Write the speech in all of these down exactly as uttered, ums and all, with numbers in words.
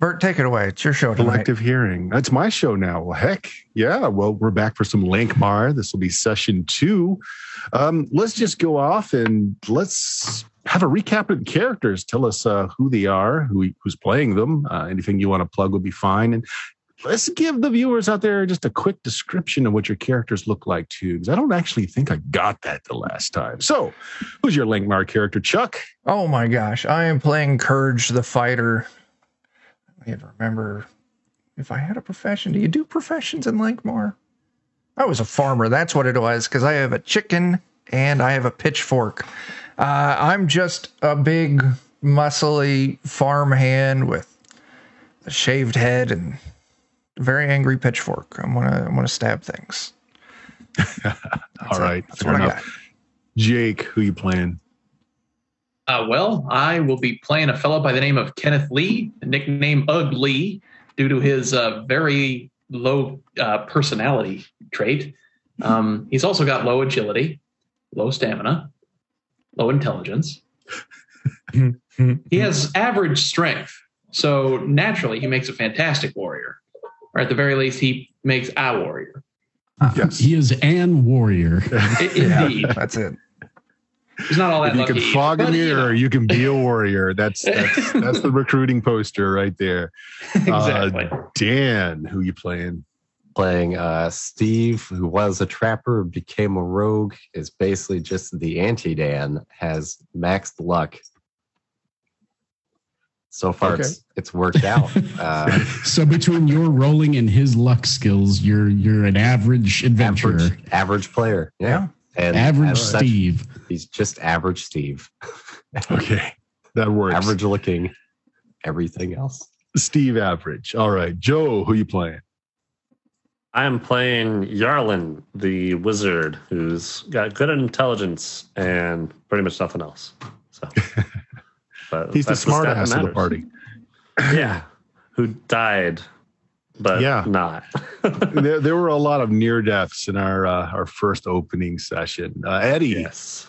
Bert, take it away. It's your show tonight. Collective hearing. That's my show now. Well, heck, yeah. Well, we're back for some Lankhmar. This will be session two. Um, let's just go off and let's have a recap of the characters. Tell us uh, who they are, who who's playing them. Uh, anything you want to plug would be fine. And let's give the viewers out there just a quick description of what your characters look like, too, because I don't actually think I got that the last time. So, who's your Lankhmar character, Chuck? Oh, my gosh. I am playing Courage the Fighter. I have to remember if I had a profession. Do you do professions in Lankhmar? I was a farmer. That's what it was, because I have a chicken and I have a pitchfork. Uh, I'm just a big, muscly farmhand with a shaved head and a very angry pitchfork. I'm gonna, I'm gonna stab things. All right, it. fair enough. Jake, who you playing? Uh, well, I will be playing a fellow by the name of Kenneth Lee, nicknamed Ugly, due to his uh, very low uh, personality trait. Um, he's also got low agility, low stamina, low intelligence. He has average strength, so naturally he makes a fantastic warrior. Or at the very least, he makes a warrior. Uh, yes. He is an warrior. Indeed. Yeah, that's it. He's not all that lucky. You can fog an ear, or you can be a warrior. That's that's, that's the recruiting poster right there. Exactly. Uh, Dan, who you playing? Playing uh, Steve, who was a trapper, became a rogue, is basically just the anti-Dan, has maxed luck. So far, okay. it's it's worked out. Uh, so between your rolling and his luck skills, you're you're an average adventurer, average, average player. Yeah. yeah. And average Steve. Such, he's just average Steve. Okay. That works. Average looking. Everything else. Steve average. All right. Joe, who you playing? I am playing Yarlin, the wizard, who's got good intelligence and pretty much nothing else. So but he's the smart ass of the party. Yeah. Who died. But yeah. not. there, there were a lot of near deaths in our uh, our first opening session. Uh, Eddie. Yes.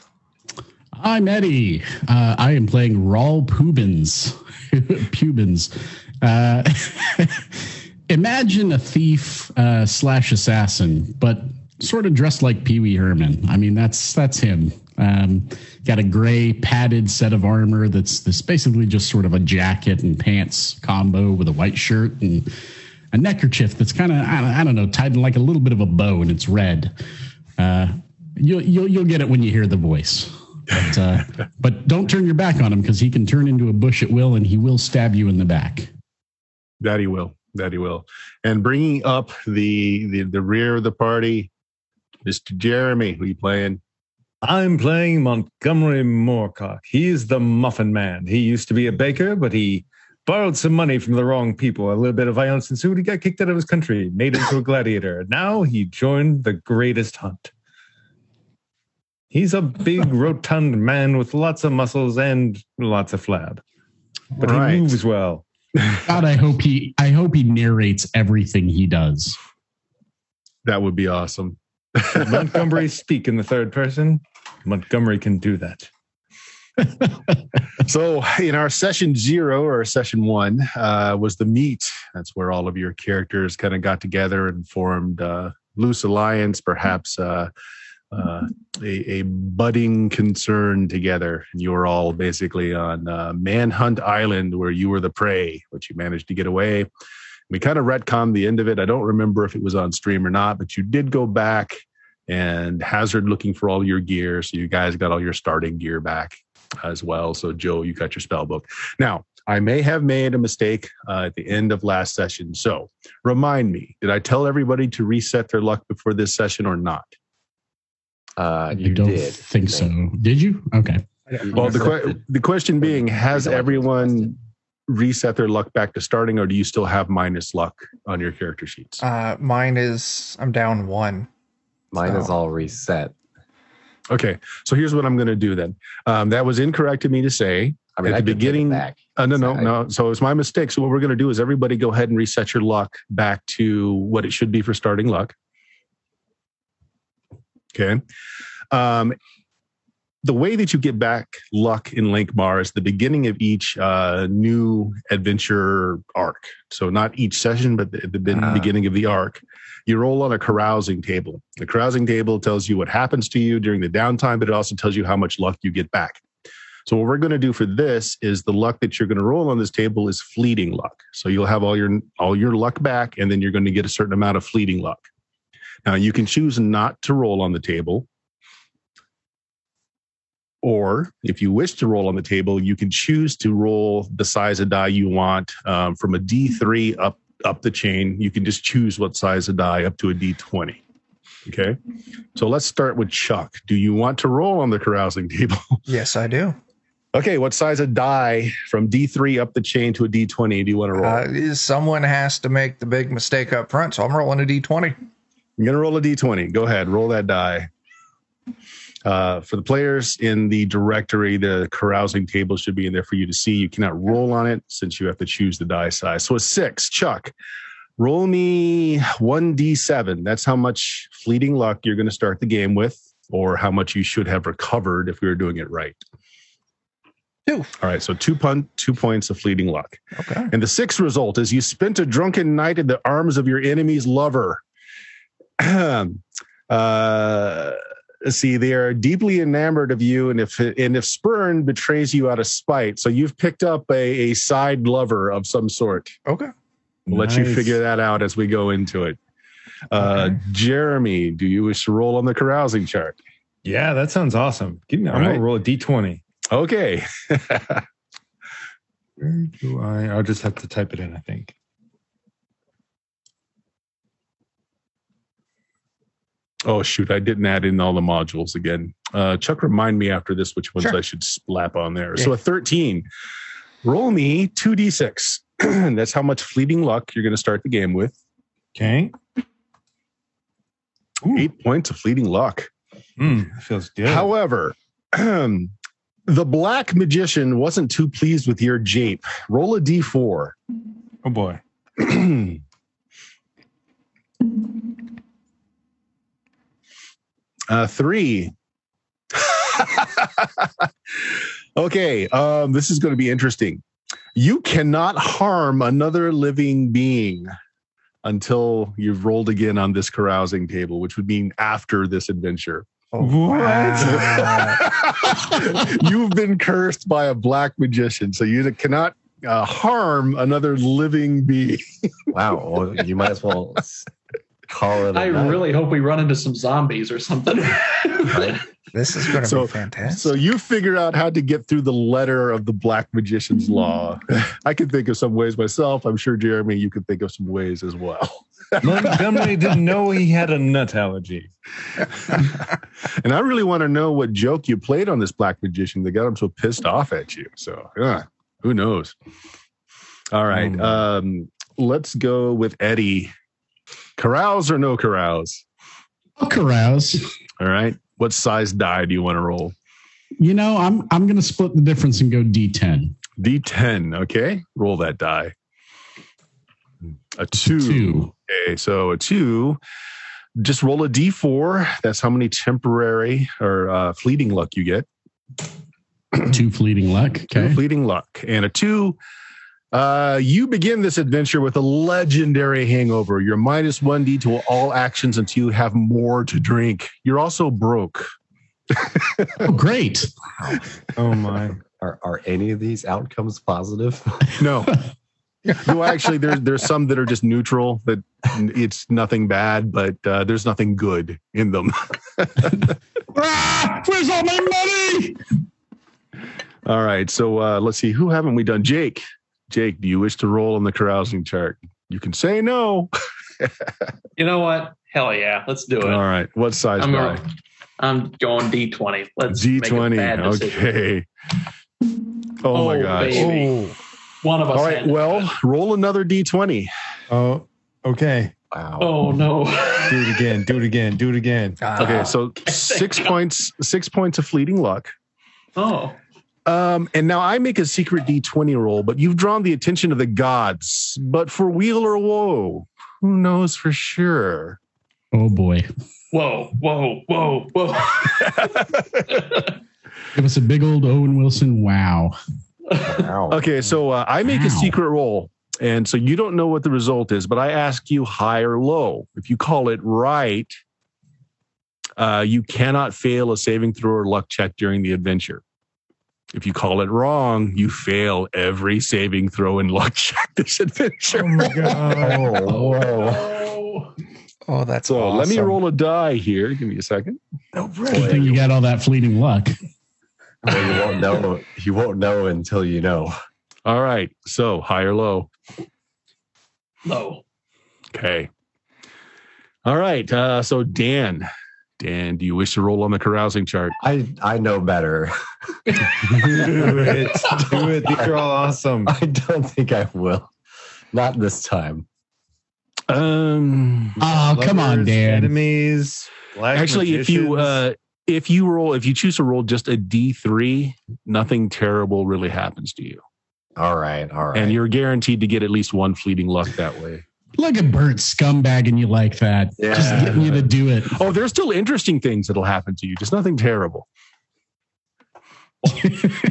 I'm Eddie. Uh, I am playing Raul Pubins. Pubins. Uh, imagine a thief uh, slash assassin, but sort of dressed like Pee Wee Herman. I mean, that's that's him. Um, got a gray padded set of armor that's that's basically just sort of a jacket and pants combo with a white shirt and a neckerchief that's kind of, I don't know, tied in like a little bit of a bow, and it's red. Uh, you'll, you'll, you'll get it when you hear the voice. But, uh, but don't turn your back on him, because he can turn into a bush at will, and he will stab you in the back. That he will. That he will. And bringing up the the, the rear of the party, Mister Jeremy, who are you playing? I'm playing Montgomery Moorcock. He is the Muffin Man. He used to be a baker, but he borrowed some money from the wrong people. A little bit of violence ensued. He got kicked out of his country, made into a gladiator. Now he joined the greatest hunt. He's a big, rotund man with lots of muscles and lots of flab. But right. he moves well. God, I hope he I hope he narrates everything he does. That would be awesome. Montgomery speak in the third person. Montgomery can do that. So in our session zero or session one uh, was the meet. That's where all of your characters kind of got together and formed a loose alliance, perhaps uh, uh, a, a budding concern together. And you were all basically on uh, Manhunt Island, where you were the prey, but you managed to get away. We kind of retconned the end of it. I don't remember if it was on stream or not, but you did go back and Hazard looking for all your gear. So you guys got all your starting gear back as well. So Joe, you got your spell book. Now, I may have made a mistake uh, at the end of last session. So remind me, did I tell everybody to reset their luck before this session or not? Uh, you I don't did, think so. Did you? Okay. Well, the, que- the question being, has everyone reset their luck back to starting, or do you still have minus luck on your character sheets? Uh, mine is, I'm down one. Mine so. is all reset. Okay, so here's what I'm going to do then. Um, that was incorrect of me to say. I mean, at I the beginning, back. Uh, no, no, no. So it's my mistake. So what we're going to do is everybody go ahead and reset your luck back to what it should be for starting luck. Okay. Um, the way that you get back luck in Lankhmar is the beginning of each uh, new adventure arc. So not each session, but the, the uh. beginning of the arc. You roll on a carousing table. The carousing table tells you what happens to you during the downtime, but it also tells you how much luck you get back. So what we're going to do for this is the luck that you're going to roll on this table is fleeting luck. So you'll have all your all your luck back, and then you're going to get a certain amount of fleeting luck. Now, you can choose not to roll on the table. Or if you wish to roll on the table, you can choose to roll the size of die you want um, from a D three up, up the chain. You can just choose what size of die up to a D twenty. Okay. So let's start with Chuck. Do you want to roll on the carousing table? Yes, I do. Okay. What size of die from D three up the chain to a D twenty do you want to roll? Uh, someone has to make the big mistake up front. So I'm rolling a D twenty. I'm going to roll a D twenty. Go ahead. Roll that die. Uh, for the players in the directory, the carousing table should be in there for you to see. You cannot roll on it since you have to choose the die size. So a six, Chuck, roll me one D seven. That's how much fleeting luck you're going to start the game with, or how much you should have recovered if we were doing it right. Two. All right, so two, pun- two points of fleeting luck. Okay. And the sixth result is you spent a drunken night in the arms of your enemy's lover. uh... See, they are deeply enamored of you, and if and if Spurn betrays you out of spite, so you've picked up a, a side lover of some sort. Okay, we'll nice. Let you figure that out as we go into it. Uh, okay. Jeremy, do you wish to roll on the carousing chart? Yeah, that sounds awesome. Give me. I'm right. gonna roll a D twenty. Okay. Where do I? I'll just have to type it in, I think. Oh, shoot. I didn't add in all the modules again. Uh, Chuck, remind me after this which ones sure. I should slap on there. Yeah. So a thirteen. Roll me two D six. That's how much fleeting luck you're going to start the game with. Okay. Ooh. Eight points of fleeting luck. Mm, that feels good. However, the black magician wasn't too pleased with your jape. Roll a D four. Oh, boy. Uh, three. Okay, um, this is going to be interesting. You cannot harm another living being until you've rolled again on this carousing table, which would mean after this adventure. Oh, what? Wow. You've been cursed by a black magician, so you cannot uh, harm another living being. Wow, well, you might as well... Call it I night. Really hope we run into some zombies or something. Right. This is going to so, be fantastic. So you figure out how to get through the letter of the Black Magician's mm-hmm. Law. I can think of some ways myself. I'm sure, Jeremy, you could think of some ways as well. Montgomery didn't know he had a nut allergy. And I really want to know what joke you played on this Black Magician that got him so pissed off at you. So, yeah, who knows? All right. Mm. Um, let's go with Eddie. Carouse or no carouse? I'll carouse. All right. What size die do you want to roll? You know, I'm I'm going to split the difference and go D ten. D ten. Okay. Roll that die. A two. two. Okay. So a two. Just roll a D four. That's how many temporary or uh, fleeting luck you get. Two fleeting luck. Okay. Two fleeting luck. And a two. Uh, you begin this adventure with a legendary hangover. You're minus one D to all actions until you have more to drink. You're also broke. Oh, great. Oh, my. Are are any of these outcomes positive? No. No, actually, there's, there's some that are just neutral, that it's nothing bad, but uh, there's nothing good in them. Ah, where's all my money? All right. So uh, let's see. Who haven't we done? Jake. Jake, do you wish to roll on the carousing chart? You can say no. You know what? Hell yeah. Let's do it. All right. What size I'm die? Going, I'm going D twenty. Let's D twenty. Make a bad decision. Okay. Oh, oh my gosh. Oh. One of us. All right. Well, it. Roll another D twenty. Oh, okay. Wow. Oh, no. Do it again. Do it again. Do it again. Ah. Okay. So six points, six points of fleeting luck. Oh. Um, and now I make a secret D twenty roll, but you've drawn the attention of the gods. But for wheel or woe, who knows for sure? Oh, boy. Whoa, whoa, whoa, whoa. Give us a big old Owen Wilson wow. Wow. Okay, so uh, I make wow. a secret roll. And so you don't know what the result is, but I ask you high or low. If you call it right, uh, you cannot fail a saving throw or luck check during the adventure. If you call it wrong, you fail every saving throw and luck check this adventure. Oh, my God. Whoa. Oh, that's so awesome. Let me roll a die here. Give me a second. No, really. Good thing you got all that fleeting luck. Well, you won't know. You won't know until you know. All right. So high or low? Low. Okay. All right. Uh, so Dan, Dan, do you wish to roll on the carousing chart? I, I know better. do it. Do it. These are all awesome. I don't think I will. Not this time. Um. Oh, lovers, come on, Dan. Enemies. Actually, magicians. if you uh, if you roll, if you choose to roll just a D three, nothing terrible really happens to you. All right, all right. And you're guaranteed to get at least one fleeting luck that way. Like a burnt scumbag, and you like that. Yeah. Just getting you to do it. Oh, there's still interesting things that'll happen to you. Just nothing terrible. I,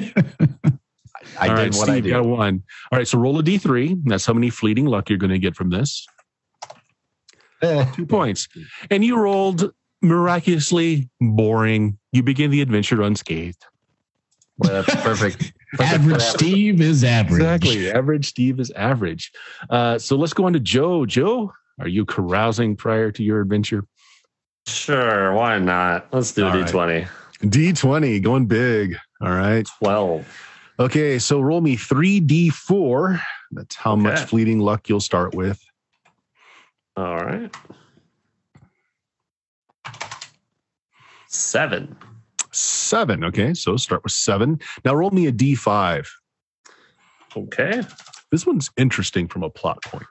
I did right, what Steve, I did. Got a one. All right, so roll a D three. That's how many fleeting luck you're going to get from this. Two points. And you rolled miraculously boring. You begin the adventure unscathed. Well, that's perfect. Average Steve is average. Exactly. Average Steve is average. Uh, so let's go on to Joe. Joe, are you carousing prior to your adventure? Sure. Why not? Let's do D twenty. Right. D twenty, going big. All right. twelve. Okay. So roll me three D four. That's how okay. much fleeting luck you'll start with. All right. Seven. Seven. Okay, so start with seven. Now roll me a D five. Okay. This one's interesting from a plot point.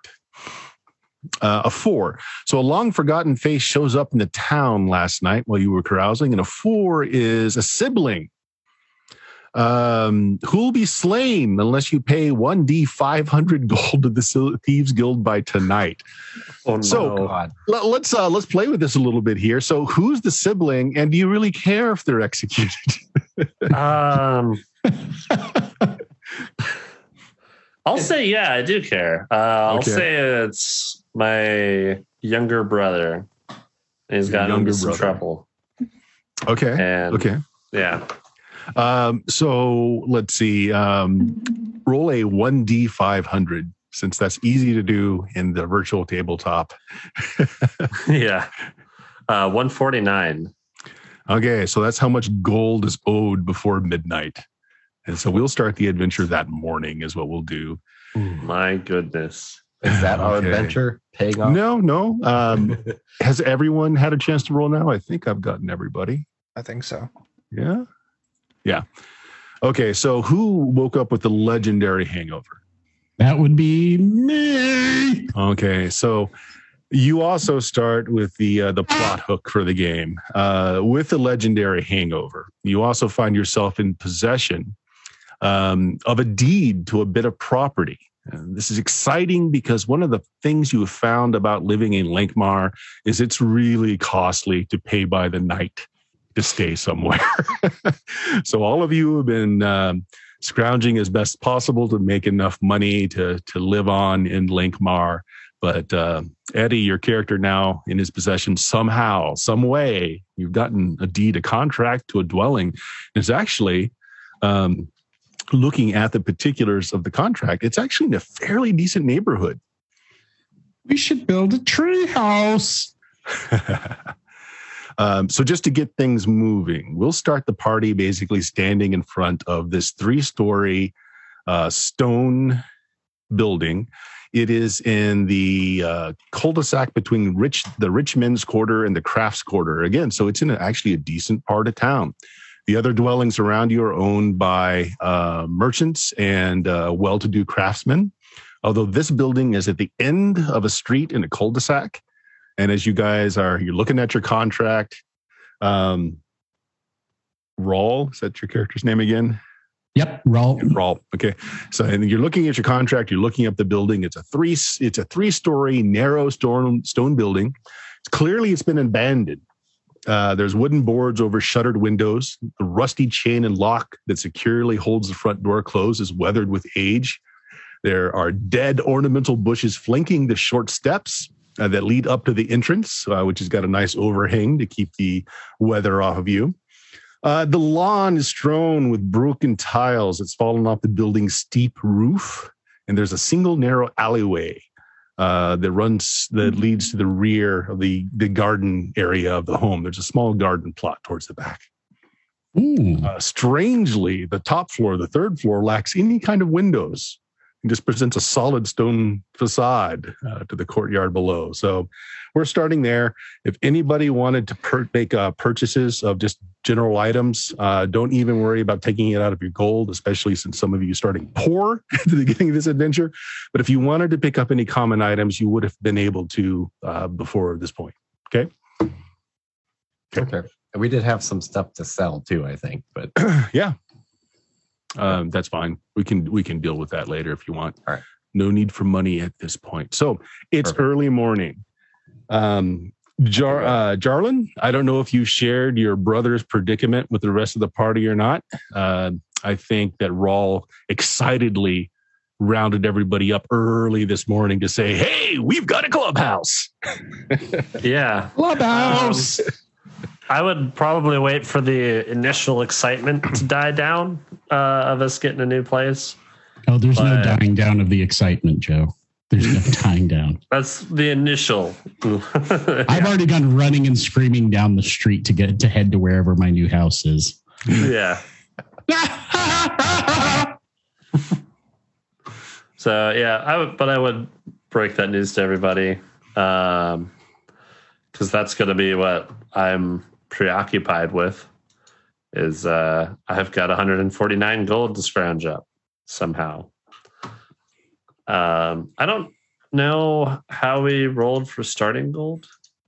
Uh, a four. So a long-forgotten face shows up in the town last night while you were carousing, and a four is a sibling um, who will be slain unless you pay one D five hundred gold to the Thieves Guild by tonight. Oh, no. So God. Let, let's uh, let's play with this a little bit here. So who's the sibling, and do you really care if they're executed? um, I'll say yeah, I do care. Uh, I'll okay. say it's my younger brother. He's gotten into some trouble. Okay. And, okay. Yeah. Um, so let's see. Um, roll a one D five hundred. Since that's easy to do in the virtual tabletop. Yeah. Uh, one forty-nine. Okay, so that's how much gold is owed before midnight. And so we'll start the adventure that morning is what we'll do. My goodness. Is that our okay. adventure paying off? No, no. Um, has everyone had a chance to roll now? I think I've gotten everybody. I think so. Yeah? Yeah. Okay, so who woke up with the legendary hangover? That would be me. Okay, so you also start with the uh, the plot hook for the game. Uh, with the legendary hangover, you also find yourself in possession um, of a deed to a bit of property. And this is exciting because one of the things you have found about living in Lankhmar is it's really costly to pay by the night to stay somewhere. So all of you have been... Um, scrounging as best possible to make enough money to to live on in Lankhmar. But uh, Eddie, your character now in his possession somehow, some way, you've gotten a deed, a contract to a dwelling. It's actually, um, looking at the particulars of the contract, it's actually in a fairly decent neighborhood. We should build a tree house. Um, so just to get things moving, we'll start the party basically standing in front of this three-story uh, stone building. It is in the uh, cul-de-sac between rich, the rich men's quarter and the crafts quarter. Again, so it's in a, actually a decent part of town. The other dwellings around you are owned by uh, merchants and uh, well-to-do craftsmen, although this building is at the end of a street in a cul-de-sac. And as you guys are, you're looking at your contract. Um, Raul, is that your character's name again? Yep, Raul. Yeah, Raul. Okay. So, and you're looking at your contract. You're looking up the building. It's a three. It's a three-story narrow stone stone building. It's clearly, it's been abandoned. Uh, there's wooden boards over shuttered windows. The rusty chain and lock that securely holds the front door closed is weathered with age. There are dead ornamental bushes flanking the short steps uh, that lead up to the entrance, uh, which has got a nice overhang to keep the weather off of you. Uh, the lawn is strewn with broken tiles that's fallen off the building's steep roof, and there's a single narrow alleyway Uh, that runs that leads to the rear of the, the garden area of the home. There's a small garden plot towards the back. Ooh. Uh, strangely, the top floor, the third floor, lacks any kind of windows. It just presents a solid stone facade uh, to the courtyard below. So we're starting there. If anybody wanted to per- make uh, purchases of just general items, uh, don't even worry about taking it out of your gold, especially since some of you are starting poor at the beginning of this adventure. But if you wanted to pick up any common items, you would have been able to uh, before this point. Okay? Okay. Okay. We did have some stuff to sell too, I think. But yeah. Um, that's fine. We can we can deal with that later if you want. All right. No need for money at this point. So it's Perfect. early morning. Um, Jar, uh, Yarlin, I don't know if you shared your brother's predicament with the rest of the party or not. Uh, I think that Raul excitedly rounded everybody up early this morning to say, "Hey, we've got a clubhouse." Yeah, clubhouse. Um, I would probably wait for the initial excitement to die down uh, of us getting a new place. Oh, there's but, no dying down of the excitement, Joe. There's no dying down. That's the initial. Yeah. I've already gone running and screaming down the street to get to head to wherever my new house is. Yeah. So yeah, I would, but I would break that news to everybody because um, that's going to be what I'm preoccupied with is uh, I have got one hundred forty-nine gold to scrounge up somehow. Um, I don't know how we rolled for starting gold.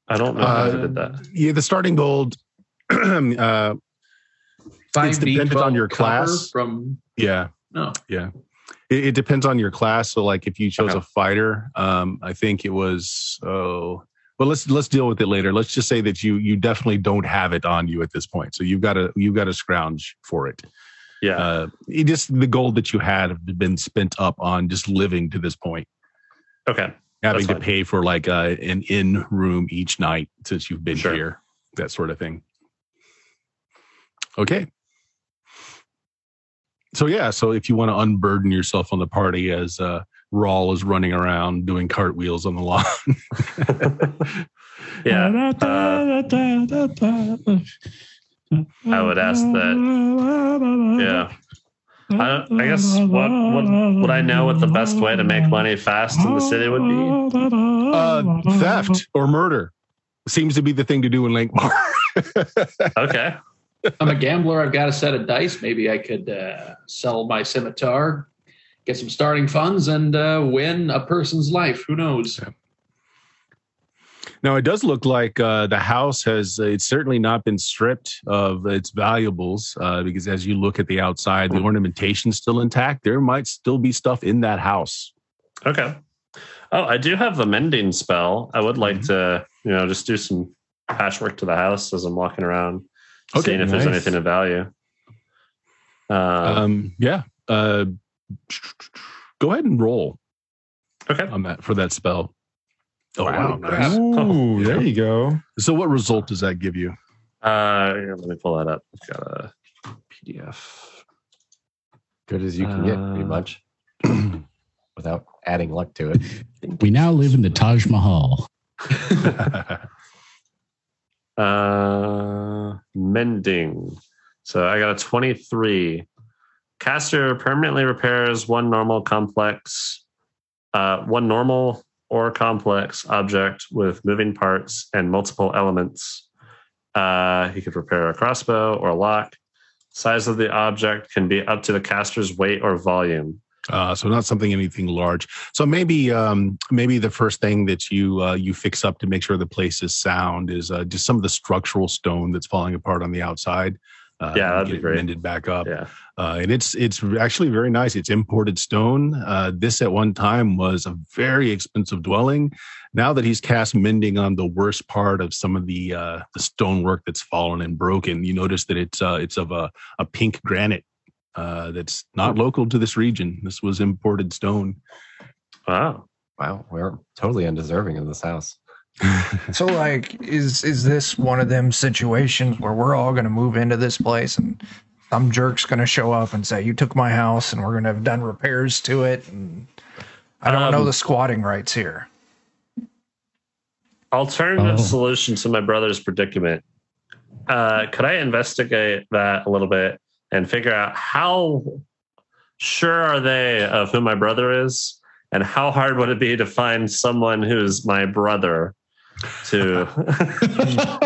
I don't know how uh, we did that. Yeah, the starting gold uh, it's dependent on your class. From yeah, no, yeah, it, it depends on your class. So, like, if you chose okay. a fighter, um, I think it was oh. But let's let's deal with it later. Let's just say that you you definitely don't have it on you at this point. So you've got to you've got to scrounge for it. Yeah, uh, it just the gold that you had have been spent up on just living to this point. Okay, having to pay for like a, an inn room each night since you've been sure. here, that sort of thing. Okay. So yeah, so if you want to unburden yourself on the party as. Uh, Rawl is running around doing cartwheels on the lawn. Yeah. Uh, I would ask that. Yeah. I, I guess what, what would I know what the best way to make money fast in the city would be? Uh, theft or murder seems to be the thing to do in Lankhmar. Okay. I'm a gambler. I've got a set of dice. Maybe I could uh, sell my scimitar. Get some starting funds and uh, win a person's life. Who knows? Now, it does look like uh, the house has, uh, it's certainly not been stripped of its valuables uh, because as you look at the outside, the ornamentation's still intact. There might still be stuff in that house. Okay. Oh, I do have the mending spell. I would like mm-hmm. to, you know, just do some patchwork to the house as I'm walking around, okay, seeing if nice. There's anything of value. Um, um, yeah. Uh, Go ahead and roll. Okay. On that for that spell. Oh, wow. Nice. Ooh, there you go. So, what result does that give you? Uh, here, let me pull that up. I've got a P D F. Good as you can uh, get, pretty much, without adding luck to it. We now live in the Taj Mahal. uh, mending. So I got a twenty-three. Caster permanently repairs one normal complex, uh, one normal or complex object with moving parts and multiple elements. Uh, he could repair a crossbow or a lock. Size of the object can be up to the caster's weight or volume. Uh, so not something anything large. So maybe um, maybe the first thing that you uh, you fix up to make sure the place is sound is uh, just some of the structural stone that's falling apart on the outside. Uh, yeah, that'd be great. Mended back up. Yeah. Uh, and it's it's actually very nice. It's imported stone. Uh, this at one time was a very expensive dwelling. Now that he's cast mending on the worst part of some of the uh, the stonework that's fallen and broken, you notice that it's uh, it's of a, a pink granite uh, that's not local to this region. This was imported stone. Wow. Wow, we're totally undeserving of this house. So, like, is is this one of them situations where we're all going to move into this place and some jerk's going to show up and say, you took my house and we're going to have done repairs to it? And I don't um, know the squatting rights here. Alternative oh. solution to my brother's predicament. Uh, could I investigate that a little bit and figure out how sure are they of who my brother is? And how hard would it be to find someone who's my brother? To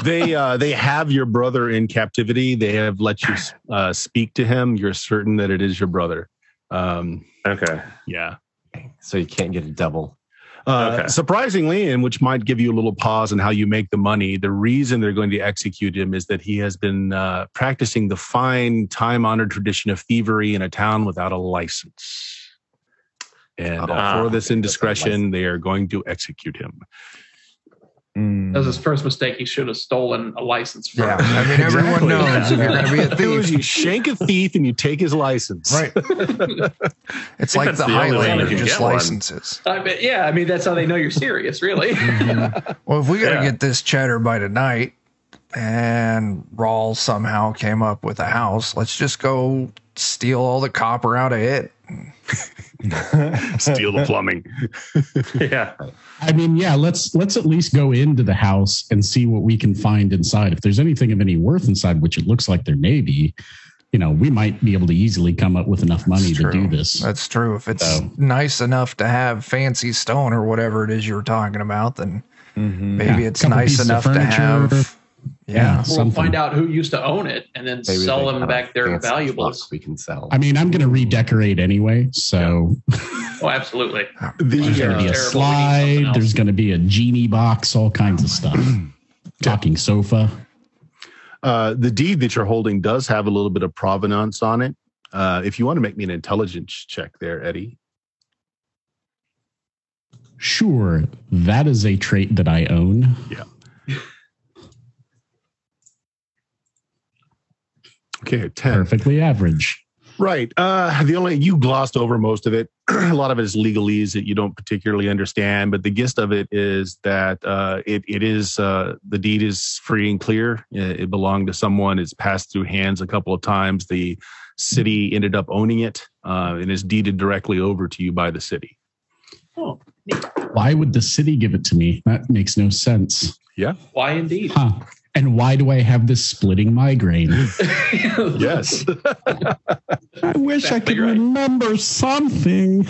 they uh, they have your brother in captivity. They have let you uh, speak to him. You're certain that it is your brother. Um, okay. Yeah. So you can't get a double. Uh, okay. Surprisingly, and which might give you a little pause on how you make the money, the reason they're going to execute him is that he has been uh, practicing the fine, time-honored tradition of thievery in a town without a license. And uh, uh, for this indiscretion, they are going to execute him. Mm. That was his first mistake. He should have stolen a license from yeah. I mean, exactly. Everyone knows if you're going to be a thief. You shank a thief and you take his license. Right. It's like the, the Highlander who just licenses. I mean, yeah, I mean, that's how they know you're serious, really. Mm-hmm. Well, if we got to yeah. get this cheddar by tonight and Raul somehow came up with a house, let's just go steal all the copper out of it. Steal the plumbing. Yeah, I mean, yeah. Let's let's at least go into the house and see what we can find inside. If there's anything of any worth inside, which it looks like there may be, you know, we might be able to easily come up with enough money to do this. That's true. If it's so. nice enough to have fancy stone or whatever it is you're talking about, then mm-hmm. maybe yeah, it's nice enough to have. Yeah, yeah, we'll find out who used to own it and then maybe sell them back their valuables. We can sell. I mean, I'm going to redecorate anyway, so. Yeah. Oh, absolutely. the, there's going to be a slide. There's going to be a genie box. All kinds oh, of stuff. Talking sofa. Uh, the deed that you're holding does have a little bit of provenance on it. Uh, if you want to make me an intelligence check, there, Eddie. Sure, that is a trait that I own. Yeah. Okay, ten. Perfectly average. Right. Uh, the only you glossed over most of it. A lot of it is legalese that you don't particularly understand, but the gist of it is that uh, it it is uh, the deed is free and clear. It, it belonged to someone. It's passed through hands a couple of times. The city ended up owning it, uh, and is deeded directly over to you by the city. Oh. Why would the city give it to me? That makes no sense. Yeah. Why indeed? Huh. And why do I have this splitting migraine? Yes. I wish exactly I could right. remember something.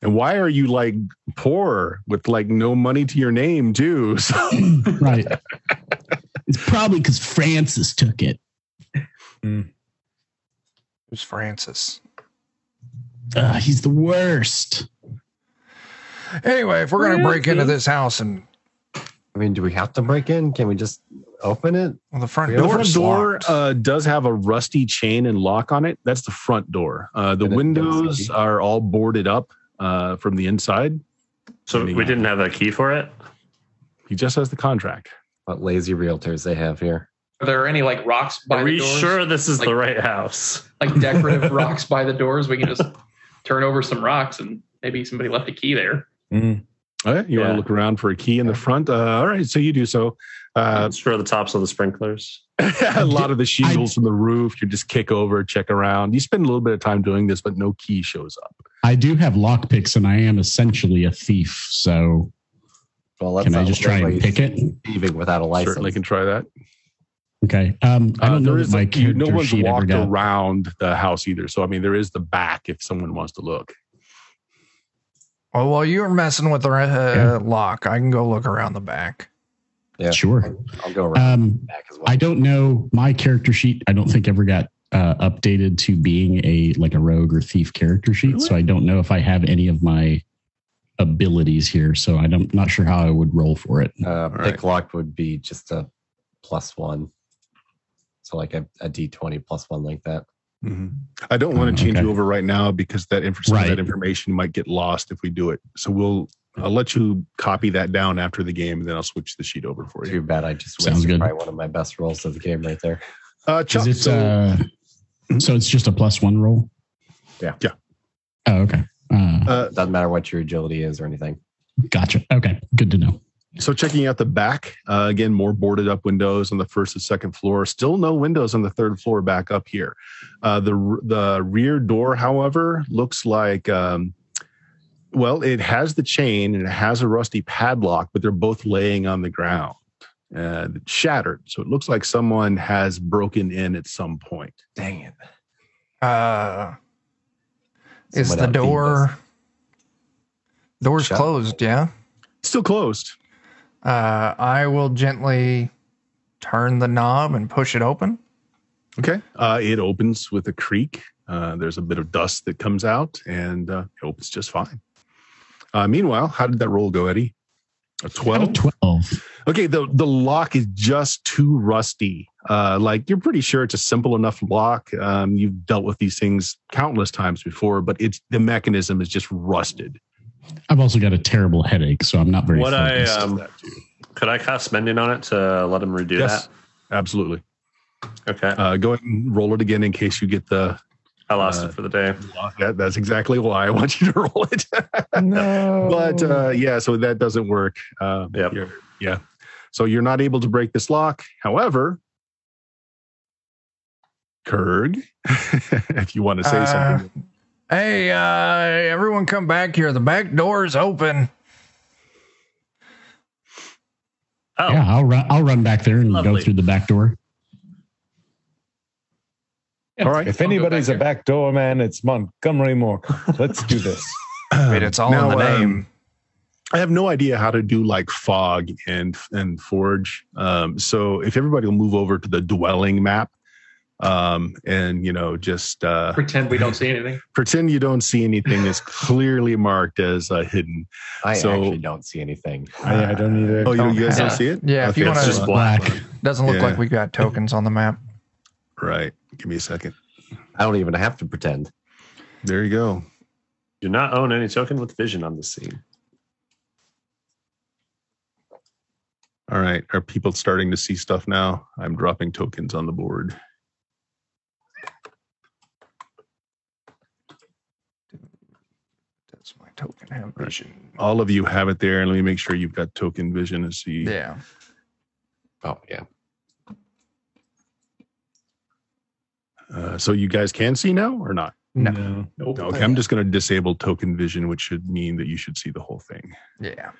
And why are you like poor with like no money to your name too? So. Right. It's probably because Francis took it. Mm. Who's Francis? Uh, he's the worst. Anyway, if we're going to break into this house and I mean, do we have to break in? Can we just open it? Well, the front door, the front door uh, does have a rusty chain and lock on it. That's the front door. Uh, the and windows are all boarded up uh, from the inside. So we out. didn't have a key for it? He just has the contract. What lazy realtors they have here. Are there any like rocks by are the doors? Are we sure this is like, the right house? Like decorative rocks by the doors? We can just turn over some rocks and maybe somebody left a key there. Mm-hmm. All right, you yeah. want to look around for a key in the front? Uh, all right, so you do so. Uh, Throw the tops of the sprinklers. A lot of the shingles I, from the roof. You just kick over, check around. You spend a little bit of time doing this, but no key shows up. I do have lockpicks, and I am essentially a thief. So, well, can I just try and pick it? Thieving without a license. Certainly can try that. Okay. Um, I don't uh, know. There is my character no one's sheet walked around the house either. So, I mean, there is the back if someone wants to look. Oh, well, you're messing with the uh, yeah. lock. I can go look around the back. Yeah, sure. I'll go around um, the back as well. I don't know. My character sheet, I don't think ever got uh, updated to being a like a rogue or thief character sheet. Really? So I don't know if I have any of my abilities here. So I don't, I'm not sure how I would roll for it. Uh, pick right. lock would be just a plus one. So like a, a D twenty plus one like that. Mm-hmm. I don't want to change okay. you over right now because that, inf- right. that information might get lost if we do it. So we'll I'll let you copy that down after the game, and then I'll switch the sheet over for you. Too bad I just wasted probably one of my best rolls of the game right there. Uh, Chuck, Is it, so, uh, so it's just a plus one roll? Yeah. Yeah. Oh, okay. Uh, uh, doesn't matter what your agility is or anything. Gotcha. Okay. Good to know. So checking out the back, uh, again, more boarded up windows on the first and second floor. Still no windows on the third floor back up here. Uh, the the rear door, however, looks like, um, well, it has the chain and it has a rusty padlock, but they're both laying on the ground, uh, shattered. So it looks like someone has broken in at some point. Dang it. Uh, is the door... Door's shut. Closed, yeah? It's still closed. Uh, I will gently turn the knob and push it open. Okay. Uh, it opens with a creak. Uh, there's a bit of dust that comes out, and uh, it opens just fine. Uh, meanwhile, how did that roll go, Eddie? A twelve? twelve. Okay, the, the lock is just too rusty. Uh, like, you're pretty sure it's a simple enough lock. Um, you've dealt with these things countless times before, but it's the mechanism is just rusted. I've also got a terrible headache, so I'm not very what I um, that could I cast Mending on it to let him redo yes, that? Absolutely. Okay. Uh, go ahead and roll it again in case you get the... I lost uh, it for the day. That, that's exactly why I want you to roll it. No. But uh, yeah, so that doesn't work. Uh, yep. you're, yeah. So you're not able to break this lock. However, Kurg, if you want to say uh, something... Hey, uh, everyone come back here. The back door is open. Oh. Yeah, I'll run, I'll run back there and Lovely. Go through the back door. All right. If I'll anybody's back a back door man, it's Montgomery Moorcock. Let's do this. Wait, it's all now, in the name. Um, I have no idea how to do like fog and and forge. Um, so if everybody will move over to the dwelling map, um and you know just uh pretend we don't see anything pretend you don't see anything is clearly marked as uh, hidden. I so, actually don't see anything. I, I don't either. Oh, you, you guys yeah. don't see it? Yeah, okay. If you want to just black. Doesn't look yeah. like we got tokens on the map. Right. Give me a second. I don't even have to pretend. There you go. Do not own any token with vision on the scene. All right. Are people starting to see stuff now? I'm dropping tokens on the board. Token have vision. All of you have it there, and let me make sure you've got token vision and see. Yeah. Oh yeah. Uh, so you guys can see now or not? No. no. Nope. Okay, I'm just going to disable token vision, which should mean that you should see the whole thing. Yeah.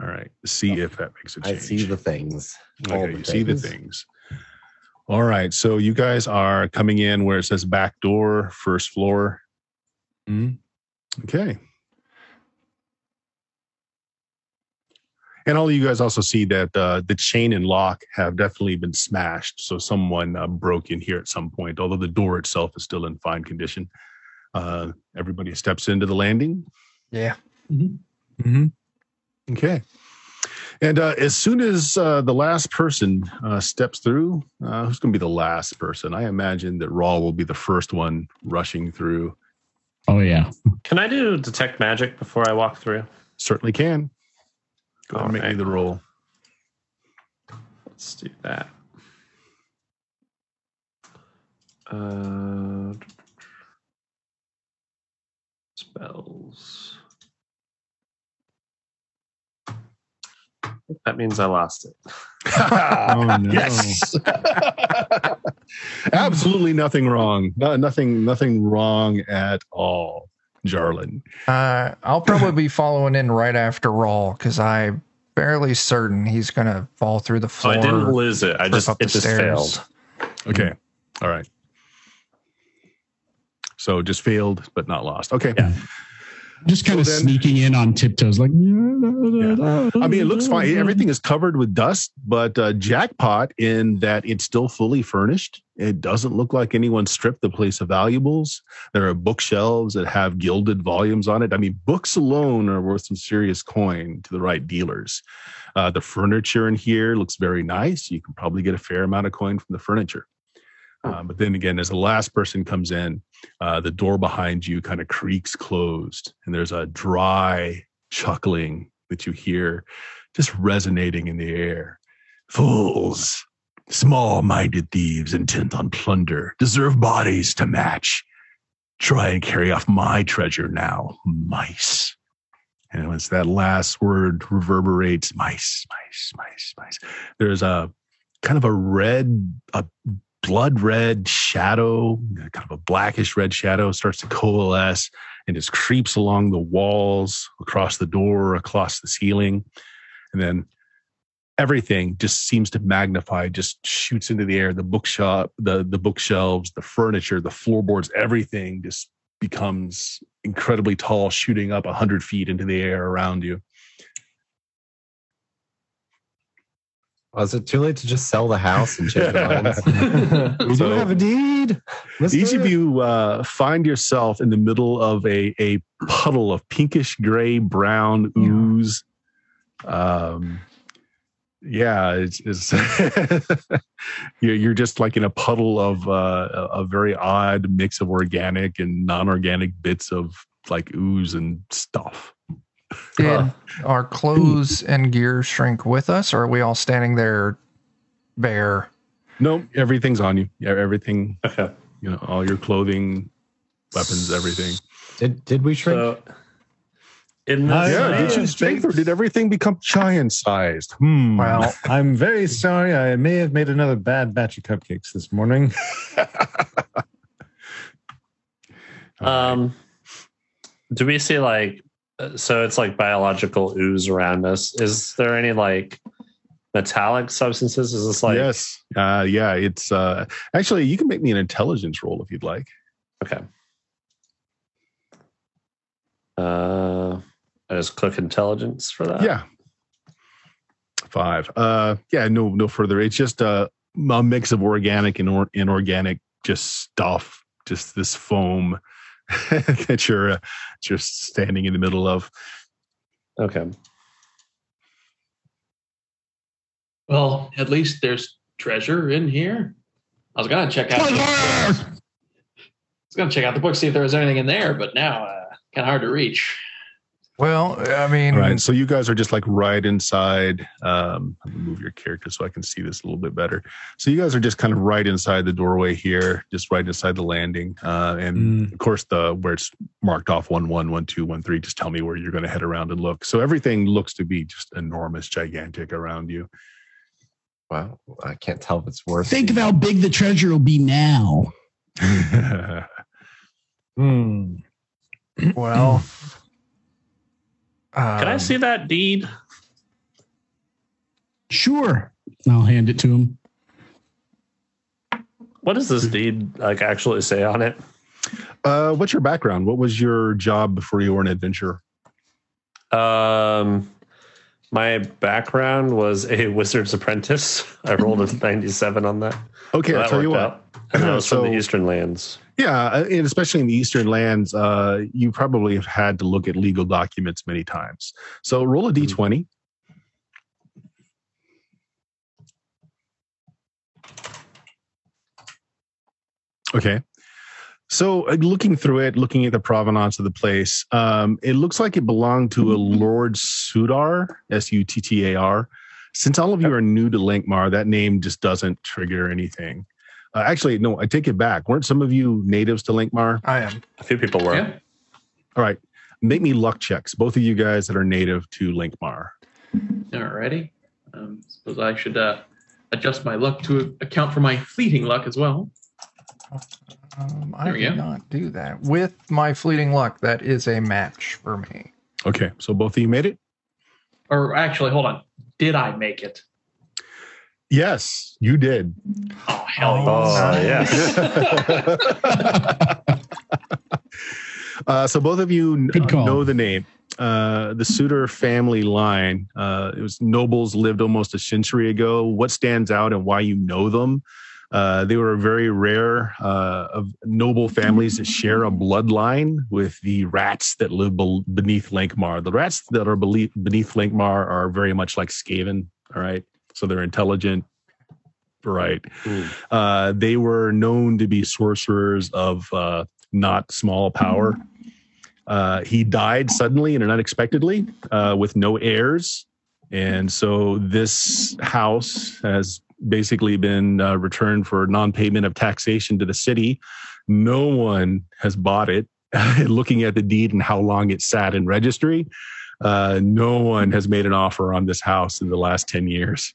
All right. See okay. if that makes a change. I see the things. Okay, the you things. see the things. All right. So you guys are coming in where it says back door, first floor. Mm. Okay. And all of you guys also see that uh, the chain and lock have definitely been smashed. So someone uh, broke in here at some point, although the door itself is still in fine condition. Uh, everybody steps into the landing. Yeah. Mm-hmm. Mm-hmm. Okay. And uh, as soon as uh, the last person uh, steps through, uh, who's going to be the last person? I imagine that Raul will be the first one rushing through. Oh, yeah. Can I do detect magic before I walk through? Certainly can. Go ahead and make me the roll. Let's do that. Uh, spells. That means I lost it. Oh, no. Yes. Absolutely nothing wrong. No, nothing, nothing wrong at all. Yarlin. Uh, I'll probably be following in right after Raul because I'm fairly certain he's going to fall through the floor. Oh, I didn't lose it. I just it just stairs. failed. Okay. All right. So just failed, but not lost. Okay. Yeah. Just kind so of then, sneaking in on tiptoes, like. Yeah. I mean, it looks fine. Everything is covered with dust, but uh, jackpot in that it's still fully furnished. It doesn't look like anyone stripped the place of valuables. There are bookshelves that have gilded volumes on it. I mean, books alone are worth some serious coin to the right dealers. Uh, the furniture in here looks very nice. You can probably get a fair amount of coin from the furniture. Um, but then again, as the last person comes in, uh, the door behind you kind of creaks closed, and there's a dry chuckling that you hear just resonating in the air. Fools, small-minded thieves intent on plunder, deserve bodies to match. Try and carry off my treasure now, mice. And once that last word reverberates, mice, mice, mice, mice, there's a kind of a red, a blood red shadow, kind of a blackish red shadow starts to coalesce and just creeps along the walls, across the door, across the ceiling. And then everything just seems to magnify, just shoots into the air. The bookshop, the, the bookshelves, the furniture, the floorboards, everything just becomes incredibly tall, shooting up one hundred feet into the air around you. Oh, is it too late to just sell the house and change the lines? We so, do have a deed. Mister Each of you uh, find yourself in the middle of a, a puddle of pinkish gray brown ooze. Um, yeah, it's, it's you're just like in a puddle of uh, a very odd mix of organic and non-organic bits of like ooze and stuff. Did our clothes and gear shrink with us, or are we all standing there bare? No, everything's on you. Yeah, everything. You know, all your clothing, weapons, everything. Did did we shrink? So, in the yeah, did you shrink, or did everything become giant-sized? Hmm. Well, I'm very sorry. I may have made another bad batch of cupcakes this morning. um, do we see like? So it's like biological ooze around us. Is there any like metallic substances? Is this like... Yes. Uh, yeah, it's... Uh, actually, you can make me an intelligence roll if you'd like. Okay. Uh, I just click intelligence for that? Yeah. Five. Uh, yeah, no no further. It's just a, a mix of organic and or, inorganic just stuff. Just this foam... that you're uh, just standing in the middle of. Okay. Well, at least there's treasure in here. I was gonna check out. I was gonna check out the book, see if there was anything in there, but now uh, kind of hard to reach. Well, I mean, all right, so you guys are just like right inside. Um, let me move your character so I can see this a little bit better. So you guys are just kind of right inside the doorway here, just right inside the landing, uh, and mm. of course the where it's marked off one one one two one three. Just tell me where you're going to head around and look. So everything looks to be just enormous, gigantic around you. Wow, I can't tell if it's worth. Think of how big the treasure will be now. Hmm. Well. Can I see that deed? Sure. I'll hand it to him. What does this deed like actually say on it? Uh, what's your background? What was your job before you were an adventurer? Um, my background was a wizard's apprentice. I rolled a ninety-seven on that. Okay, so I'll that tell you what. And that was so, from the Eastern Lands. Yeah, and especially in the Eastern Lands, uh, you probably have had to look at legal documents many times. So roll a d twenty. Okay. So uh, looking through it, looking at the provenance of the place, um, it looks like it belonged to a Lord Suttar, S U T T A R. Since all of you are new to Lankhmar, that name just doesn't trigger anything. Uh, actually, no, I take it back. Weren't some of you natives to Lankhmar? I am. A few people were. Yeah. All right. Make me luck checks, both of you guys that are native to Lankhmar. All righty. Um, suppose I should uh, adjust my luck to account for my fleeting luck as well. Um, I did not do that. With my fleeting luck, that is a match for me. Okay. So both of you made it? Or actually, hold on. Did I make it? Yes, you did. Oh, hell oh, yes. yes. uh, so both of you n- know the name. Uh, the Suttar family line, uh, it was nobles lived almost a century ago. What stands out and why you know them? Uh, they were very rare uh, of noble families that share a bloodline with the rats that live be- beneath Lankhmar. The rats that are be- beneath Lankhmar are very much like Skaven, all right? So they're intelligent, right? Mm. Uh, they were known to be sorcerers of uh, not small power. Uh, he died suddenly and unexpectedly uh, with no heirs. And so this house has basically been uh, returned for non-payment of taxation to the city. No one has bought it. Looking at the deed and how long it sat in registry, uh, no one has made an offer on this house in the last ten years.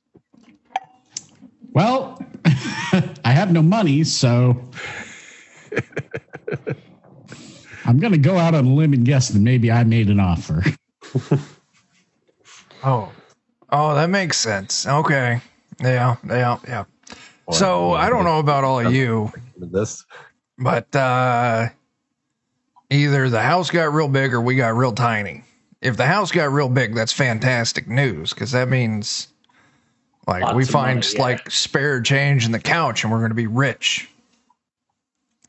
Well, I have no money, so I'm going to go out on a limb and guess that maybe I made an offer. Oh, oh, that makes sense. Okay. Yeah, yeah, yeah. Well, so I don't know about all of you, this, but uh, either the house got real big or we got real tiny. If the house got real big, that's fantastic news, because that means like lots we find money, yeah. like spare change in the couch and we're going to be rich.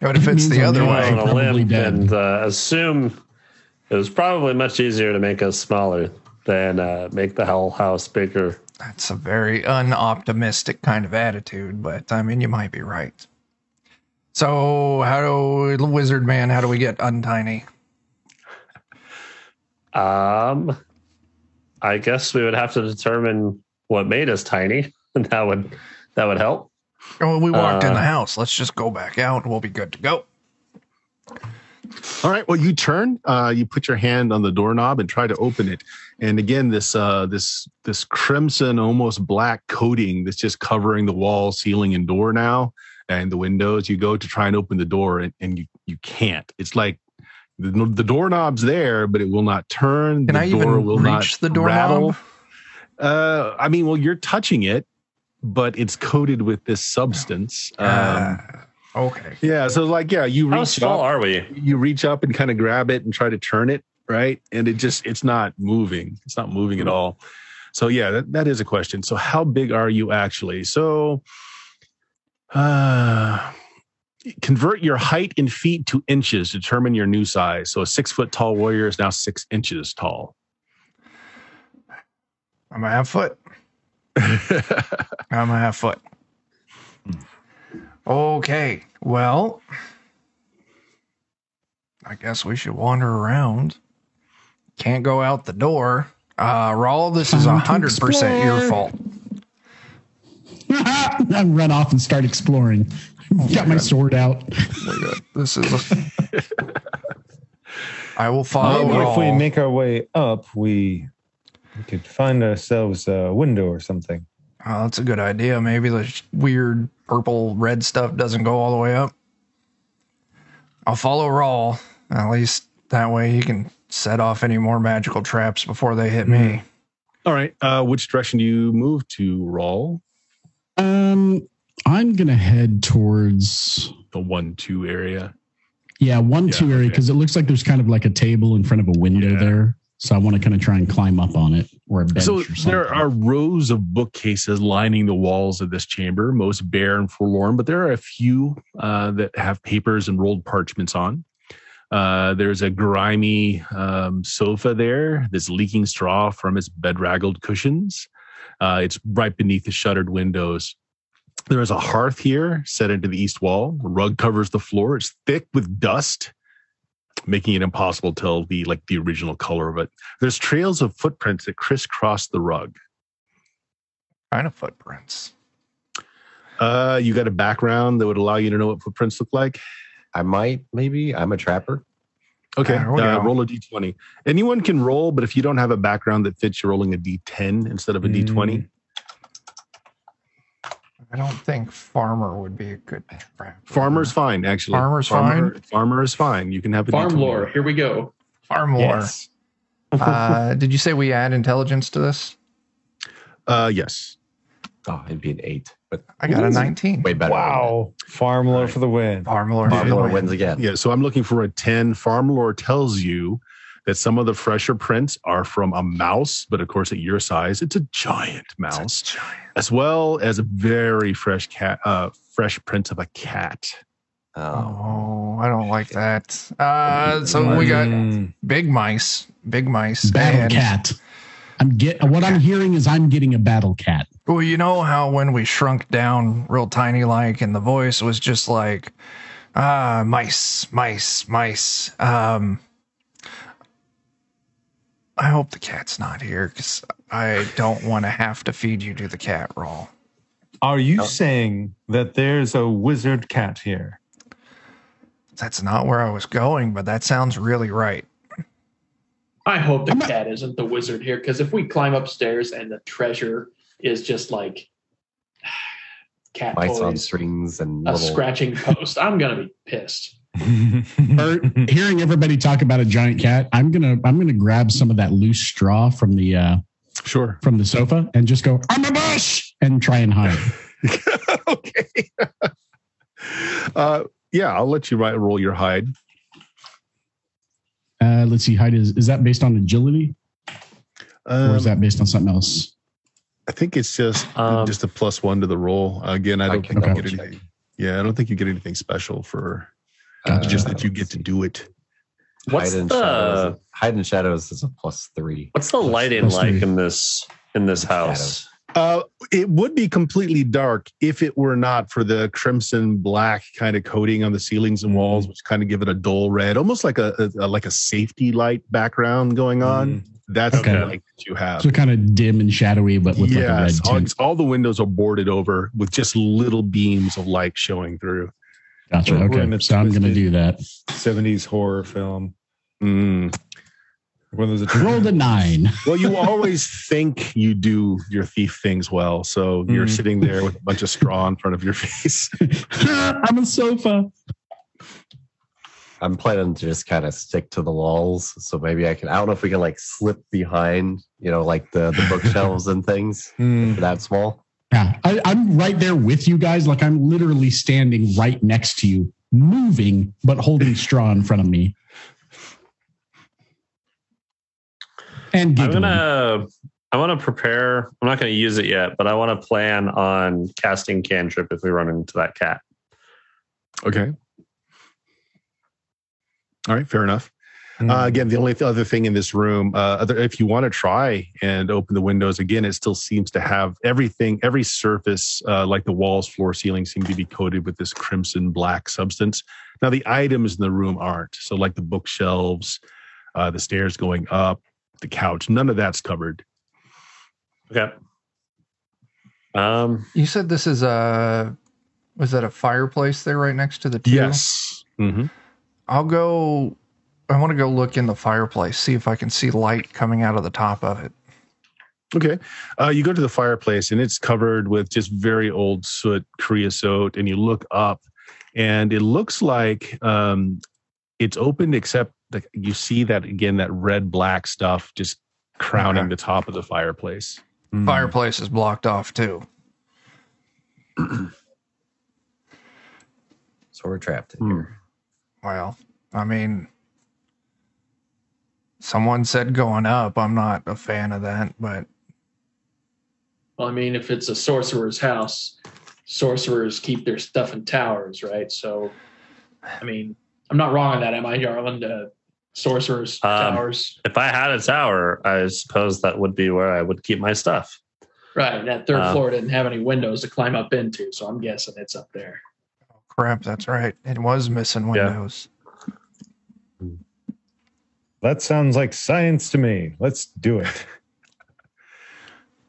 But if it's the other way, on a limb and uh, assume it was probably much easier to make us smaller than uh, make the whole house bigger. That's a very unoptimistic kind of attitude, but I mean, you might be right. So how do, Wizard Man, how do we get untiny? Um, I guess we would have to determine what made us tiny, and that would, that would help. Well, we walked uh, in the house. Let's just go back out and we'll be good to go. All right. Well, you turn, uh, you put your hand on the doorknob and try to open it. And again, this uh, this this crimson, almost black coating that's just covering the wall, ceiling, and door now, and the windows. You go to try and open the door, and, and you, you can't. It's like the, the doorknob's there, but it will not turn. Can the I door even will reach not the doorknob? Uh, I mean, well, you're touching it, but it's coated with this substance. Uh. Um, Okay. Yeah. So like, yeah, you reach How small up, are we? You reach up and kind of grab it and try to turn it. Right. And it just, it's not moving. It's not moving at all. So yeah, that, that is a question. So how big are you actually? So, uh, convert your height in feet to inches, determine your new size. So a six foot tall warrior is now six inches tall. I'm a half foot. I'm a half foot. Okay, well, I guess we should wander around. Can't go out the door. Uh, Raul, this is one hundred percent your fault. I run off and start exploring. Oh, Got my, my sword out. Oh, my this is. A... I will follow Maybe Raul. If we make our way up, we, we could find ourselves a window or something. Oh, that's a good idea. Maybe the weird purple red stuff doesn't go all the way up. I'll follow Raul. At least that way he can set off any more magical traps before they hit me. All right. Uh, which direction do you move to, Raul? Um, I'm going to head towards... the one two area. Yeah, one two yeah, area, because okay. It looks like there's kind of like a table in front of a window yeah. there. So I want to kind of try and climb up on it or a bench so or something. So there are rows of bookcases lining the walls of this chamber, most bare and forlorn, but there are a few uh, that have papers and rolled parchments on. Uh, there's a grimy um, sofa there that's leaking straw from its bedraggled cushions. Uh, it's right beneath the shuttered windows. There is a hearth here set into the east wall. The rug covers the floor. It's thick with dust, making it impossible to tell the like the original color of it. There's trails of footprints that crisscross the rug. Kind of footprints. Uh, you got a background that would allow you to know what footprints look like? I might, maybe. I'm a trapper. Okay, uh, roll a d twenty. Anyone can roll, but if you don't have a background that fits, you're rolling a d ten instead of a mm. d twenty. I don't think farmer would be a good trapper. Farmer's fine, actually. Farmer's farmer, fine. Farmer is fine. You can have a farm D twenty. Lore. Here we go. Farm lore. Yes. uh, did you say we add intelligence to this? Uh, yes. Oh, it'd be an eight, but I got a nineteen. Way better. Wow. Farm lore right. for the win. Farm lore. Farm lore wins again. Yeah. So I'm looking for a ten. Farm lore tells you that some of the fresher prints are from a mouse, but of course at your size, it's a giant mouse, a giant. As well as a very fresh cat, uh, fresh prints of a cat. Oh, oh I don't like that. Uh, so we got big mice, big mice. Battle cat. I'm get, What I'm hearing is I'm getting a battle cat. Well, you know how when we shrunk down real tiny like, and the voice was just like, ah, mice, mice, mice. Um, I hope the cat's not here because I don't want to have to feed you to the cat, Raul. Are you nope. saying that there's a wizard cat here? That's not where I was going, but that sounds really right. I hope the I'm cat not- isn't the wizard here, because if we climb upstairs and the treasure is just like cat toys on strings and a little... scratching post, I'm gonna be pissed. Or hearing everybody talk about a giant cat, I'm gonna I'm gonna grab some of that loose straw from the uh, sure from the sofa and just go, I'm a bush, and try and hide. Okay. uh, yeah, I'll let you roll your hide. Uh, let's see, hide is is that based on agility, um, or is that based on something else? I think it's just um, just a plus one to the roll. Again, I don't I think you get anything. Yeah, I don't think you get anything special for uh, just that you get to do it. What's hide and the shadows. Hide and shadows is a plus three. What's the plus, lighting plus like three. in this in this house? Uh, it would be completely dark if it were not for the crimson black kind of coating on the ceilings and walls, which kind of give it a dull red, almost like a, a, a like a safety light background going on. Mm. That's okay. The light that you have. So kind of dim and shadowy, but with yes, like a red tint. All, it's, all the windows are boarded over with just little beams of light showing through. Gotcha. We're, okay, we're so I'm going to do that. seventies horror film. Mm. Roll the nine. Well, you always think you do your thief things well, so mm. you're sitting there with a bunch of straw in front of your face. I'm a sofa. I'm planning to just kind of stick to the walls, so maybe I can. I don't know if we can like slip behind, you know, like the, the bookshelves and things. Mm. That small. Yeah, I, I'm right there with you guys. Like I'm literally standing right next to you, moving but holding straw in front of me. I'm gonna, I want to prepare. I'm not going to use it yet, but I want to plan on casting cantrip if we run into that cat. Okay. All right. Fair enough. Mm. Uh, again, the only th- other thing in this room, uh, other, if you want to try and open the windows again, it still seems to have everything, every surface, uh, like the walls, floor, ceiling, seem to be coated with this crimson black substance. Now, the items in the room aren't. So, like the bookshelves, uh, the stairs going up, the couch, none of that's covered. Okay. Um, you said this is a, was that a fireplace there right next to the table? Yes. Mm-hmm. I'll go, I want to go look in the fireplace, see if I can see light coming out of the top of it. Okay. Uh, you go to the fireplace and it's covered with just very old soot, creosote, and you look up and it looks like um, it's open except like you see that again, that red black stuff just crowning okay. the top of the fireplace. Mm. Fireplace is blocked off too. So we're trapped in mm. here. Well, I mean, someone said going up. I'm not a fan of that, but well, I mean, if it's a sorcerer's house, sorcerers keep their stuff in towers, right? So, I mean, I'm not wrong on that, am I, Yarlin? Uh, Sorcerers, um, towers. If I had a tower, I suppose that would be where I would keep my stuff. Right. And that third um, floor didn't have any windows to climb up into, so I'm guessing it's up there. Oh, crap, that's right. It was missing windows. Yeah. That sounds like science to me. Let's do it.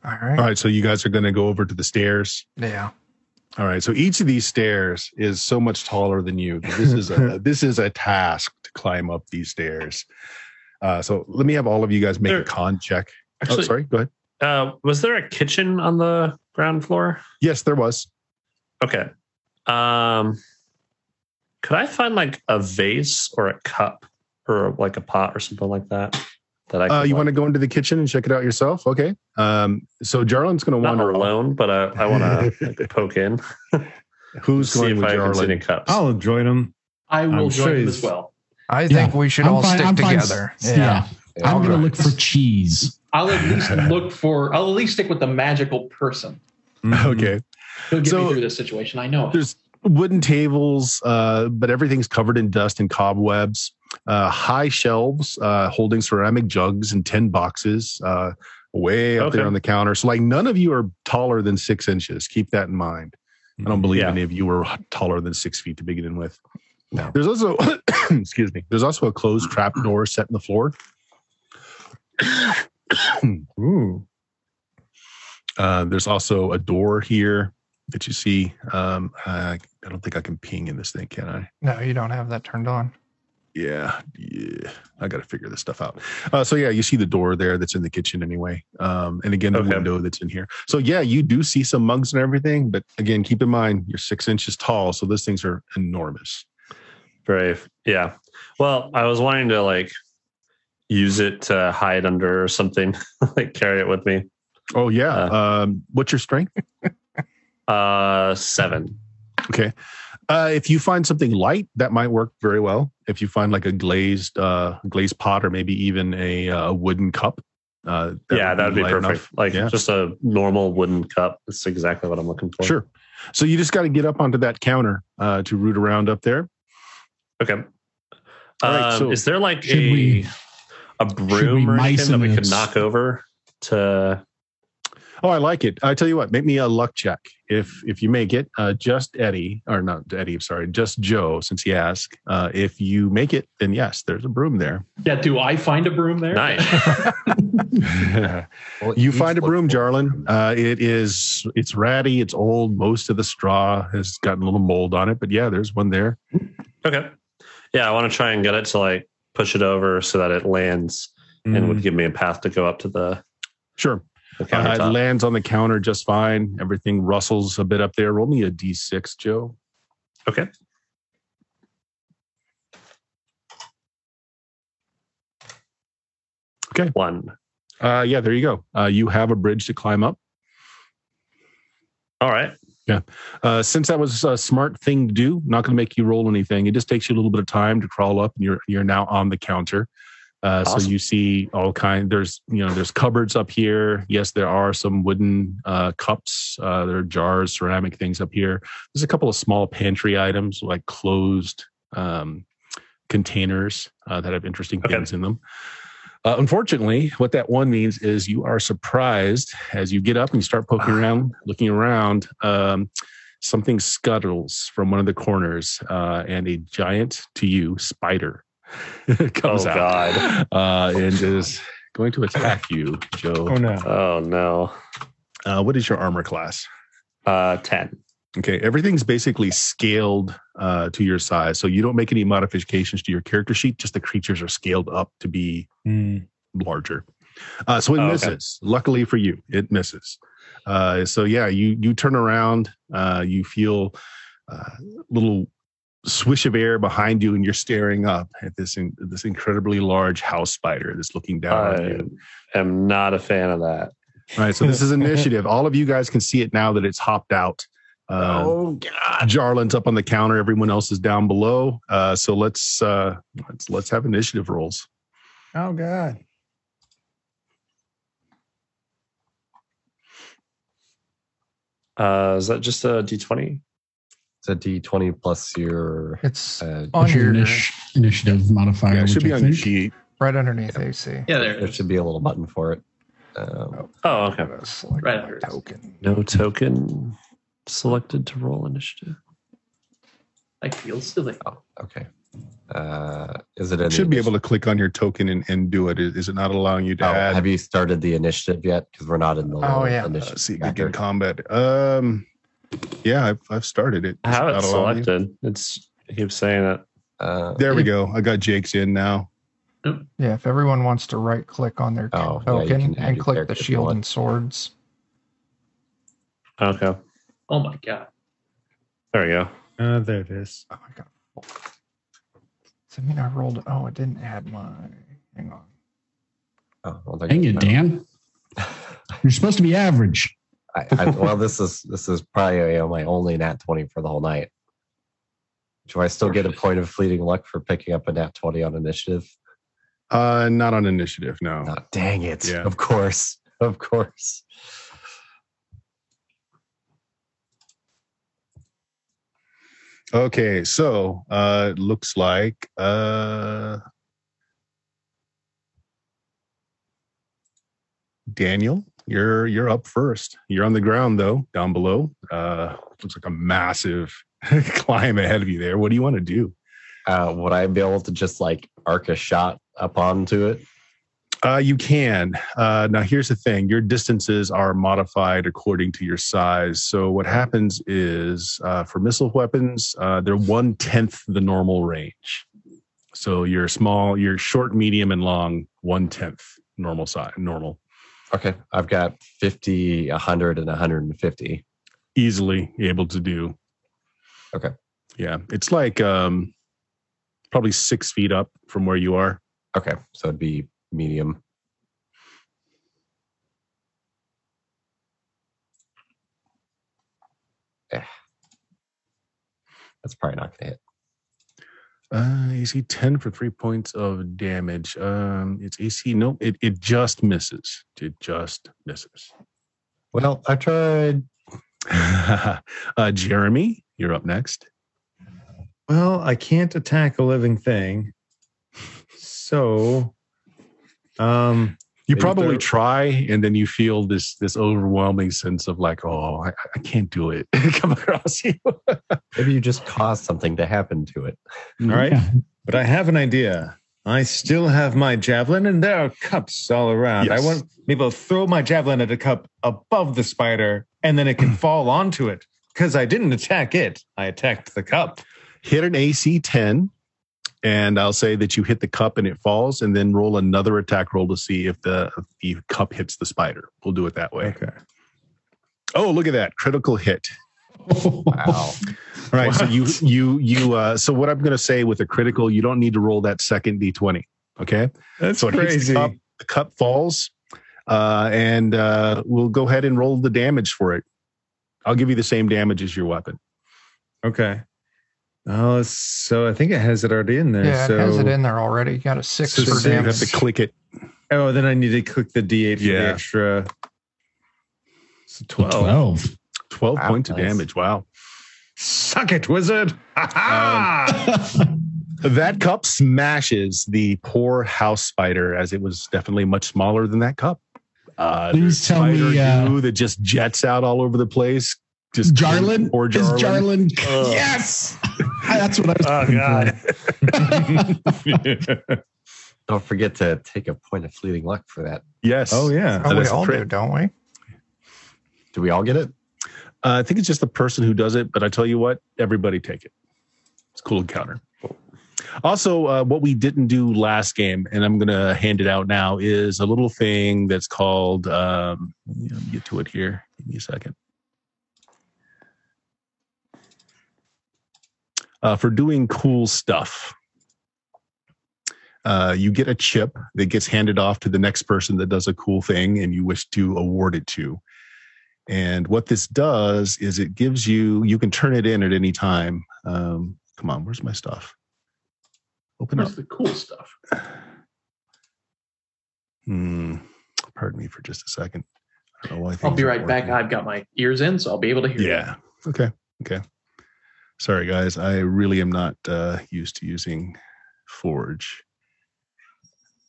All right. All right. So you guys are going to go over to the stairs. Yeah. All right. So each of these stairs is so much taller than you. This is a this is a task. Climb up these stairs. Uh, so let me have all of you guys make there, a con check. Actually, oh, sorry, go ahead. Uh, was there a kitchen on the ground floor? Yes, there was. Okay. Um, could I find like a vase or a cup or like a pot or something like that? That I. Could uh, you like... want to go into the kitchen and check it out yourself? Okay. Um, so Jarlin's going to wander alone, but I, I want to like, poke in. Who's going see if with I Jarlin? Can see any cups. I'll join him. I will I'm join sure him as well. I think yeah. we should I'm all fine, stick I'm together. Fine. Yeah. yeah. I'm going right. to look for cheese. I'll at least look for, I'll at least stick with the magical person. Mm-hmm. Okay. He'll get so, me through this situation. I know. There's wooden tables, uh, but everything's covered in dust and cobwebs. uh, high shelves uh, holding ceramic jugs and tin boxes uh, way up okay. there on the counter. So like none of you are taller than six inches. Keep that in mind. I don't believe yeah. any of you were taller than six feet to begin with. No. There's also, excuse me, there's also a closed trap door set in the floor. Ooh. Uh, there's also a door here that you see. Um, I, I don't think I can ping in this thing, can I? No, you don't have that turned on. Yeah, yeah. I got to figure this stuff out. Uh, so yeah, you see the door there that's in the kitchen anyway. Um, and again, the okay. window that's in here. So yeah, you do see some mugs and everything, but again, keep in mind you're six inches tall, so those things are enormous. Brave. Yeah. Well, I was wanting to like use it to hide under or something, like carry it with me. Oh yeah. Uh, um, what's your strength? uh, seven. Okay. Uh, if you find something light, that might work very well. If you find like a glazed uh, glazed pot or maybe even a uh, wooden cup. Uh, that yeah, that would be, be perfect. Enough. Like yeah. just a normal wooden cup. That's exactly what I'm looking for. Sure. So you just got to get up onto that counter uh, to root around up there. Okay. Um, right, so is there like a, we, a broom or anything that we could knock over to... Oh, I like it. I tell you what, make me a luck check. If if you make it, uh, just Eddie, or not Eddie, I'm sorry, just Joe, since he asked. Uh, if you make it, then yes, there's a broom there. Yeah, do I find a broom there? Nice. Well, you find a broom, Yarlin. Uh, it is, it's ratty, it's old. Most of the straw has gotten a little mold on it, but yeah, there's one there. Okay. Yeah, I want to try and get it to like push it over so that it lands mm. and would give me a path to go up to the... Sure. Uh, it lands on the counter just fine. Everything rustles a bit up there. Roll me a D six, Joe. Okay. Okay. One. Uh, yeah, there you go. Uh, you have a bridge to climb up. All right. Yeah. Uh, since that was a smart thing to do, not going to make you roll anything. It just takes you a little bit of time to crawl up, and you're you're now on the counter. Uh, awesome. So you see all kind. There's you know there's cupboards up here. Yes, there are some wooden uh, cups. Uh, there are jars, ceramic things up here. There's a couple of small pantry items like closed um, containers uh, that have interesting okay. things in them. Uh, unfortunately, what that one means is you are surprised as you get up and you start poking around, looking around. Um, something scuttles from one of the corners, uh, and a giant to you spider. comes oh, out God. Uh, and is going to attack you, Joe. Oh, no. Oh, no. Uh, what is your armor class? Uh, ten. Okay, everything's basically scaled uh, to your size. So you don't make any modifications to your character sheet. Just the creatures are scaled up to be mm. larger. Uh, so it oh, misses. Okay. Luckily for you, it misses. Uh, so, yeah, you, you turn around. Uh, you feel a uh, little... swish of air behind you, and you're staring up at this in, this incredibly large house spider that's looking down on you. I am not a fan of that. All right, so this is initiative. All of you guys can see it now that it's hopped out. Uh, oh God! Jarlin's up on the counter. Everyone else is down below. Uh, so let's uh, let's let's have initiative rolls. Oh God! Uh, is that just a D twenty? A D twenty plus your... It's uh, on your initi- initiative modifier. Yeah, it should be on your sheet. Right underneath yeah. A C. Yeah, there, there should be a little button for it. Um, oh, okay. Right under token. No token selected to roll initiative. I feel silly. Oh, okay. Uh, is it? You should be able to click on your token and, and do it. Is, is it not allowing you to oh, add... Have you started the initiative yet? Because we're not in the oh, yeah. initiative. Uh, see, begin combat. Um... Yeah, I've, I've started it. I have it selected. It's, I keep saying it. Uh, there we go. I got Jake's in now. Yeah, if everyone wants to right-click on their oh, token yeah, and click the shield and swords. Okay. Oh, my God. There we go. Uh, there it is. Oh, my God. Does that mean I rolled? Oh, it didn't add my... Hang on. Oh, well, Hang it, Dan. You're supposed to be average. I, I, well, this is this is probably you know, my only nat twenty for the whole night. Do I still get a point of fleeting luck for picking up a nat twenty on initiative? Uh, not on initiative, no. Oh, dang it! Yeah. Of course, of course. Okay, so it uh, looks like uh, Daniel, you're you're up first. You're on the ground though, down below. Uh, looks like a massive climb ahead of you there. What do you want to do? Uh, would I be able to just like arc a shot up onto it? Uh, you can. Uh, now, here's the thing. Your distances are modified according to your size. So what happens is uh, for missile weapons, uh, they're one-tenth the normal range. So you're small, you're short, medium, and long, one-tenth normal size. Normal. Okay. I've got fifty, one hundred, and one hundred fifty. Easily able to do. Okay. Yeah. It's like um, probably six feet up from where you are. Okay. So it'd be medium. Eh. That's probably not going to hit. Uh, A C ten for three points of damage. Um, it's A C. Nope. It, it just misses. It just misses. Well, I tried. uh, Jeremy, you're up next. Well, I can't attack a living thing. So. Um, you probably there... try, and then you feel this this overwhelming sense of like, oh, I, I can't do it. Come across you. Maybe you just caused something to happen to it. All right. Yeah. But I have an idea. I still have my javelin, and there are cups all around. Yes. I want to be able to throw my javelin at a cup above the spider, and then it can fall onto it. Because I didn't attack it. I attacked the cup. Hit an A C ten. And I'll say that you hit the cup and it falls, and then roll another attack roll to see if the, if the cup hits the spider. We'll do it that way. Okay. Oh, look at that. Critical hit. Oh, wow. All right. Wow. So you you you uh, so what I'm gonna say with a critical, you don't need to roll that second D twenty. Okay. That's so it crazy. Hits the, cup, the cup falls. Uh, and uh, we'll go ahead and roll the damage for it. I'll give you the same damage as your weapon. Okay. Oh, so I think it has it already in there. Yeah, so it has it in there already. You got a six so for damage. You have to click it. Oh, then I need to click the D eight for yeah. the extra. So twelve. twelve. twelve wow, points nice. Of damage. Wow. Suck it, wizard. Um, that cup smashes the poor house spider, as it was definitely much smaller than that cup. Uh, Please tell me. Uh, that just jets out all over the place. Just Yarlin or Yarlin. Is Yarlin uh, yes. That's what I was oh, God. Don't forget to take a point of fleeting luck for that. Yes. Oh, yeah. Oh, we all do, don't we? Do we all get it? Uh, I think it's just the person who does it, but I tell you what, everybody take it. It's a cool encounter. Also, uh, what we didn't do last game, and I'm going to hand it out now, is a little thing that's called, um, let me get to it here. Give me a second. Uh, for doing cool stuff. Uh, you get a chip that gets handed off to the next person that does a cool thing and you wish to award it to. And what this does is it gives you, you can turn it in at any time. Um, come on, where's my stuff? Open where's up. Where's the cool stuff? Hmm. Pardon me for just a second. I don't know why I'll be right back. I've got my ears in, so I'll be able to hear you. Yeah. Okay. Okay. Sorry, guys. I really am not uh, used to using Forge.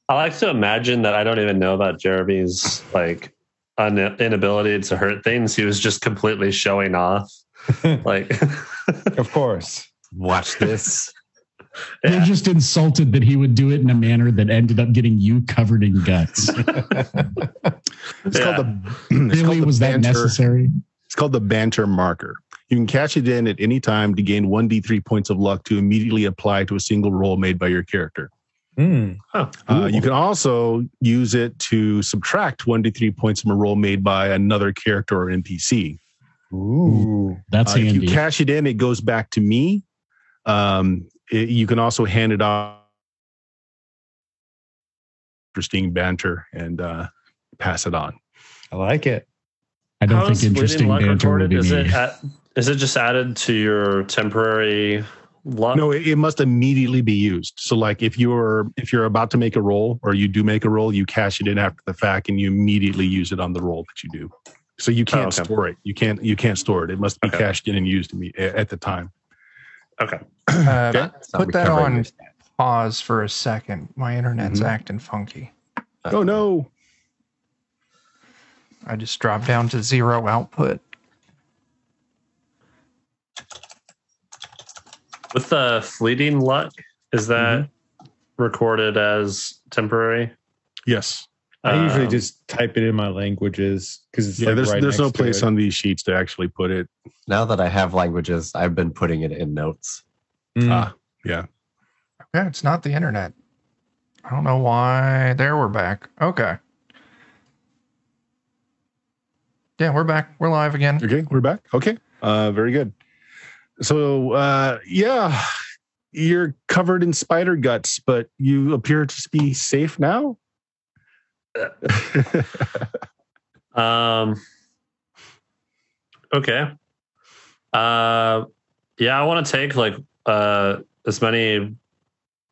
I like to imagine that I don't even know about Jeremy's like un- inability to hurt things. He was just completely showing off. Like, of course. Watch this. You're yeah. just insulted that he would do it in a manner that ended up getting you covered in guts. It's yeah. called the. It's really, called the was banter. That necessary? It's called the banter marker. You can cash it in at any time to gain one d three points of luck to immediately apply to a single roll made by your character. Mm. Huh. Uh, you can also use it to subtract one d three points from a roll made by another character or N P C. Ooh, that's uh, handy. If you cash it in, it goes back to me. Um, it, you can also hand it off. Interesting banter and uh, pass it on. I like it. I don't How think interesting banter would be is it, at, is it just added to your temporary luck? No, it, it must immediately be used. So, like, if you're if you're about to make a roll, or you do make a roll, you cash it in after the fact, and you immediately use it on the roll that you do. So you can't oh, okay. store it. You can't you can't store it. It must be okay. cashed in and used at the time. Okay. Uh, yeah, put that on pause for a second. My internet's mm-hmm. acting funky. Oh, no. I just dropped down to zero output. With the fleeting luck, is that mm-hmm. recorded as temporary? Yes. I um, usually just type it in my languages because it's yeah, like there's right there's no place it. on these sheets to actually put it. Now that I have languages, I've been putting it in notes. Mm. Ah, yeah. Okay, it's not the internet. I don't know why. There, we're back. Okay. Yeah, we're back. We're live again. Okay, we're back. Okay, uh, very good. So, uh, yeah, you're covered in spider guts, but you appear to be safe now. um. Okay. Uh, yeah, I want to take like uh as many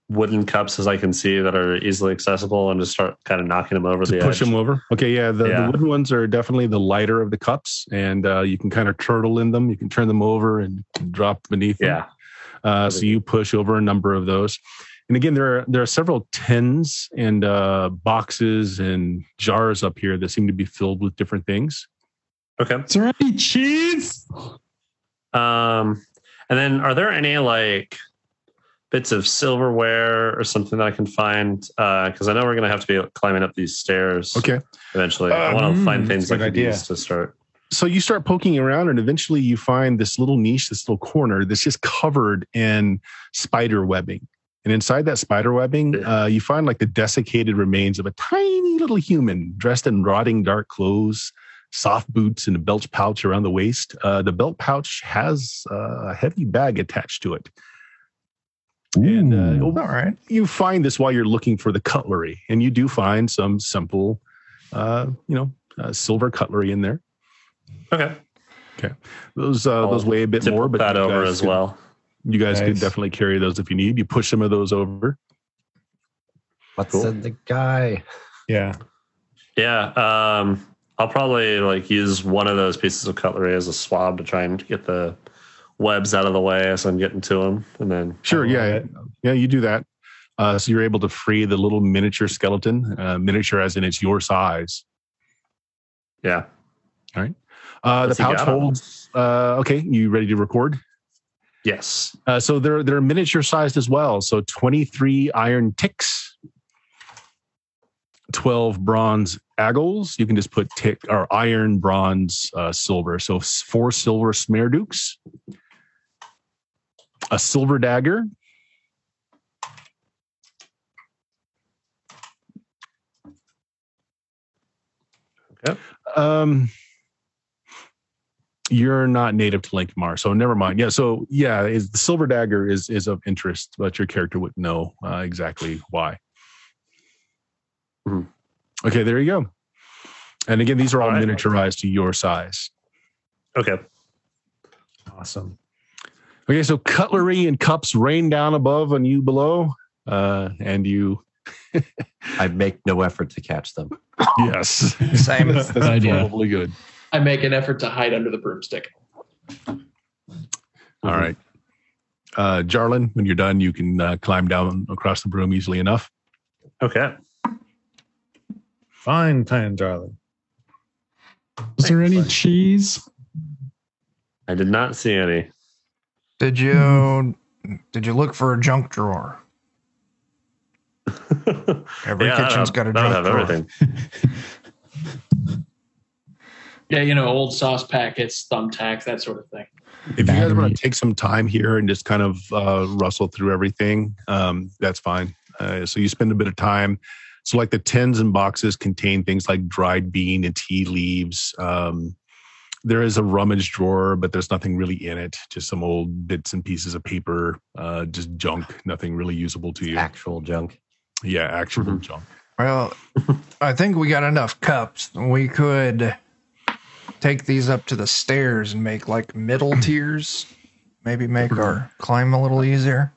wooden cups as I can see that are easily accessible and just start kind of knocking them over to the push edge. them over. Okay, yeah the, yeah. the wooden ones are definitely the lighter of the cups, and uh, you can kind of turtle in them. You can turn them over and drop beneath yeah. them. Uh, so you push over a number of those. And again, there are there are several tins and uh, boxes and jars up here that seem to be filled with different things. Okay. Is there any cheese? Um, and then are there any like bits of silverware or something that I can find? Because uh, I know we're going to have to be climbing up these stairs. Okay. Eventually, uh, I want to mm, find things I can use to start. So you start poking around, and eventually you find this little niche, this little corner that's just covered in spider webbing. And inside that spider webbing, uh, you find like the desiccated remains of a tiny little human dressed in rotting dark clothes, soft boots, and a belt pouch around the waist. Uh, the belt pouch has uh, a heavy bag attached to it. Ooh. And uh, all right, you find this while you're looking for the cutlery, and you do find some simple, uh, you know, uh, silver cutlery in there. Okay. Okay. Those uh, those weigh a bit more, but that over as well. You guys nice. Can definitely carry those if you need. You push some of those over. What's cool. in the guy? Yeah. Yeah. Um, I'll probably like use one of those pieces of cutlery as a swab to try and get the webs out of the way as I'm getting to them. And then sure. Yeah. Yeah. yeah, you do that. Uh, so you're able to free the little miniature skeleton, uh, miniature as in it's your size. Yeah. All right. Uh, the pouch holds. Uh, okay. You ready to record? Yes. Uh, so they're they're miniature sized as well. So twenty-three iron ticks, twelve bronze aggles. You can just put tick or iron, bronze, uh, silver. So four silver smeardukes, a silver dagger, okay. Um. You're not native to Lankhmar, so never mind. Yeah, so yeah, is the silver dagger is is of interest, but your character wouldn't know uh, exactly why. Mm-hmm. Okay, there you go. And again, these are all, all right. miniaturized to your size. Okay. Awesome. Okay, so cutlery and cups rain down above and you below, uh, and you... I make no effort to catch them. Yes. Same. That's probably good. I make an effort to hide under the broomstick. All right. Uh, Yarlin, when you're done, you can uh, climb down across the broom easily enough. Okay. Fine time, Yarlin. Was there any cheese? I did not see any. Did you did you look for a junk drawer? Every yeah, kitchen's got a junk have drawer. Everything. Yeah, you know, old sauce packets, thumbtacks, that sort of thing. If Battery. You guys want to take some time here and just kind of uh, rustle through everything, um, that's fine. Uh, so you spend a bit of time. So like the tins and boxes contain things like dried bean and tea leaves. Um, there is a rummage drawer, but there's nothing really in it. Just some old bits and pieces of paper, uh, just junk, nothing really usable to you. Actual junk. Yeah, actual mm-hmm. junk. Well, I think we got enough cups. We could... take these up to the stairs and make like middle tiers. Maybe make our climb a little easier.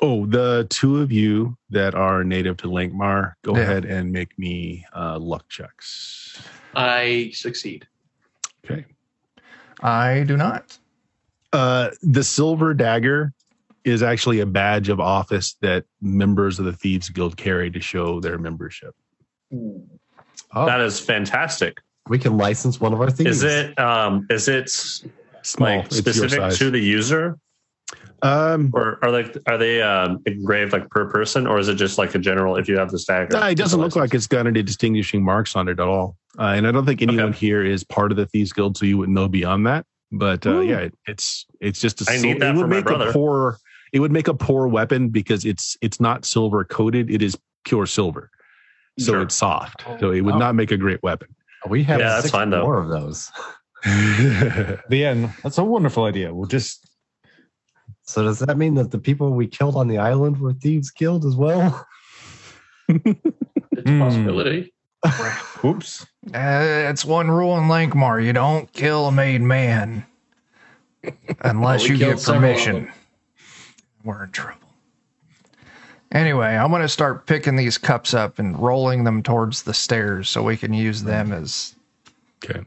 Oh, the two of you that are native to Lankhmar, go yeah. ahead and make me uh, luck checks. I succeed. Okay. I do not. Uh, the silver dagger is actually a badge of office that members of the Thieves Guild carry to show their membership. Oh. That is fantastic. We can license one of our thieves. Is it um, is it small, like specific to the user? Um, or are like are they uh, engraved like per person, or is it just like a general? If you have the stagger, nah, it doesn't look like it's got any distinguishing marks on it at all. Uh, and I don't think anyone okay. here is part of the Thieves Guild, so you wouldn't know beyond that. But uh, yeah, it, it's it's just a. I need that it would for my make brother. A poor, it would make a poor weapon because it's it's not silver coated. It is pure silver, so sure. it's soft. So it would oh. not make a great weapon. We have yeah, six fine, more though. of those. The end. That's a wonderful idea. We'll just. So does that mean that the people we killed on the island were Thieves Guild as well? It's a possibility. Mm. Oops. Uh, that's one rule in Lankhmar. You don't kill a made man unless well, we you get permission. We're in trouble. Anyway, I'm going to start picking these cups up and rolling them towards the stairs so we can use them as... Okay.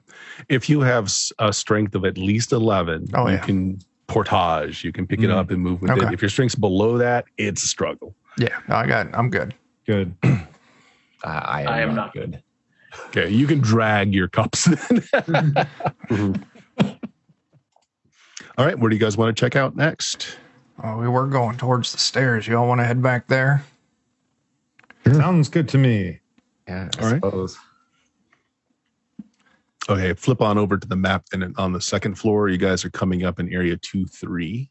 If you have a strength of at least eleven, oh, you yeah. can... portage. You can pick it up and move with okay. it. If your strength's below that, it's a struggle. Yeah, I got it. I'm good. Good. uh, I am, I am not, not good. Okay, you can drag your cups then. All right, where do you guys want to check out next? Oh, we were going towards the stairs. You all want to head back there? Sure. Sounds good to me. Yeah, I all suppose. Right. Okay, flip on over to the map, and on the second floor, you guys are coming up in area two, three.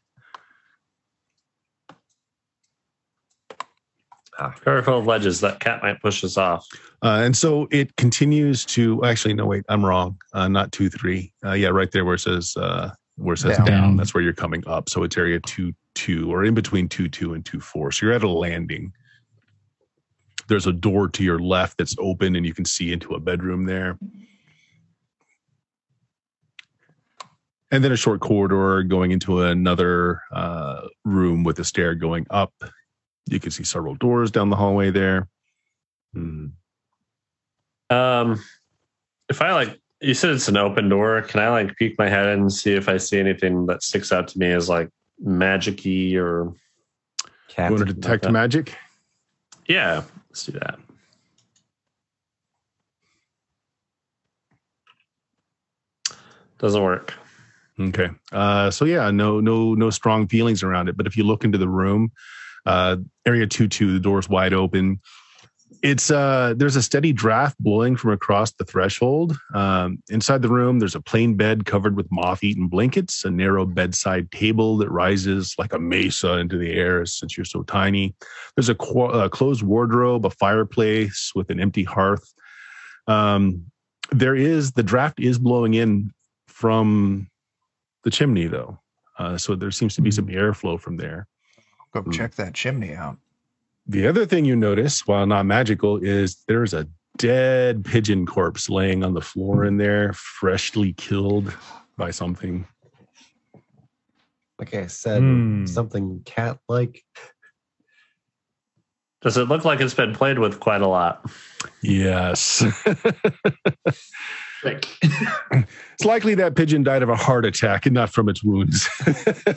Ah, careful of ledges. That cat might push us off. Uh, and so it continues to. Actually, no, wait, I'm wrong. Uh, not two, three. Uh, yeah, right there where it says uh, where it says down. down. That's where you're coming up. So it's area two, two, or in between two, two, and two, four. So you're at a landing. There's a door to your left that's open, and you can see into a bedroom there. And then a short corridor going into another uh, room with a stair going up. You can see several doors down the hallway there. Mm. Um, if I like, you said it's an open door. Can I like peek my head in and see if I see anything that sticks out to me as like magic-y or? You want to detect like magic? Yeah, let's do that. Doesn't work. Okay. Uh, so yeah, no, no, no strong feelings around it. But if you look into the room, uh, area two, two, the door's wide open. It's uh, there's a steady draft blowing from across the threshold. Um, inside the room, there's a plain bed covered with moth-eaten blankets, a narrow bedside table that rises like a mesa into the air since you're so tiny. There's a, qu- a closed wardrobe, a fireplace with an empty hearth. Um, there is the draft is blowing in from the chimney, though, uh, so there seems to be some airflow from there. Go check that chimney out. The other thing you notice, while not magical, is there's a dead pigeon corpse laying on the floor in there, freshly killed by something. Like I said, mm. something cat-like. Does it look like it's been played with quite a lot? Yes. It's likely that pigeon died of a heart attack and not from its wounds.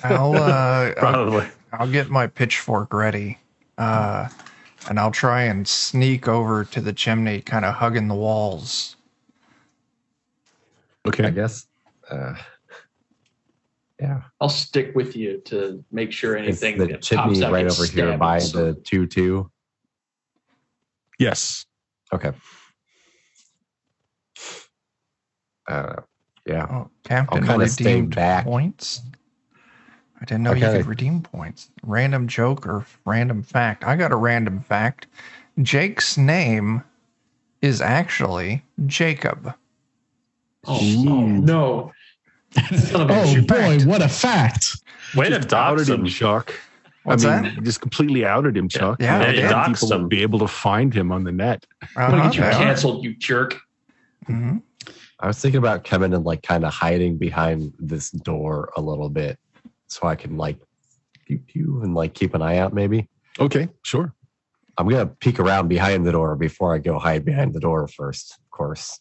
I'll, uh, Probably. I'll, I'll get my pitchfork ready, uh, and I'll try and sneak over to the chimney, kind of hugging the walls. Okay, I guess. Uh, yeah, I'll stick with you to make sure anything. It's the that chimney right over here by the two two. Yes. Okay. Uh, yeah. Oh, Captain I'll redeemed back. Points. I didn't know okay. you could redeem points. Random joke or random fact. I got a random fact. Jake's name is actually Jacob. Oh, oh no. Oh boy, what a fact. Way to dox him, Chuck. What's I mean, that? Just completely outed him, Chuck. Yeah, yeah, yeah. People him. Will be able to find him on the net. Uh-huh, Look at you canceled, are. You jerk. Mm-hmm. I was thinking about Kevin and like kind of hiding behind this door a little bit so I can like pew pew and like keep an eye out maybe. Okay, sure. I'm going to peek around behind the door before I go hide behind the door first, of course.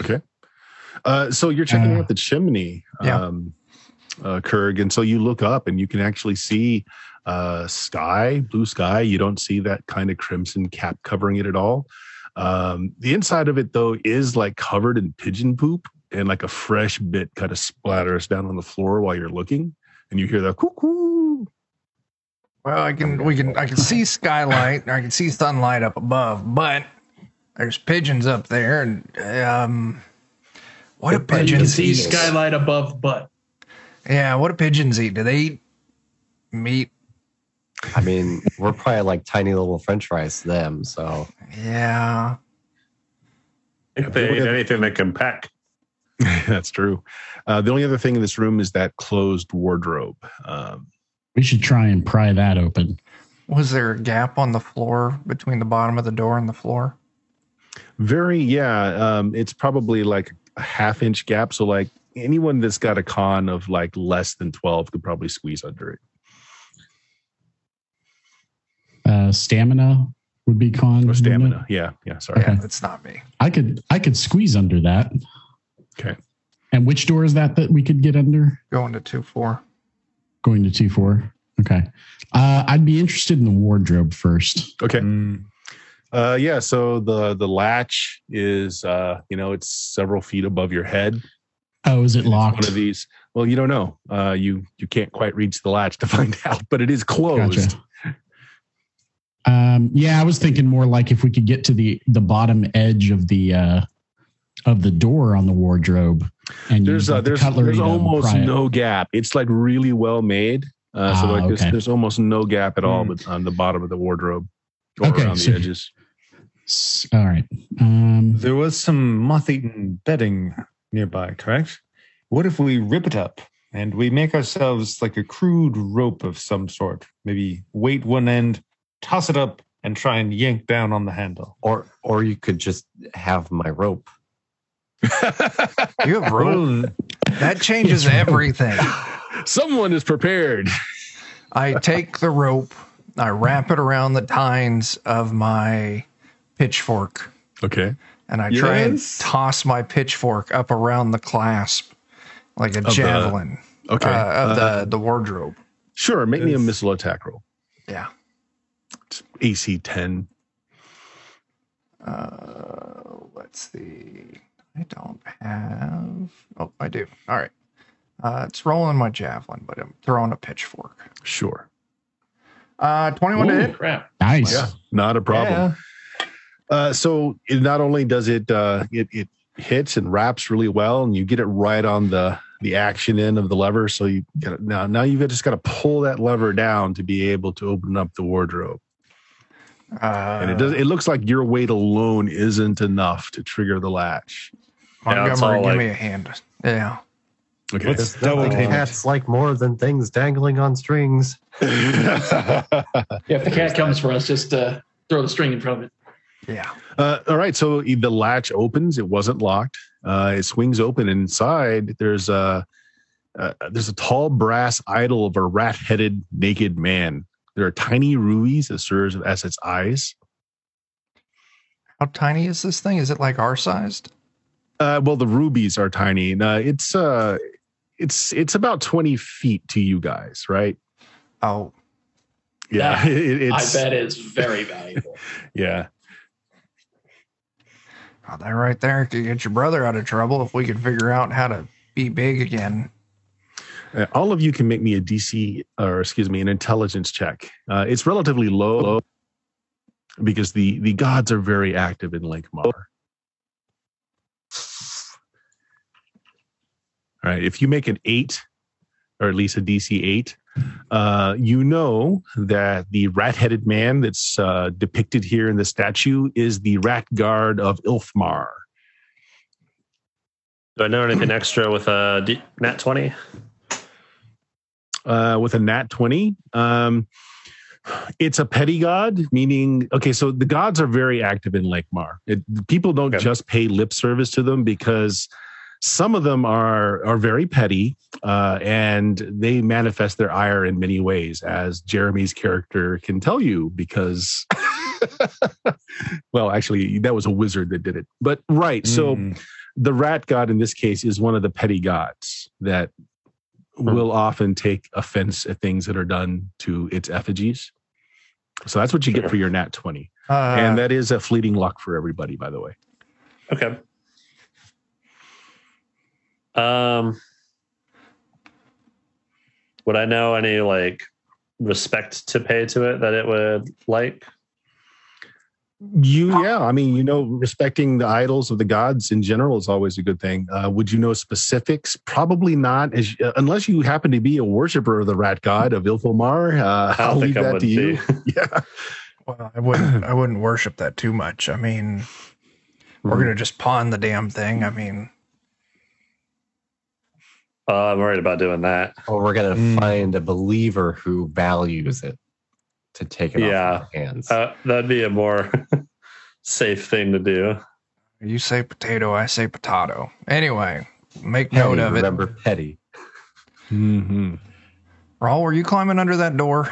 Okay. Uh, so you're checking uh, out the chimney. Yeah. Um, uh, Kurg. And so you look up and you can actually see uh, sky, blue sky. You don't see that kind of crimson cap covering it at all. Um, the inside of it, though, is like covered in pigeon poop, and like a fresh bit kind of splatters down on the floor while you're looking, and you hear the cuckoo. Well, I can, we can, I can see skylight, I can see sunlight up above, but there's pigeons up there, and um, what do pigeons eat? Skylight above, but yeah, what do pigeons eat? Do they eat meat? I mean, we're probably like tiny little French fries to them, so yeah. If they eat anything they can pack. That's true. Uh, the only other thing in this room is that closed wardrobe. Um, we should try and pry that open. Was there a gap on the floor between the bottom of the door and the floor? Very, yeah. Um, it's probably like a half inch gap. So like anyone that's got a con of like less than twelve could probably squeeze under it. Uh, stamina would be con. Oh, stamina. Yeah. Yeah. Sorry. Okay. Yeah, that's not me. I could, I could squeeze under that. Okay. And which door is that that we could get under? Going to two four. Going to two four. Okay. Uh, I'd be interested in the wardrobe first. Okay. Mm. Uh, yeah, so the, the latch is, uh, you know, it's several feet above your head. Oh, is it locked? One of these. Well, you don't know. Uh, you, you can't quite reach the latch to find out, but it is closed. Gotcha. Um, yeah, I was thinking more like if we could get to the, the bottom edge of the... Uh, of the door on the wardrobe, and there's a, there's, there's almost no gap. It's like really well made. Uh, ah, so like okay. there's, there's almost no gap at all, mm. but on the bottom of the wardrobe or okay, around so, the edges. All right. Um, there was some moth-eaten bedding nearby, correct? What if we rip it up and we make ourselves like a crude rope of some sort? Maybe weight one end, toss it up, and try and yank down on the handle. Or, or you could just have my rope. You have rope. That changes everything. Someone is prepared. I take the rope. I wrap it around the tines of my pitchfork. Okay. And I yes. try and toss my pitchfork up around the clasp like a of javelin. The, okay. Uh, of uh, the, the wardrobe. Sure. Make it's, me a missile attack roll. Yeah. It's A C ten. Uh, let's see. I don't have... Oh, I do. All right. Uh, it's rolling my javelin, but I'm throwing a pitchfork. Sure. Uh, twenty-one Ooh, to hit. Crap. Nice. Yeah, not a problem. Yeah. Uh, so it not only does it, uh, it it hits and wraps really well, and you get it right on the, the action end of the lever. So you gotta, now, now you've just got to pull that lever down to be able to open up the wardrobe. Uh, and it does. It looks like your weight alone isn't enough to trigger the latch. Montgomery, give like, me a hand. Yeah. Okay. It's double cats like more than things dangling on strings. Yeah, if the cat comes for us, just uh, throw the string in front of it. Yeah. Uh, all right. So the latch opens. It wasn't locked. Uh, it swings open, and inside there's a uh, there's a tall brass idol of a rat-headed naked man. There are tiny rubies that serve as its eyes. How tiny is this thing? Is it like our sized? Uh, well, the rubies are tiny. And, uh, it's uh, it's it's about twenty feet to you guys, right? Oh, yeah. That, it, it's, I bet it's very valuable. Yeah. Oh, that right there could get your brother out of trouble if we could figure out how to be big again. Uh, all of you can make me a D C, or excuse me, an intelligence check. Uh, it's relatively low, low because the, the gods are very active in Lankhmar. All right, if you make an eight, or at least a D C eight, uh, you know that the rat-headed man that's uh, depicted here in the statue is the Rat Guard of Ilthmar. Do I know anything extra with a D- nat twenty? Uh, with a nat twenty. Um, it's a petty god, meaning, okay, so the gods are very active in Lankhmar. It, people don't okay. just pay lip service to them because some of them are, are very petty, uh, and they manifest their ire in many ways, as Jeremy's character can tell you, because, well, actually, that was a wizard that did it. But, right, mm. so the rat god in this case is one of the petty gods that mm. will often take offense at things that are done to its effigies. So that's what you get for your nat twenty. Uh, and that is a fleeting luck for everybody, by the way. Okay. Um, would I know any, like, respect to pay to it that it would like? You, yeah. I mean, you know, respecting the idols of the gods in general is always a good thing. Uh, would you know specifics? Probably not, as, uh, unless you happen to be a worshiper of the Rat God of Ilthmar. Uh, I'll leave that to you. Yeah. Well, I wouldn't. I wouldn't worship that too much. I mean, mm-hmm. we're gonna just pawn the damn thing. I mean, uh, I'm worried about doing that. Well, we're gonna mm. find a believer who values it. To take it yeah. off our hands. Uh, that'd be a more safe thing to do. You say potato, I say potato. Anyway, make petty, note of remember it. Remember petty. Mm-hmm. Raul, were you climbing under that door?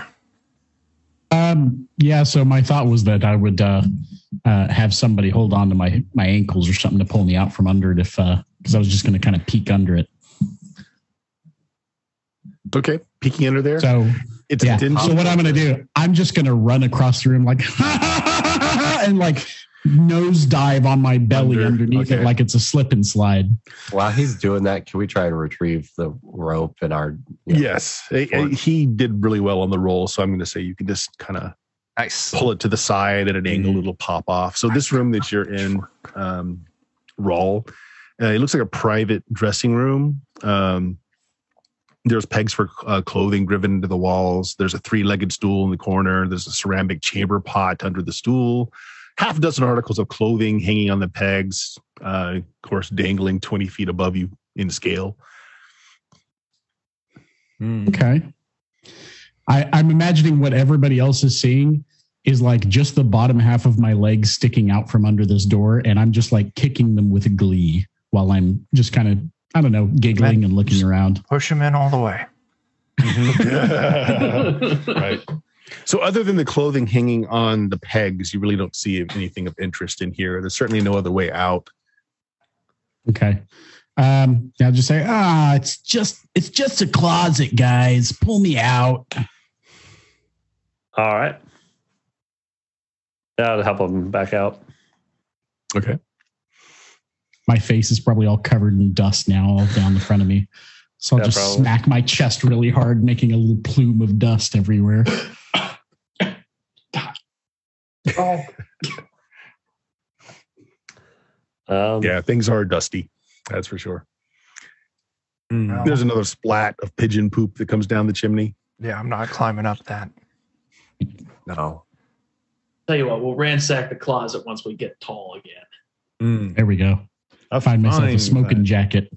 Um, yeah, so my thought was that I would uh, uh, have somebody hold on to my, my ankles or something to pull me out from under it, if because uh, I was just going to kind of peek under it. Okay, peeking under there. So... It's yeah. So what I'm going to do, I'm just going to run across the room like, ha, ha, ha, ha, ha, and like nose dive on my belly Under, underneath okay. it like it's a slip and slide. While he's doing that, can we try and retrieve the rope and our... You know, yes. Fork? He did really well on the roll, so I'm going to say you can just kind of nice. pull it to the side at an angle, mm-hmm. it'll pop off. So this room that you're in, um, Rawl, uh, it looks like a private dressing room. Um There's pegs for uh, clothing driven into the walls. There's a three-legged stool in the corner. There's a ceramic chamber pot under the stool. Half a dozen articles of clothing hanging on the pegs. Uh, of course, dangling twenty feet above you in scale. Mm. Okay. I, I'm imagining what everybody else is seeing is like just the bottom half of my legs sticking out from under this door, and I'm just like kicking them with glee while I'm just kind of... I don't know, giggling and, and looking just around. Push him in all the way. Right. So other than the clothing hanging on the pegs, you really don't see anything of interest in here. There's certainly no other way out. Okay. Um, I'll just say, ah, it's just it's just a closet, guys. Pull me out. All right. That'll help him back out. Okay. My face is probably all covered in dust now, all down the front of me. So I'll yeah, just probably. smack my chest really hard, making a little plume of dust everywhere. oh. um, yeah, things are dusty. That's for sure. No. There's another splat of pigeon poop that comes down the chimney. Yeah, I'm not climbing up that. No. Tell you what, we'll ransack the closet once we get tall again. Mm. There we go. I find myself a smoking jacket.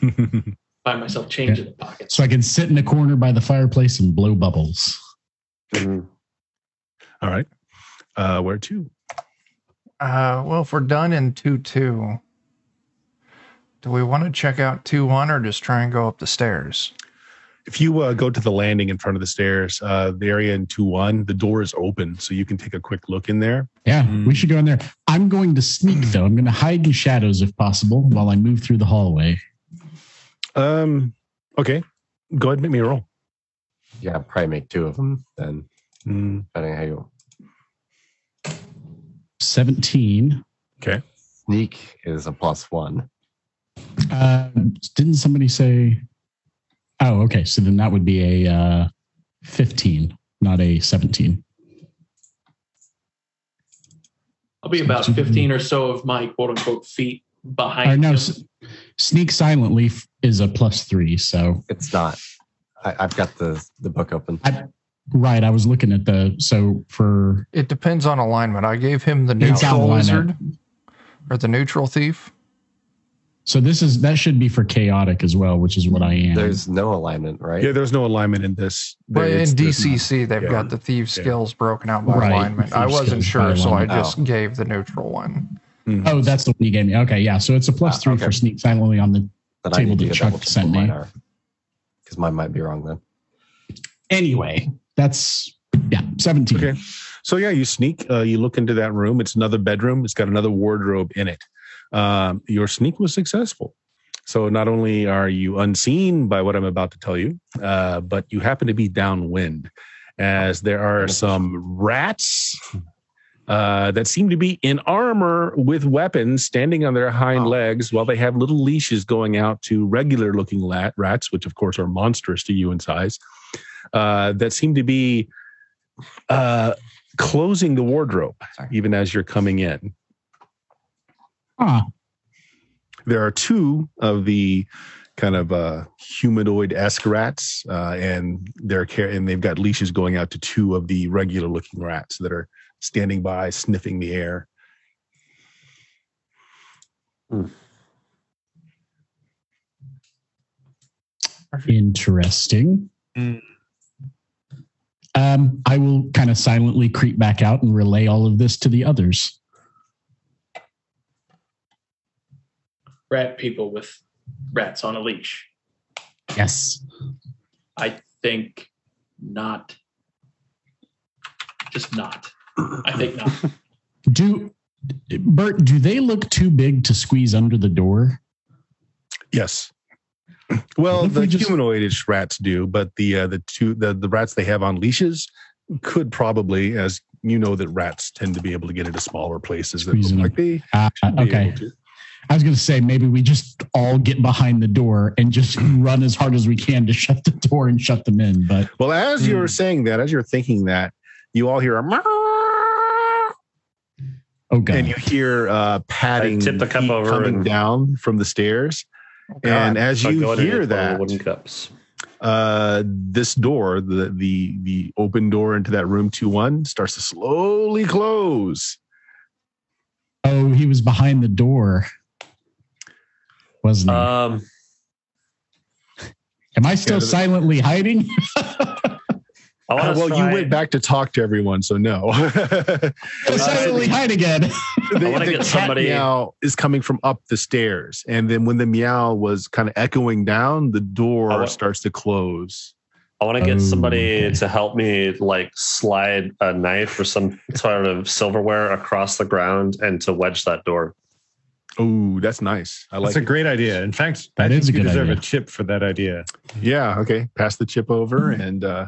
Find myself change in the pocket. So I can sit in the corner by the fireplace and blow bubbles. Mm-hmm. All right. Uh, where to? Uh, well, if we're done in two two, do we want to check out two one or just try and go up the stairs? If you uh, go to the landing in front of the stairs, uh, the area in two one, the door is open, so you can take a quick look in there. Yeah, mm. we should go in there. I'm going to sneak, though. I'm going to hide in shadows, if possible, while I move through the hallway. Um. Okay. Go ahead and make me a roll. Yeah, I'll probably make two of them, then. Mm. Depending on how you... seventeen. Okay. Sneak is a plus one. Uh, didn't somebody say... Oh, okay. So then that would be a uh, fifteen, not a seventeen. I'll be about fifteen or so of my quote-unquote feet behind. Or no, s- sneak silently is a plus three, so it's not. I, I've got the, the book open. I, right, I was looking at the so for. It depends on alignment. I gave him the neutral wizard or the neutral thief. So this is that should be for chaotic as well, which is what I am. There's no alignment, right? Yeah, there's no alignment in this. But in D C C, they've yeah. got the thieves' yeah. skills broken out by right. alignment. Thieves I wasn't sure, so I just oh. gave the neutral one. Mm-hmm. Oh, that's the one you gave me. Okay, yeah. So it's a plus ah, three okay. for sneak silently on the then table that Chuck sent me. Because mine might be wrong then. Anyway, that's yeah, seventeen. Okay. So yeah, you sneak. Uh, you look into that room. It's another bedroom. It's got another wardrobe in it. Um, your sneak was successful. So not only are you unseen by what I'm about to tell you, uh, but you happen to be downwind, as there are some rats uh, that seem to be in armor with weapons standing on their hind oh. legs while they have little leashes going out to regular-looking lat- rats, which, of course, are monstrous to you in size, uh, that seem to be uh, closing the wardrobe Sorry. even as you're coming in. Huh. There are two of the kind of uh, humanoid-esque rats, uh, and they're car- and they've got leashes going out to two of the regular-looking rats that are standing by, sniffing the air. Mm. Interesting. Mm. Um, I will kind of silently creep back out and relay all of this to the others. Rat people with rats on a leash. Yes. I think not. Just not. I think not. Do, Bert, do they look too big to squeeze under the door? Yes. Well, the just... humanoidish rats do, but the uh, the two the, the rats they have on leashes could probably, as you know that rats tend to be able to get into smaller places that look like they uh, should okay. be able to. I was going to say, maybe we just all get behind the door and just run as hard as we can to shut the door and shut them in. But Well, as mm. you're saying that, as you're thinking that, you all hear a... Oh, God. And you hear uh, patting tip the cup over coming and... down from the stairs. Oh, and as so you hear that, wooden cups. Uh, this door, the, the, the open door into that room two one, starts to slowly close. Oh, he was behind the door. Wasn't um, am I still silently hiding? uh, well, try. You went back to talk to everyone, so no. I was silently uh, hide again. The, I the get cat somebody... meow is coming from up the stairs, and then when the meow was kind of echoing down, the door want... starts to close. I want to get oh, somebody okay. to help me, like, slide a knife or some sort of silverware across the ground and to wedge that door. Oh, that's nice. I like. That's it. A great idea. In fact, that I is think a you good deserve idea. A chip for that idea. Yeah. Okay. Pass the chip over, and uh,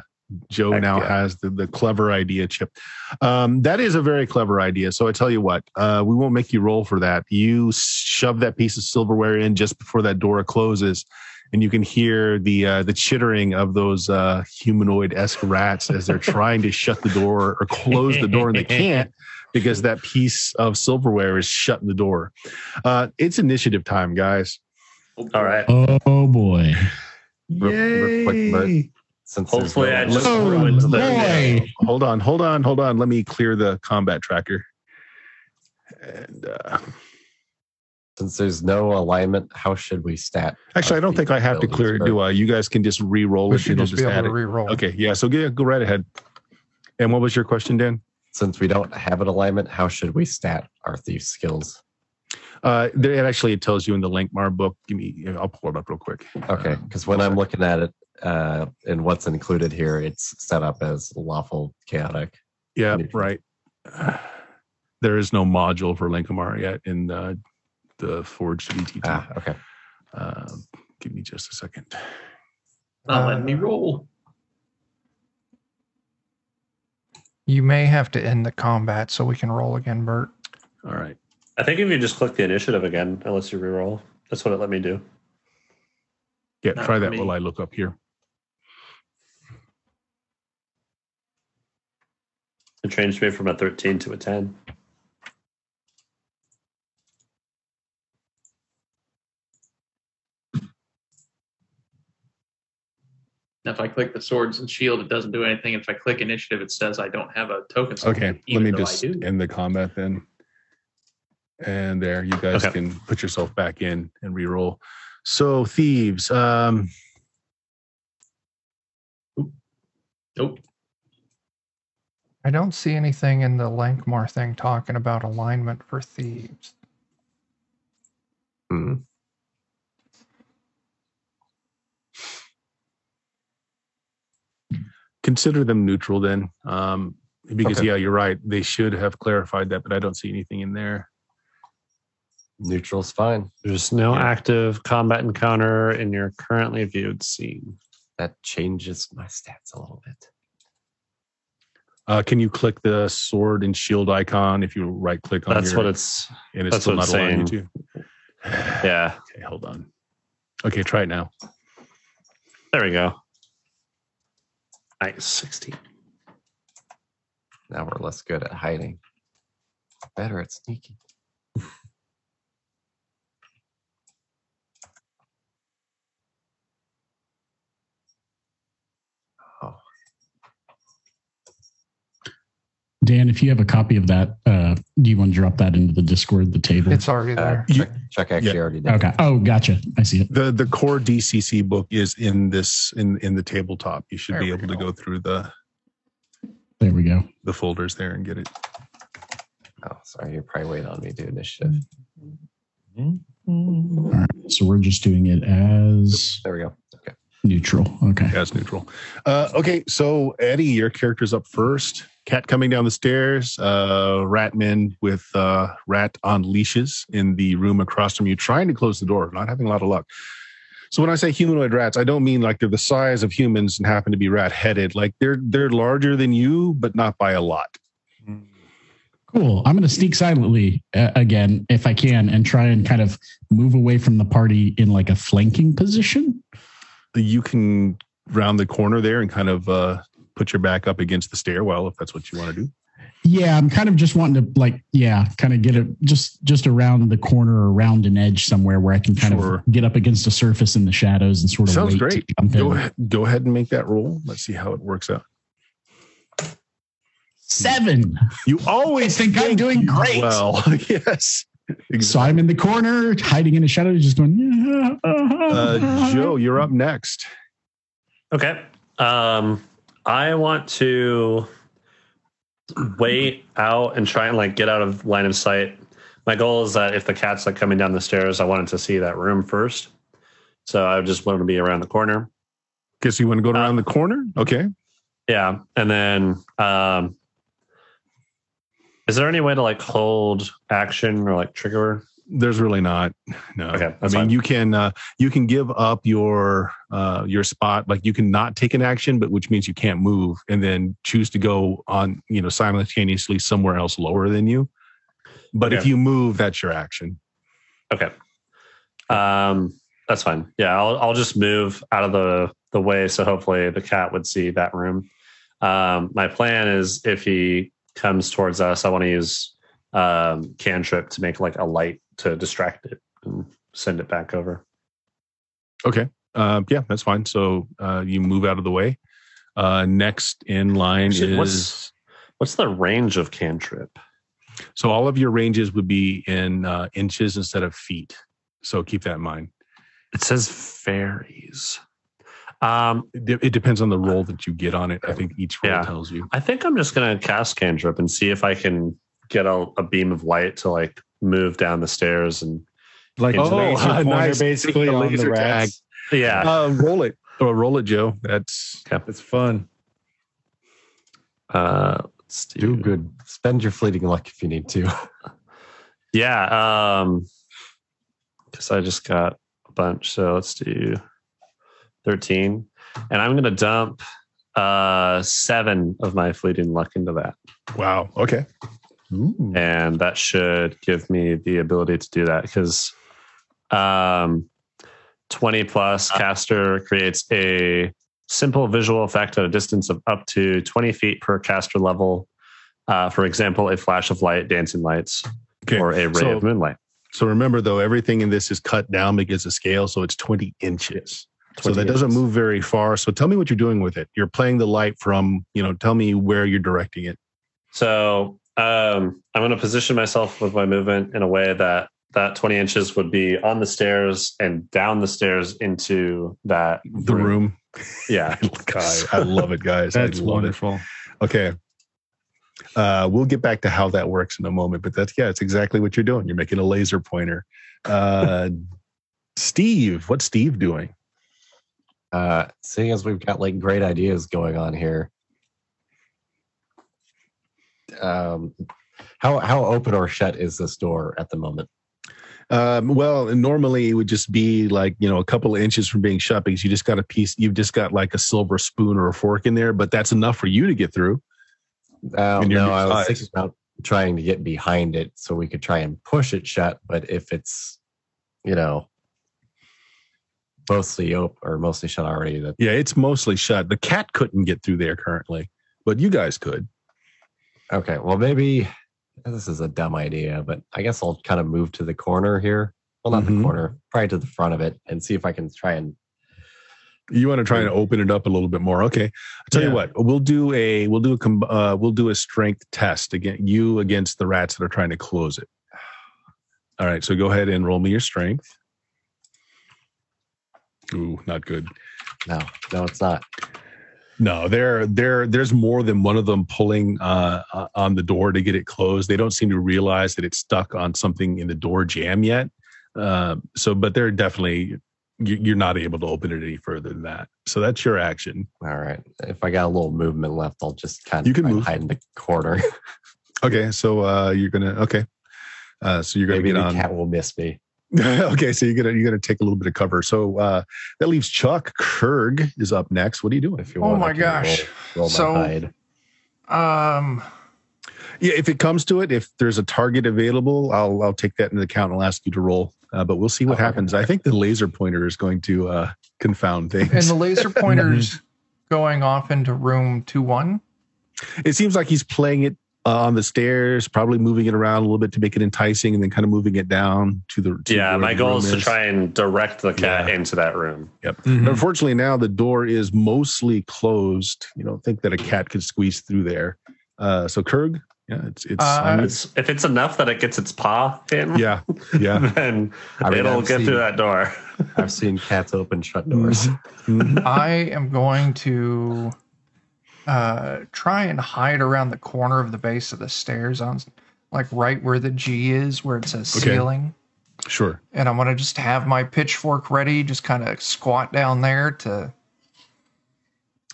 Joe Heck now yeah. has the, the clever idea chip. Um, that is a very clever idea. So I tell you what, uh, we won't make you roll for that. You shove that piece of silverware in just before that door closes, and you can hear the uh, the chittering of those uh, humanoid-esque rats as they're trying to shut the door or close the door, and they can't, because that piece of silverware is shutting the door. Uh, it's initiative time, guys. All right. Oh, boy. Yay. Hopefully I just oh, ruined the Hold on, hold on, hold on. Let me clear the combat tracker. And uh, since there's no alignment, how should we stat? Actually, I don't think I have to clear it, do I? You guys can just re-roll it. You just be able to re-roll. Okay, yeah, so go, go right ahead. And what was your question, Dan? Since we don't have an alignment, how should we stat our thief skills? Uh, there, it actually it tells you in the Lankhmar book. Give me, I'll pull it up real quick. Okay, because uh, when I'm looking at it uh, and what's included here, it's set up as lawful chaotic. Yeah, right. There is no module for Lankhmar yet in uh, the Forged V T T. Ah, okay. Uh, give me just a second. Now uh, let me roll. You may have to end the combat so we can roll again, Bert. All right. I think if you just click the initiative again, unless you reroll, that's what it let me do. Yeah, Not try that me. While I look up here. It changed me from a thirteen to a ten. If I click the swords and shield, it doesn't do anything. If I click initiative, it says I don't have a token. Okay, let me just end the combat then. And there, you guys okay. can put yourself back in and re-roll. So, thieves. Um, nope. I don't see anything in the Lankhmar thing talking about alignment for thieves. Hmm. Consider them neutral then, um, because, okay. yeah, you're right. They should have clarified that, but I don't see anything in there. Neutral's fine. There's no yeah. active combat encounter in your currently viewed scene. That changes my stats a little bit. Uh, can you click the sword and shield icon if you right click on it? That's your, what it's. And it's that's still what it's not allowing saying. You to. Yeah. Okay, hold on. Okay, try it now. There we go. Nice, sixteen. Now we're less good at hiding. Better at sneaking. Dan, if you have a copy of that, uh, do you want to drop that into the Discord, the table? It's already there. Uh, Chuck, Chuck actually yeah. already did. Okay. Oh, gotcha. I see it. The the core D C C book is in this in, in the tabletop. You should there be able go. to go through the there we go the folders there and get it. Oh, sorry, you're probably waiting on me doing this shift. Mm-hmm. All right, so we're just doing it as there we go. Okay, neutral. Okay, as neutral. Uh, okay, so Eddie, your character's up first. Cat coming down the stairs, uh, rat men with uh, rat on leashes in the room across from you, trying to close the door, not having a lot of luck. So when I say humanoid rats, I don't mean like they're the size of humans and happen to be rat-headed. Like they're they're larger than you, but not by a lot. Cool. I'm going to sneak silently uh, again, if I can, and try and kind of move away from the party in like a flanking position. You can round the corner there and kind of... Uh, put your back up against the stairwell if that's what you want to do. Yeah, I'm kind of just wanting to like, yeah, kind of get it just just around the corner or around an edge somewhere where I can kind sure. of get up against the surface in the shadows and sort of sounds wait great. Go ahead, go ahead and make that roll. Let's see how it works out. Seven. You always think, think I'm doing great. Well, yes. Exactly. So I'm in the corner, hiding in a shadow, just going. Yeah, uh, uh, Joe, you're up next. Okay. Um, I want to wait out and try and like get out of line of sight. My goal is that if the cat's like coming down the stairs, I wanted to see that room first. So I just want to be around the corner. Guess you want to go around uh, the corner? Okay. Yeah. And then um, is there any way to like hold action or like trigger? There's really not. No. Okay, I mean, fine. you can uh, you can give up your uh, your spot. Like you can not take an action, but which means you can't move, and then choose to go on, you know, simultaneously somewhere else lower than you. But okay. if you move, that's your action. Okay, um, that's fine. Yeah, I'll I'll just move out of the the way. So hopefully the cat would see that room. Um, my plan is if he comes towards us, I want to use um, cantrip to make like a light to distract it and send it back over. Okay. Uh, yeah, that's fine. So uh, you move out of the way. Uh, next in line Actually, is... What's, what's the range of cantrip? So all of your ranges would be in uh, inches instead of feet. So keep that in mind. It says varies. Um, it, it depends on the roll that you get on it. I think each roll yeah. tells you. I think I'm just going to cast cantrip and see if I can get a, a beam of light to like move down the stairs and like oh, laser uh, pointer nice. basically the on the rats. Tag. Yeah, uh, roll it or roll it, Joe. That's okay. It's fun. Uh, let's do, do good. Spend your fleeting luck if you need to. yeah, um, because I just got a bunch. So let's do thirteen, and I'm gonna dump uh seven of my fleeting luck into that. Wow. Okay. Ooh. And that should give me the ability to do that because um, twenty plus caster creates a simple visual effect at a distance of up to twenty feet per caster level. Uh, for example, a flash of light, dancing lights, okay. or a ray so, of moonlight. So remember, though, everything in this is cut down because of scale, so it's twenty inches. twenty so that inches. Doesn't move very far. So tell me what you're doing with it. You're playing the light from, you know, tell me where you're directing it. So... Um, I'm going to position myself with my movement in a way that that twenty inches would be on the stairs and down the stairs into that the room. room. Yeah, I, I love it, guys. That's I love wonderful. It. Okay, uh, we'll get back to how that works in a moment, but that's yeah, it's exactly what you're doing. You're making a laser pointer. Uh, Steve, what's Steve doing? Uh, seeing as we've got like great ideas going on here. Um, how how open or shut is this door at the moment? Um, well, normally it would just be like, you know, a couple of inches from being shut because you just got a piece, you've just got like a silver spoon or a fork in there, but that's enough for you to get through. Um, no, I was thinking about trying to get behind it so we could try and push it shut, but if it's, you know, mostly open or mostly shut already. That yeah, it's mostly shut. The cat couldn't get through there currently, but you guys could. Okay, well, maybe this is a dumb idea, but I guess I'll kind of move to the corner here. Well, not mm-hmm. the corner, probably to the front of it, and see if I can try and. You want to try and open it up a little bit more? Okay, I'll tell yeah. you what. We'll do a we'll do a uh, we'll do a strength test against you against the rats that are trying to close it. All right, so go ahead and roll me your strength. Ooh, not good. No, no, it's not. No, there, there, there's more than one of them pulling uh, on the door to get it closed. They don't seem to realize that it's stuck on something in the door jam yet. Uh, so, but they're definitely, you're not able to open it any further than that. So that's your action. All right. If I got a little movement left, I'll just kind of try and hide in the corner. Okay. So uh, you're gonna. Okay. Uh, so you're gonna Maybe get the on. Cat will miss me. Okay, so you're gonna you're gonna take a little bit of cover. So uh, that leaves Chuck. Kurg is up next. What are you doing? If you want, oh my gosh! Roll, roll so, my um, yeah. If it comes to it, if there's a target available, I'll I'll take that into account and I'll ask you to roll. Uh, but we'll see what okay. happens. I think the laser pointer is going to uh, confound things. And the laser pointer's going off into room two one. It seems like he's playing it. Uh, on the stairs, probably moving it around a little bit to make it enticing, and then kind of moving it down to the. To yeah, my goal is, is to try and direct the cat yeah. into that room. Yep. Mm-hmm. Unfortunately, now the door is mostly closed. You don't think that a cat could squeeze through there. Uh, so, Kurg, yeah, it's it's, uh, I mean, it's if it's enough that it gets its paw in. Yeah, yeah. Then I mean, it'll I've get seen, through that door. I've seen cats open shut doors. Mm-hmm. I am going to. Uh, try and hide around the corner of the base of the stairs on like right where the G is, where it says okay. ceiling. Sure. And I want to just have my pitchfork ready, just kind of squat down there to.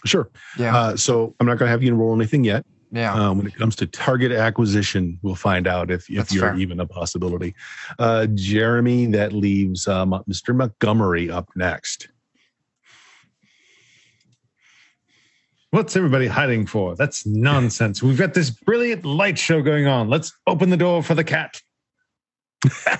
Sure. Yeah. Uh, so I'm not going to have you roll anything yet. Yeah. Uh, when it comes to target acquisition, we'll find out if, if you're fair. Even a possibility. Uh, Jeremy, that leaves um, Mister Montgomery up next. What's everybody hiding for? That's nonsense. We've got this brilliant light show going on. Let's open the door for the cat. You're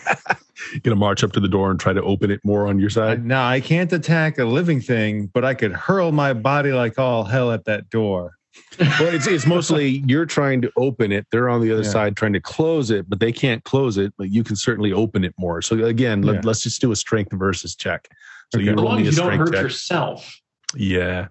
going to march up to the door and try to open it more on your side? Uh, no, I can't attack a living thing, but I could hurl my body like all hell at that door. Well, it's, it's mostly you're trying to open it. They're on the other yeah. side trying to close it, but they can't close it, but you can certainly open it more. So again, yeah. let, let's just do a strength versus check. So okay. you, as long as you don't hurt check. yourself. Yeah.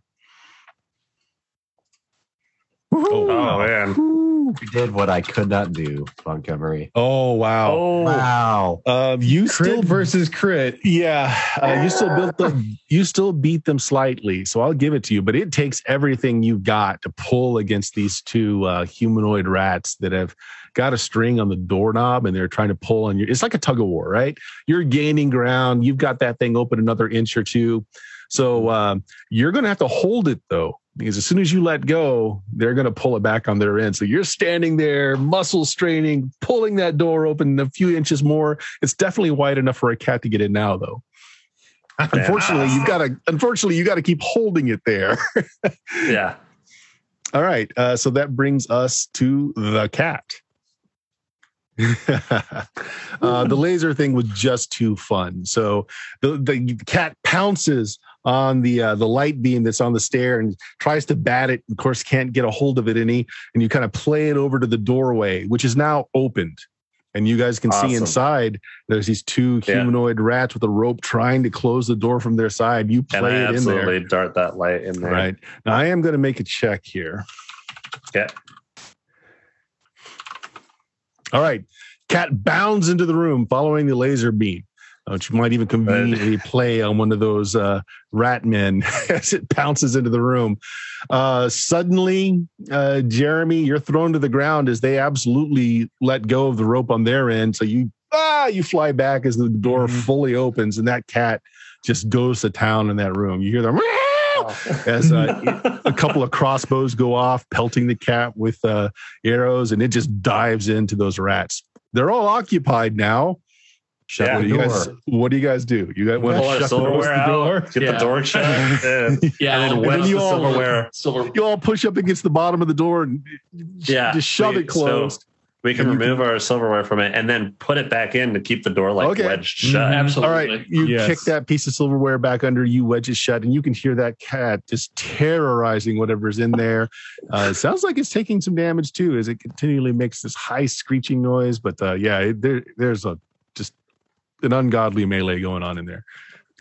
Oh, oh man! You did what I could not do, Montgomery. Oh wow! Oh, wow! Um, you crit still versus crit. Yeah, uh, you still built them. You still beat them slightly, so I'll give it to you. But it takes everything you've got to pull against these two uh, humanoid rats that have got a string on the doorknob, and they're trying to pull on you. It's like a tug of war, right? You're gaining ground. You've got that thing open another inch or two. So um, you're going to have to hold it though. Because as soon as you let go, they're going to pull it back on their end. So you're standing there, muscle straining, pulling that door open a few inches more. It's definitely wide enough for a cat to get in now, though. Yeah. Unfortunately, you've got to. Unfortunately, you got to keep holding it there. Yeah. All right. Uh, so that brings us to the cat. uh, the laser thing was just too fun. So the the cat pounces on the uh, the light beam that's on the stair and tries to bat it. Of course, can't get a hold of it any. And you kind of play it over to the doorway, which is now opened. And you guys can awesome. see inside. There's these two humanoid yeah. rats with a rope trying to close the door from their side. You play it in there. And I absolutely dart that light in there. Right. Now, I am going to make a check here. Yeah. All right. Cat bounds into the room following the laser beam. Which might even conveniently play on one of those uh, rat men as it pounces into the room. Uh, suddenly, uh, Jeremy, you're thrown to the ground as they absolutely let go of the rope on their end. So you ah, you fly back as the door mm-hmm. fully opens, and that cat just goes to town in that room. You hear them oh. as uh, a couple of crossbows go off, pelting the cat with uh, arrows, and it just dives into those rats. They're all occupied now. Shut yeah, what, do you guys, what do you guys do? You guys want to shut the door? Get yeah. the door shut. And, yeah, and then wedge the silverware. Silver. You all push up against the bottom of the door and yeah, just shove we, it closed. So we can remove can, our silverware from it and then put it back in to keep the door like okay. wedged shut. Mm, absolutely. All right, you yes. kick that piece of silverware back under, you wedge it shut, and you can hear that cat just terrorizing whatever's in there. Uh, it sounds like it's taking some damage too, as it continually makes this high screeching noise. But uh, yeah, it, there, there's a just an ungodly melee going on in there.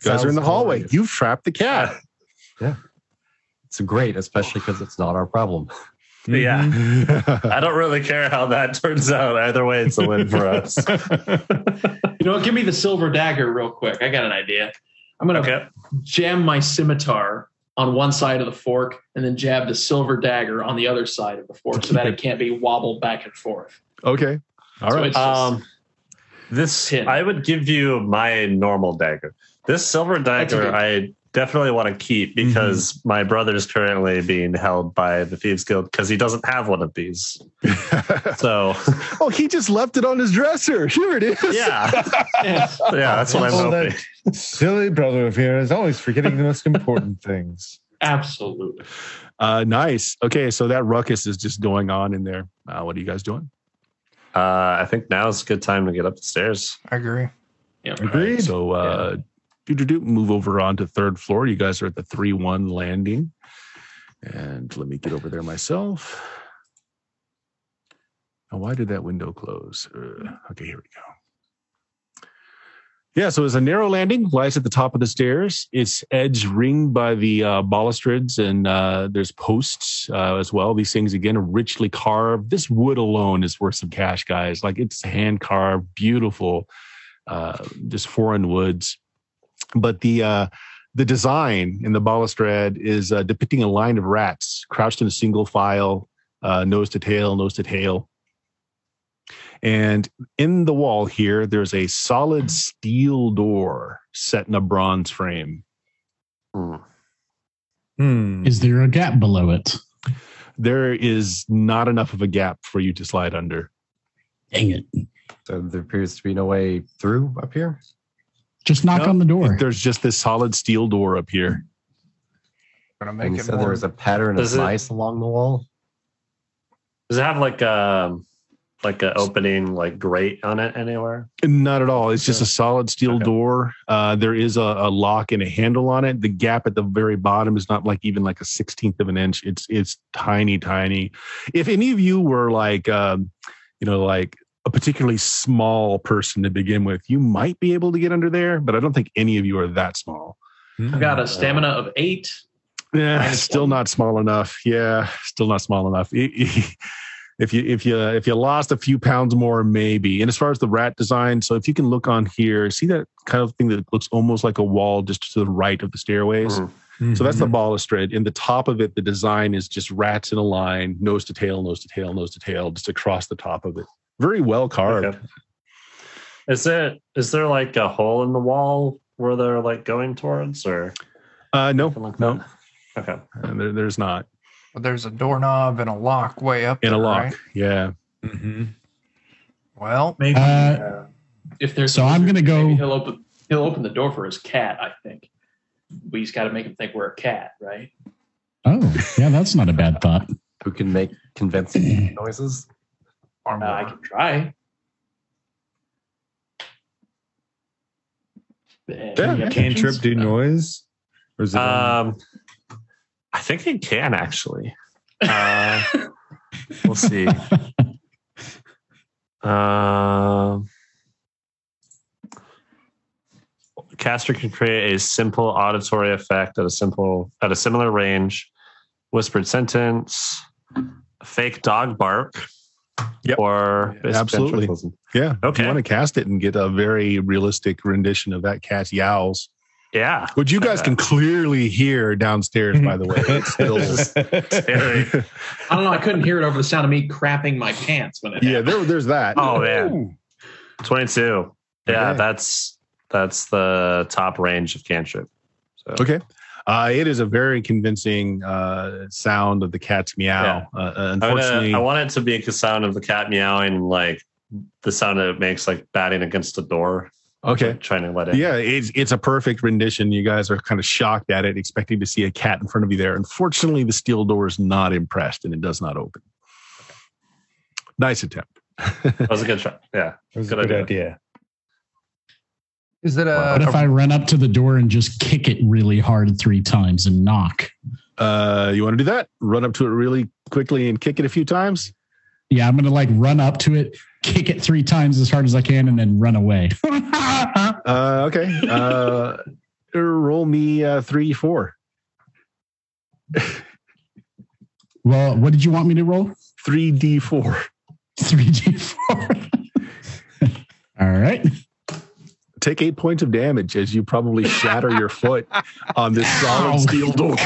You guys are in the hallway. Hilarious. You've trapped the cat. Yeah, it's great, especially because it's not our problem. Yeah, I don't really care how that turns out. Either way, it's a win for us. You know, give me the silver dagger real quick. I got an idea. I'm going to okay. jam my scimitar on one side of the fork and then jab the silver dagger on the other side of the fork so that it can't be wobbled back and forth. Okay. All so right. Um, this hidden. I would give you my normal dagger. This silver dagger, I... definitely want to keep because mm-hmm. my brother is currently being held by the Thieves Guild because he doesn't have one of these. So, oh, he just left it on his dresser. Here it is. Yeah, yeah, that's what I'm hoping. That silly brother of yours is always forgetting the most important things. Absolutely. Uh, nice. Okay, so that ruckus is just going on in there. Uh, what are you guys doing? Uh, I think now is a good time to get up the stairs. I agree. Yeah, agreed. Right, so. Uh, yeah. Do, do, do, move over onto third floor. You guys are at the three one landing. And let me get over there myself. Now, why did that window close? Uh, okay, here we go. Yeah, so it's a narrow landing. Lies at the top of the stairs. Its edge ringed by the uh, balustrades, and uh, there's posts uh, as well. These things, again, are richly carved. This wood alone is worth some cash, guys. Like, it's hand-carved, beautiful, uh, just foreign woods. But the uh, the design in the balustrade is uh, depicting a line of rats crouched in a single file, uh, nose to tail, nose to tail. And in the wall here, there's a solid steel door set in a bronze frame. Hmm. Is there a gap below it? There is not enough of a gap for you to slide under. Dang it. So there appears to be no way through up here? Just knock nope. on the door. There's just this solid steel door up here. Gonna make and it so more. There's a pattern does of mice along the wall. Does it have like a like an opening like grate on it anywhere? Not at all. It's just a solid steel okay. door. Uh, there is a, a lock and a handle on it. The gap at the very bottom is not like even like a sixteenth of an inch. It's it's tiny, tiny. If any of you were like, um, you know, like. a particularly small person to begin with, you might be able to get under there, but I don't think any of you are that small. I've got a stamina of eight. Yeah, still not small enough. Yeah, still not small enough. If you if you if you lost a few pounds more, maybe. And as far as the rat design, so if you can look on here, see that kind of thing that looks almost like a wall just to the right of the stairways. Mm-hmm. So that's the balustrade. In the top of it, the design is just rats in a line, nose to tail, nose to tail, nose to tail, just across the top of it. Very well carved. Okay. Is it? Is there like a hole in the wall where they're like going towards, or? Uh, no, like no. That? Okay, uh, there, there's not. Well, there's a doorknob and a lock way up. And there, a lock, right? Yeah. Mm-hmm. Well, maybe uh, uh, if there's. So a, I'm going to go. He'll open. He'll open the door for his cat. I think. We just got to make him think we're a cat, right? Oh, yeah, that's not a bad thought. Who can make convincing noises? Uh, I can try. Yeah, can Trip do noise? Or is it um, I think he can actually. Uh, we'll see. Uh, caster can create a simple auditory effect at a simple at a similar range. Whispered sentence, fake dog bark. Yep. Or absolutely. Yeah. Okay. If you want to cast it and get a very realistic rendition of that cat's yowls. Yeah. Which you guys uh, can clearly hear downstairs, by the way. It's still scary. I don't know. I couldn't hear it over the sound of me crapping my pants when it happened. Yeah, there, there's that. Oh, man. twenty-two. Yeah, okay. that's that's the top range of cantrip. So. Okay. Uh, it is a very convincing uh, sound of the cat's meow. Yeah. Uh, unfortunately, gonna, I want it to be a sound of the cat meowing, like the sound that it makes, like batting against a door. Okay. Like trying to let it. Yeah, it's it's a perfect rendition. You guys are kind of shocked at it, expecting to see a cat in front of you there. Unfortunately, the steel door is not impressed, and it does not open. Okay. Nice attempt. That was a good shot. Yeah, that was good a good idea. idea. Is that a? What if a, I run up to the door and just kick it really hard three times and knock? Uh, you want to do that? Run up to it really quickly and kick it a few times. Yeah, I'm gonna like run up to it, kick it three times as hard as I can, and then run away. uh, okay. Uh, roll me uh, three, four. Well, what did you want me to roll? Three D four. Three D four. All right. Take eight points of damage as you probably shatter your foot on this solid Ow. steel door.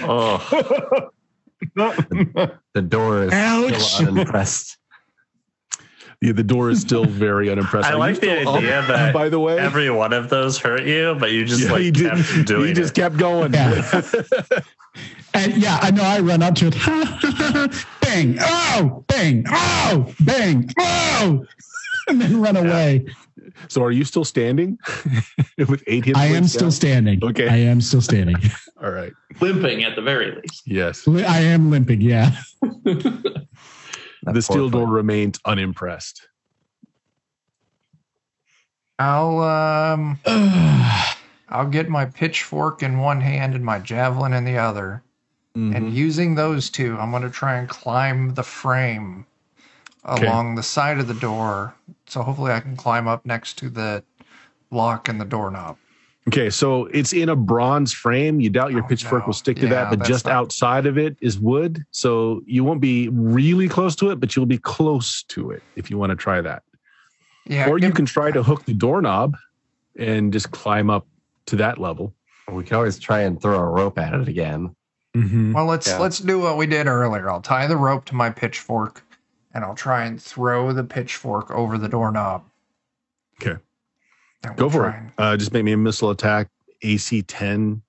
Oh. the, the door is Ouch. still unimpressed. Yeah, the door is still very unimpressed. I Are like the idea up, that by the way? every one of those hurt you, but you just yeah, like kept did, doing it. You just kept going. Yeah. And yeah, I know I run up to it. Bang, oh, bang, oh, bang, oh, and then run yeah. away. So are you still standing with eight hit points? I am down? still standing. Okay. I am still standing. All right. Limping at the very least. Yes. I am limping, yeah. The steel door remains unimpressed. I'll um I'll get my pitchfork in one hand and my javelin in the other. Mm-hmm. And using those two, I'm going to try and climb the frame okay. along the side of the door. So hopefully I can climb up next to the lock and the doorknob. Okay, so it's in a bronze frame. You doubt your oh, pitchfork no. will stick to yeah, that, but just not... outside of it is wood. So you won't be really close to it, but you'll be close to it if you want to try that. Yeah, or you can try to hook the doorknob and just climb up to that level. We can always try and throw a rope at it again. Mm-hmm. Well, let's yeah. let's do what we did earlier. I'll tie the rope to my pitchfork, and I'll try and throw the pitchfork over the doorknob. Okay. We'll Go for it. Uh, just make me a missile attack, A C ten.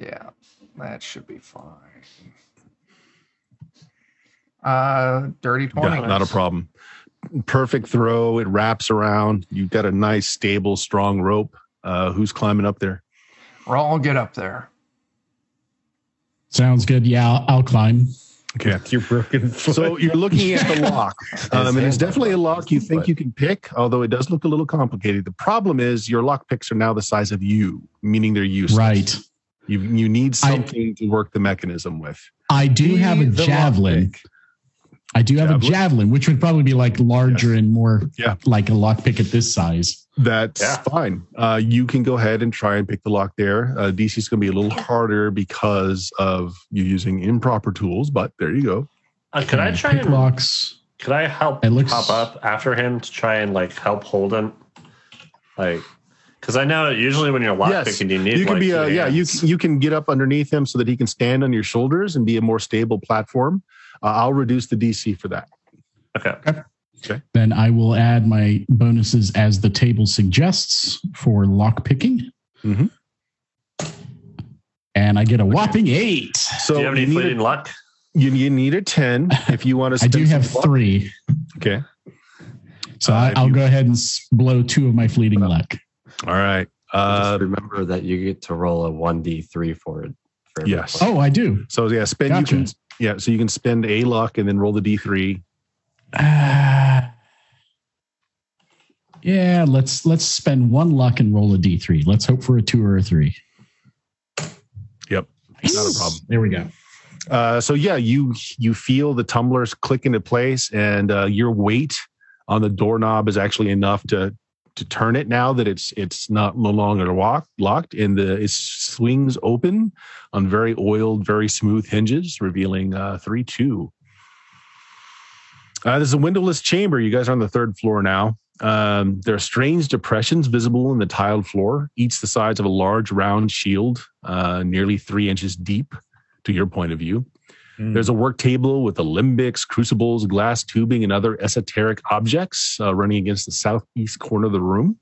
Yeah, that should be fine. Uh, dirty twenty. Yeah, not a problem. Perfect throw. It wraps around. You've got a nice, stable, strong rope. Uh, who's climbing up there? We'll all get up there. Sounds good. Yeah, I'll, I'll climb. Okay. Your broken foot. So you're looking at the lock. Um, and it's definitely a lock you think you can pick, although it does look a little complicated. The problem is your lock picks are now the size of you, meaning they're useless. Right. You you need something I, to work the mechanism with. I do have a javelin. I do have javelin. a javelin, which would probably be like larger yes. and more yeah. like a lock pick at this size. That's yeah. fine. Uh, you can go ahead and try and pick the lock there. Uh, D C is going to be a little harder because of you using improper tools, but there you go. Uh, could I try and locks? Could I help looks, pop up after him to try and like help hold him? Like, because I know usually when you're lock yes. picking, you need. You can like, be a, yeah. You you can get up underneath him so that he can stand on your shoulders and be a more stable platform. Uh, I'll reduce the D C for that. Okay. Okay. Okay. Then I will add my bonuses as the table suggests for lock picking. Mm-hmm. And I get a whopping eight. So do you have any fleeting luck? You, you need a ten if you want to. I do have luck. three. Okay. So uh, I'll you... go ahead and blow two of my fleeting luck. All right. Uh, just remember that you get to roll a one d three for it. For yes. Point. Oh, I do. So yeah, spend. Gotcha. You can, yeah, so you can spend a luck and then roll the d three. Uh, yeah, let's let's spend one luck and roll a d three. Let's hope for a two or a three. Yep, nice. Not a problem. There we go. Uh, so yeah, you you feel the tumblers click into place, and uh, your weight on the doorknob is actually enough to to turn it. Now that it's it's not no longer lock, locked, and the it swings open on very oiled, very smooth hinges, revealing uh, three two. Uh, there's a windowless chamber. You guys are on the third floor now. Um, there are strange depressions visible in the tiled floor, each the size of a large round shield, uh, nearly three inches deep, to your point of view. Mm. There's a work table with alembics, crucibles, glass tubing, and other esoteric objects uh, running against the southeast corner of the room.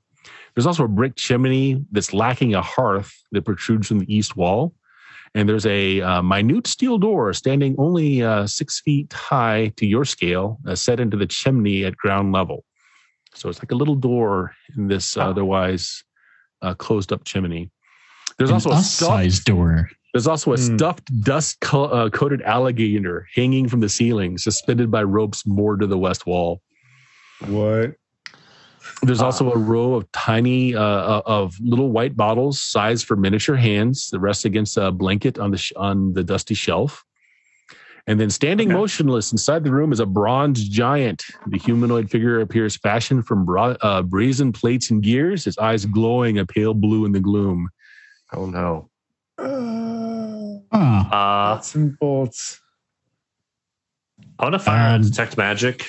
There's also a brick chimney that's lacking a hearth that protrudes from the east wall. and there's a uh, minute steel door standing only uh, six feet high to your scale, uh, set into the chimney at ground level. So it's like a little door in this uh, otherwise uh, closed-up chimney. There's An also a stuffed door. There's also a mm. stuffed, dust-coated alligator hanging from the ceiling, suspended by ropes moored to the west wall. What? There's also a row of tiny, uh, of little white bottles, sized for miniature hands, that rest against a blanket on the sh- on the dusty shelf. And then, standing okay. motionless inside the room, is a bronze giant. The humanoid figure appears fashioned from bra- uh, brazen plates and gears, his eyes glowing a pale blue in the gloom. Oh no! Uh, uh, nuts and bolts. I want to fire um, detect magic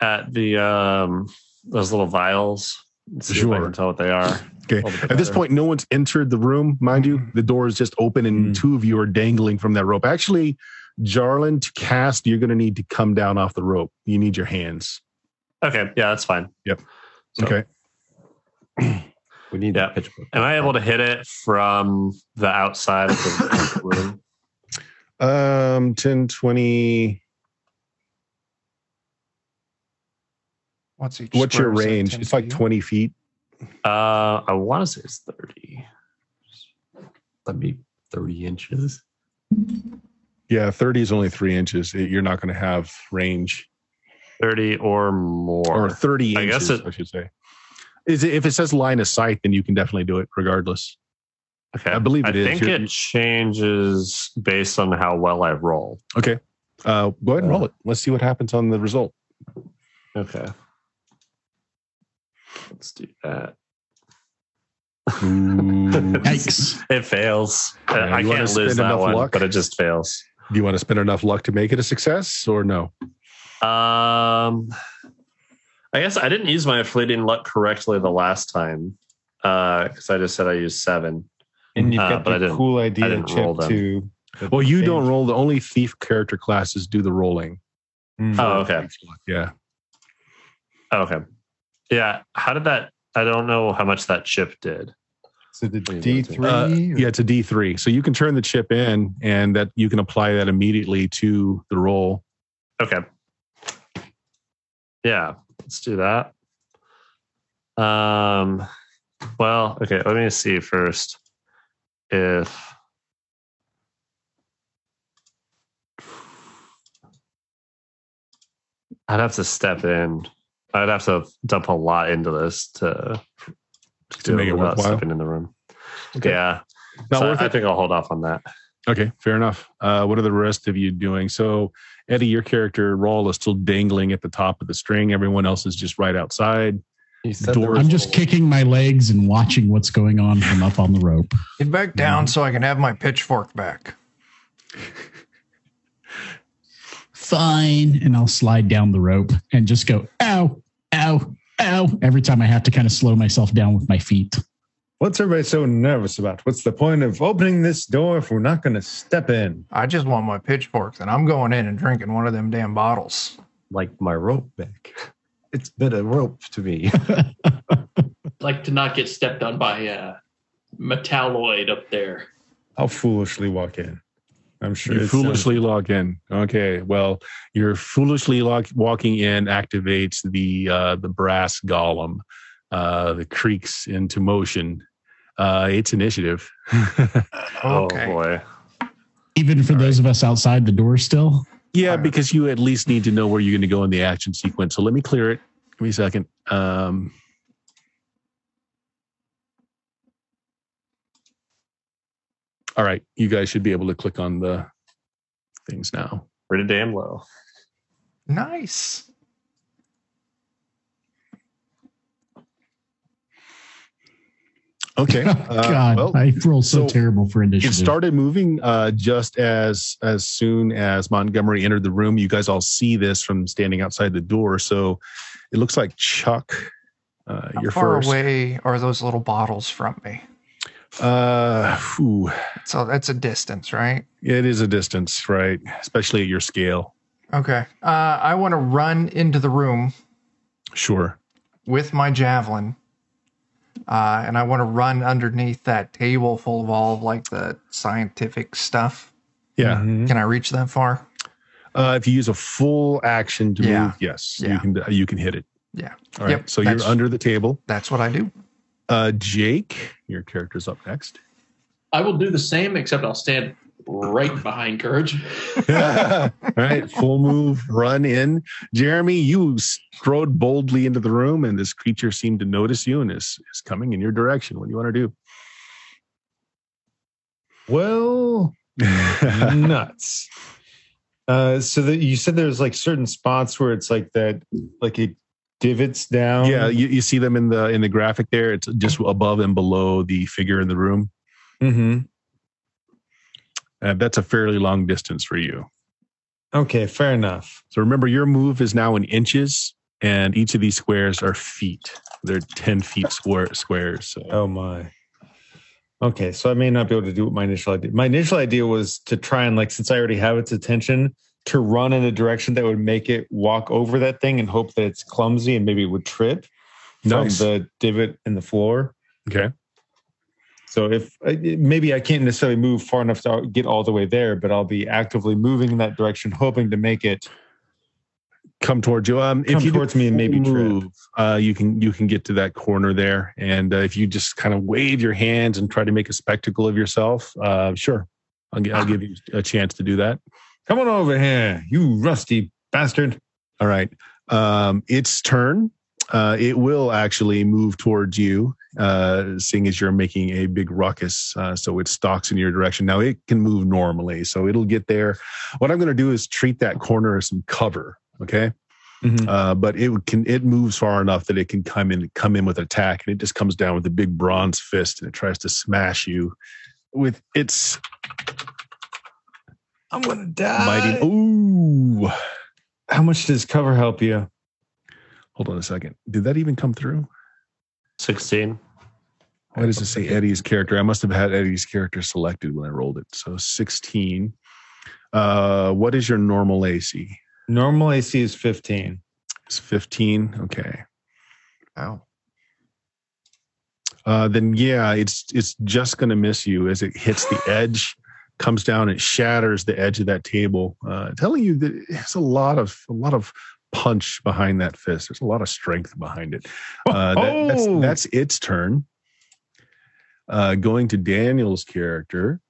at the. Um, Those little vials. Let's sure. See if I can tell what they are. Okay. At this point, no one's entered the room, mind you. The door is just open, and mm. two of you are dangling from that rope. Actually, Yarlin, to cast, you're going to need to come down off the rope. You need your hands. Okay. Yeah, that's fine. Yep. So. Okay. We need that. Pitch. Am I able to hit it from the outside of the room? Um, ten, twenty... What's, What's your range? It's like twenty feet. Uh, I want to say it's thirty. That'd be thirty inches. Yeah, thirty is only three inches. You're not going to have range. thirty or more. Or thirty I inches, guess it, I should say. Is it, if it says line of sight, then you can definitely do it regardless. Okay, I believe it I is. I think You're, it changes based on how well I roll. Okay, uh, go ahead and roll it. Let's see what happens on the result. Okay. Let's do that. Yikes. It fails. Yeah, I can't lose that one, luck? But it just fails. Do you want to spend enough luck to make it a success or no? Um, I guess I didn't use my fleeting luck correctly the last time because uh, I just said I used seven. And you've got uh, the cool idea chip too. Well, you thing. Don't roll. The only thief character classes do the rolling. Mm-hmm. Oh, okay. Yeah. Oh, okay. Yeah, how did that... I don't know how much that chip did. So the D three? Uh, yeah, it's a D three. So you can turn the chip in, and that you can apply that immediately to the roll. Okay. Yeah, let's do that. Um. Well, okay, let me see first if... I'd have to step in. I'd have to dump a lot into this to, to, to make it worthwhile. Stepping in the room. Okay. Yeah. So I, I think I'll hold off on that. Okay, fair enough. Uh, what are the rest of you doing? So, Eddie, your character, Raul, is still dangling at the top of the string. Everyone else is just right outside. I'm just kicking my legs and watching what's going on from up on the rope. Get back down mm-hmm. so I can have my pitchfork back. Fine. And I'll slide down the rope and just go, ow. Ow, ow, every time I have to kind of slow myself down with my feet. What's everybody so nervous about? What's the point of opening this door if we're not going to step in? I just want my pitchforks, and I'm going in and drinking one of them damn bottles. Like my rope back. It's been a rope to me. Like to not get stepped on by a metalloid up there. I'll foolishly walk in. I'm sure you foolishly sounds- log in. Okay, well, your foolishly log- walking in activates the uh, the brass golem uh, that creaks into motion. Uh, it's initiative. Okay. Oh boy! Even for All those right. of us outside the door, still. Yeah, right. Because you at least need to know where you're going to go in the action sequence. So let me clear it. Give me a second. Um, All right, you guys should be able to click on the things now. Pretty damn low. Nice. Okay. Oh, God, uh, well, I feel so, so terrible for initiative. It started moving uh, just as as soon as Montgomery entered the room. You guys all see this from standing outside the door. So it looks like Chuck, uh, you're first. How far away are those little bottles from me? Uh, whew. So that's a distance, right? It is a distance, right? Especially at your scale. Okay. Uh, I want to run into the room. Sure. With my javelin Uh, and I want to run underneath that table full of all of like the scientific stuff. Yeah. Mm-hmm. Can I reach that far? Uh, if you use a full action to yeah. move, yes, yeah. you can you can hit it. Yeah. All yep. right. So that's, you're under the table. That's what I do. Uh, Jake, your character's up next. I will do the same, except I'll stand right behind Courage. All right. Full move, run in. Jeremy, you strode boldly into the room, and this creature seemed to notice you and is, is coming in your direction. What do you want to do? Well, nuts. Uh, so that you said there's like certain spots where it's like that, like it divots down. Yeah, you, you see them in the in the graphic there. It's just above and below the figure in the room. Mm-hmm. Uh, that's a fairly long distance for you. Okay, fair enough. So remember, your move is now in inches, and each of these squares are feet. They're ten feet square squares. So. Oh my. Okay, so I may not be able to do what my initial idea. My initial idea was to try and, like, since I already have its attention, to run in a direction that would make it walk over that thing and hope that it's clumsy and maybe it would trip nice. From the divot in the floor. Okay. So if maybe I can't necessarily move far enough to get all the way there, but I'll be actively moving in that direction, hoping to make it come towards you. Um, come if you towards me and maybe move, trip. Uh, you can you can get to that corner there, and uh, if you just kind of wave your hands and try to make a spectacle of yourself, uh, sure, I'll, I'll give you a chance to do that. Come on over here, you rusty bastard! All right, um, its turn. Uh, it will actually move towards you, uh, seeing as you're making a big ruckus. Uh, so it stalks in your direction. Now it can move normally, so it'll get there. What I'm going to do is treat that corner as some cover. Okay, mm-hmm. uh, but it can it moves far enough that it can come in come in with attack, and it just comes down with a big bronze fist and it tries to smash you with its. I'm gonna die. Mighty. Ooh, how much does cover help you? Hold on a second. Did that even come through? sixteen. Why does it say Eddie's character? I must have had Eddie's character selected when I rolled it. So sixteen. Uh, what is your normal A C? Normal A C is fifteen. It's fifteen. Okay. Wow. Uh, then yeah, it's it's just gonna miss you as it hits the edge, comes down and shatters the edge of that table. Uh, telling you that it's a lot of a lot of punch behind that fist. There's a lot of strength behind it. Uh, that, that's that's its turn. Uh, going to Daniel's character.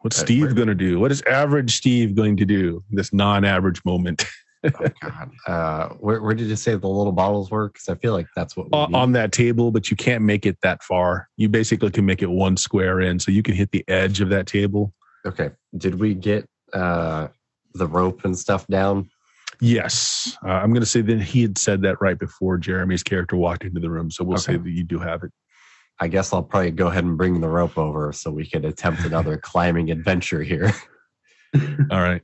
What's that's Steve weird. Gonna do? What is average Steve going to do in this non-average moment? Oh, God. Uh, where, where did you say the little bottles were? Because I feel like that's what we uh, on that table, but you can't make it that far. You basically can make it one square in, so you can hit the edge of that table. Okay. Did we get uh, the rope and stuff down? Yes. Uh, I'm going to say that he had said that right before Jeremy's character walked into the room, so we'll okay. say that you do have it. I guess I'll probably go ahead and bring the rope over so we can attempt another climbing adventure here. All right.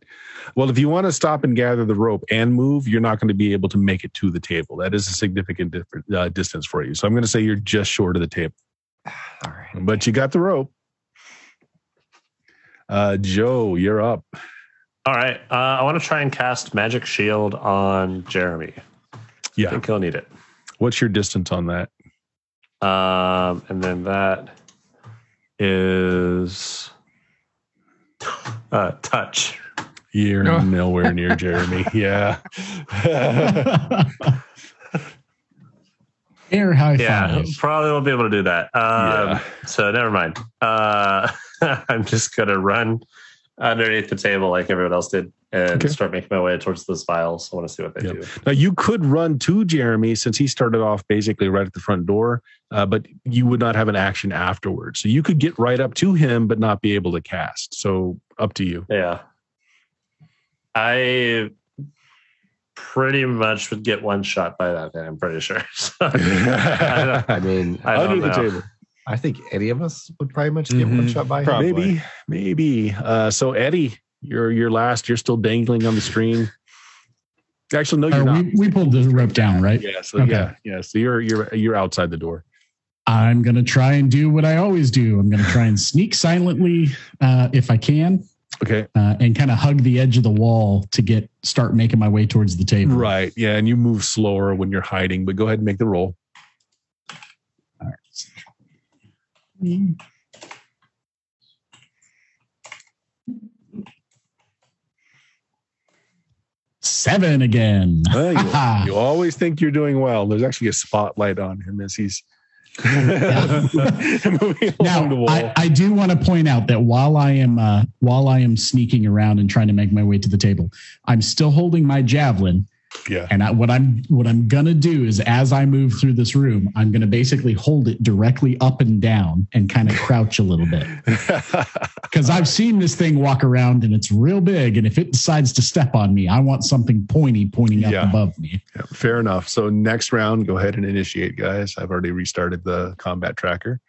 Well, if you want to stop and gather the rope and move, you're not going to be able to make it to the table. That is a significant dif- uh, distance for you. So I'm going to say you're just short of the table. All right. But you got the rope. Uh, Joe, you're up. All right. Uh, I want to try and cast Magic Shield on Jeremy. Yeah. I think he'll need it. What's your distance on that? Um, and then that is... Uh, touch. You're oh. nowhere near Jeremy. Yeah. Air high yeah, five. Probably won't be able to do that. Um, yeah. So never mind. Uh, I'm just going to run underneath the table like everyone else did and okay. start making my way towards those vials. I want to see what they yep. do. Now, you could run to Jeremy since he started off basically right at the front door, uh, but you would not have an action afterwards. So you could get right up to him but not be able to cast. So up to you. Yeah. I pretty much would get one shot by that thing, I'm pretty sure. So, I, I mean, I don't under know. The table. I think any of us would probably much get mm-hmm. one shot by him. Maybe, maybe. Uh, so, Eddie, you're you're last. You're still dangling on the screen. Actually, no, you're uh, not. We, we pulled the rope down, right? Yeah. So okay. yeah, yeah. So you're you're you're outside the door. I'm gonna try and do what I always do. I'm gonna try and sneak silently uh, if I can. Okay. Uh, and kind of hug the edge of the wall to get start making my way towards the table. Right. Yeah, and you move slower when you're hiding. But go ahead and make the roll. All right. Mm. Seven again. Well, you, you always think you're doing well. There's actually a spotlight on him as he's moving now, along the wall. I, I do want to point out that while I am uh, while I am sneaking around and trying to make my way to the table, I'm still holding my javelin. Yeah. And I, what I'm what I'm gonna do is, as I move through this room, I'm gonna basically hold it directly up and down and kind of crouch a little bit, because I've seen this thing walk around and it's real big. And if it decides to step on me, I want something pointy pointing up yeah. above me. Yeah, fair enough. So next round, go ahead and initiate, guys. I've already restarted the combat tracker.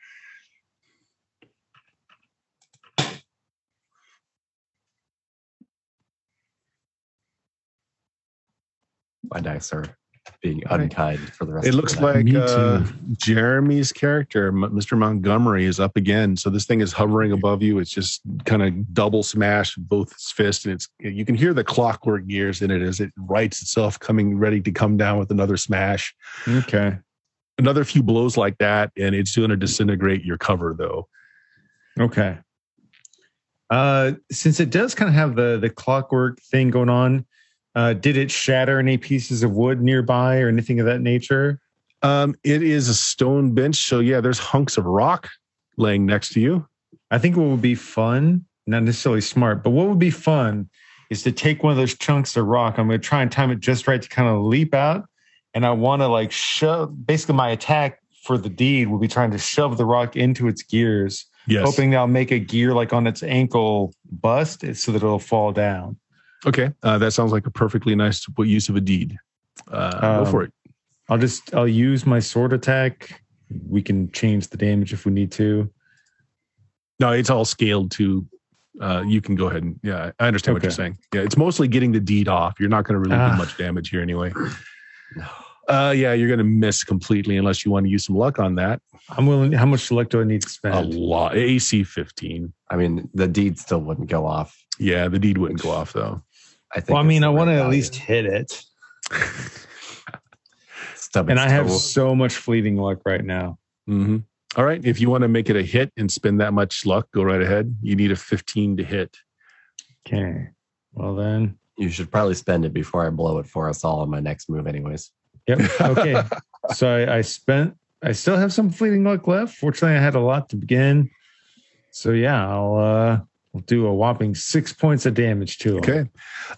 My dice are being unkind right. for the rest it of the looks night. Like uh, Jeremy's character, Mister Montgomery, is up again. So this thing is hovering above you. It's just kind of double smash both its fists. And it's, you can hear the clockwork gears in it as it rights itself, coming ready to come down with another smash. Okay. Another few blows like that, and it's going to disintegrate your cover, though. Okay. Uh, since it does kind of have the, the clockwork thing going on, Uh, did it shatter any pieces of wood nearby or anything of that nature? Um, it is a stone bench. So, yeah, there's hunks of rock laying next to you. I think what would be fun, not necessarily smart, but what would be fun is to take one of those chunks of rock. I'm going to try and time it just right to kind of leap out. And I want to like shove, basically my attack for the deed will be trying to shove the rock into its gears. Yes. Hoping that'll make a gear like on its ankle bust so that it'll fall down. Okay, uh, that sounds like a perfectly nice use of a deed. Uh, um, go for it. I'll just I'll use my sword attack. We can change the damage if we need to. No, it's all scaled to. Uh, you can go ahead and yeah, I understand okay. what you're saying. Yeah, it's mostly getting the deed off. You're not going to really ah. do much damage here anyway. Uh, yeah, you're going to miss completely unless you want to use some luck on that. I'm willing. How much luck do I need to spend? A lot. A C fifteen. I mean, the deed still wouldn't go off. Yeah, the deed wouldn't go off though. I think well, I mean, I want to at least hit it. And I have so much fleeting luck right now. Mm-hmm. All right. If you want to make it a hit and spend that much luck, go right ahead. You need a fifteen to hit. Okay. Well, then. You should probably spend it before I blow it for us all on my next move anyways. Yep. Okay. So I, I spent, I still have some fleeting luck left. Fortunately, I had a lot to begin. So yeah, I'll... Uh, We'll do a whopping six points of damage to him. Okay.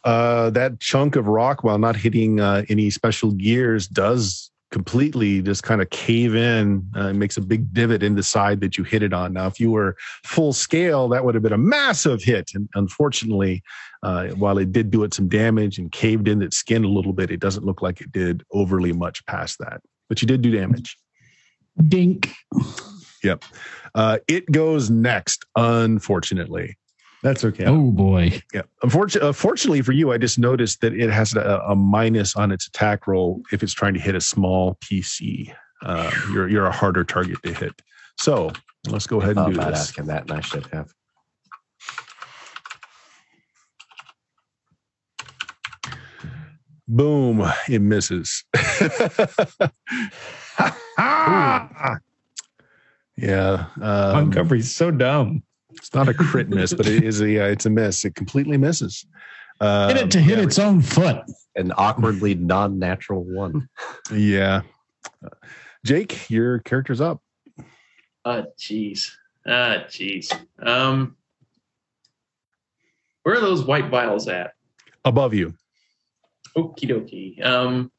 Uh, that chunk of rock, while not hitting uh, any special gears, does completely just kind of cave in. Uh, it makes a big divot in the side that you hit it on. Now, if you were full scale, that would have been a massive hit. And unfortunately, uh, while it did do it some damage and caved in its skin a little bit, it doesn't look like it did overly much past that. But you did do damage. Dink. Yep. Uh, it goes next, unfortunately. That's okay. Oh, boy. Yeah. Unfortunately, fortunately for you, I just noticed that it has a, a minus on its attack roll if it's trying to hit a small P C. Uh, you're you're a harder target to hit. So let's go ahead and I'm do not this. Asking that, and I should have. Boom. It misses. Yeah. Um, Montgomery's so dumb. It's not a crit miss, but it is a uh, it's a miss. It completely misses. Um, hit it to hit yeah, its own foot. An awkwardly non-natural one. Yeah. Uh, Jake, your character's up. Ah, oh, jeez. Ah, oh, jeez. Um, where are those white vials at? Above you. Okie dokie. Um.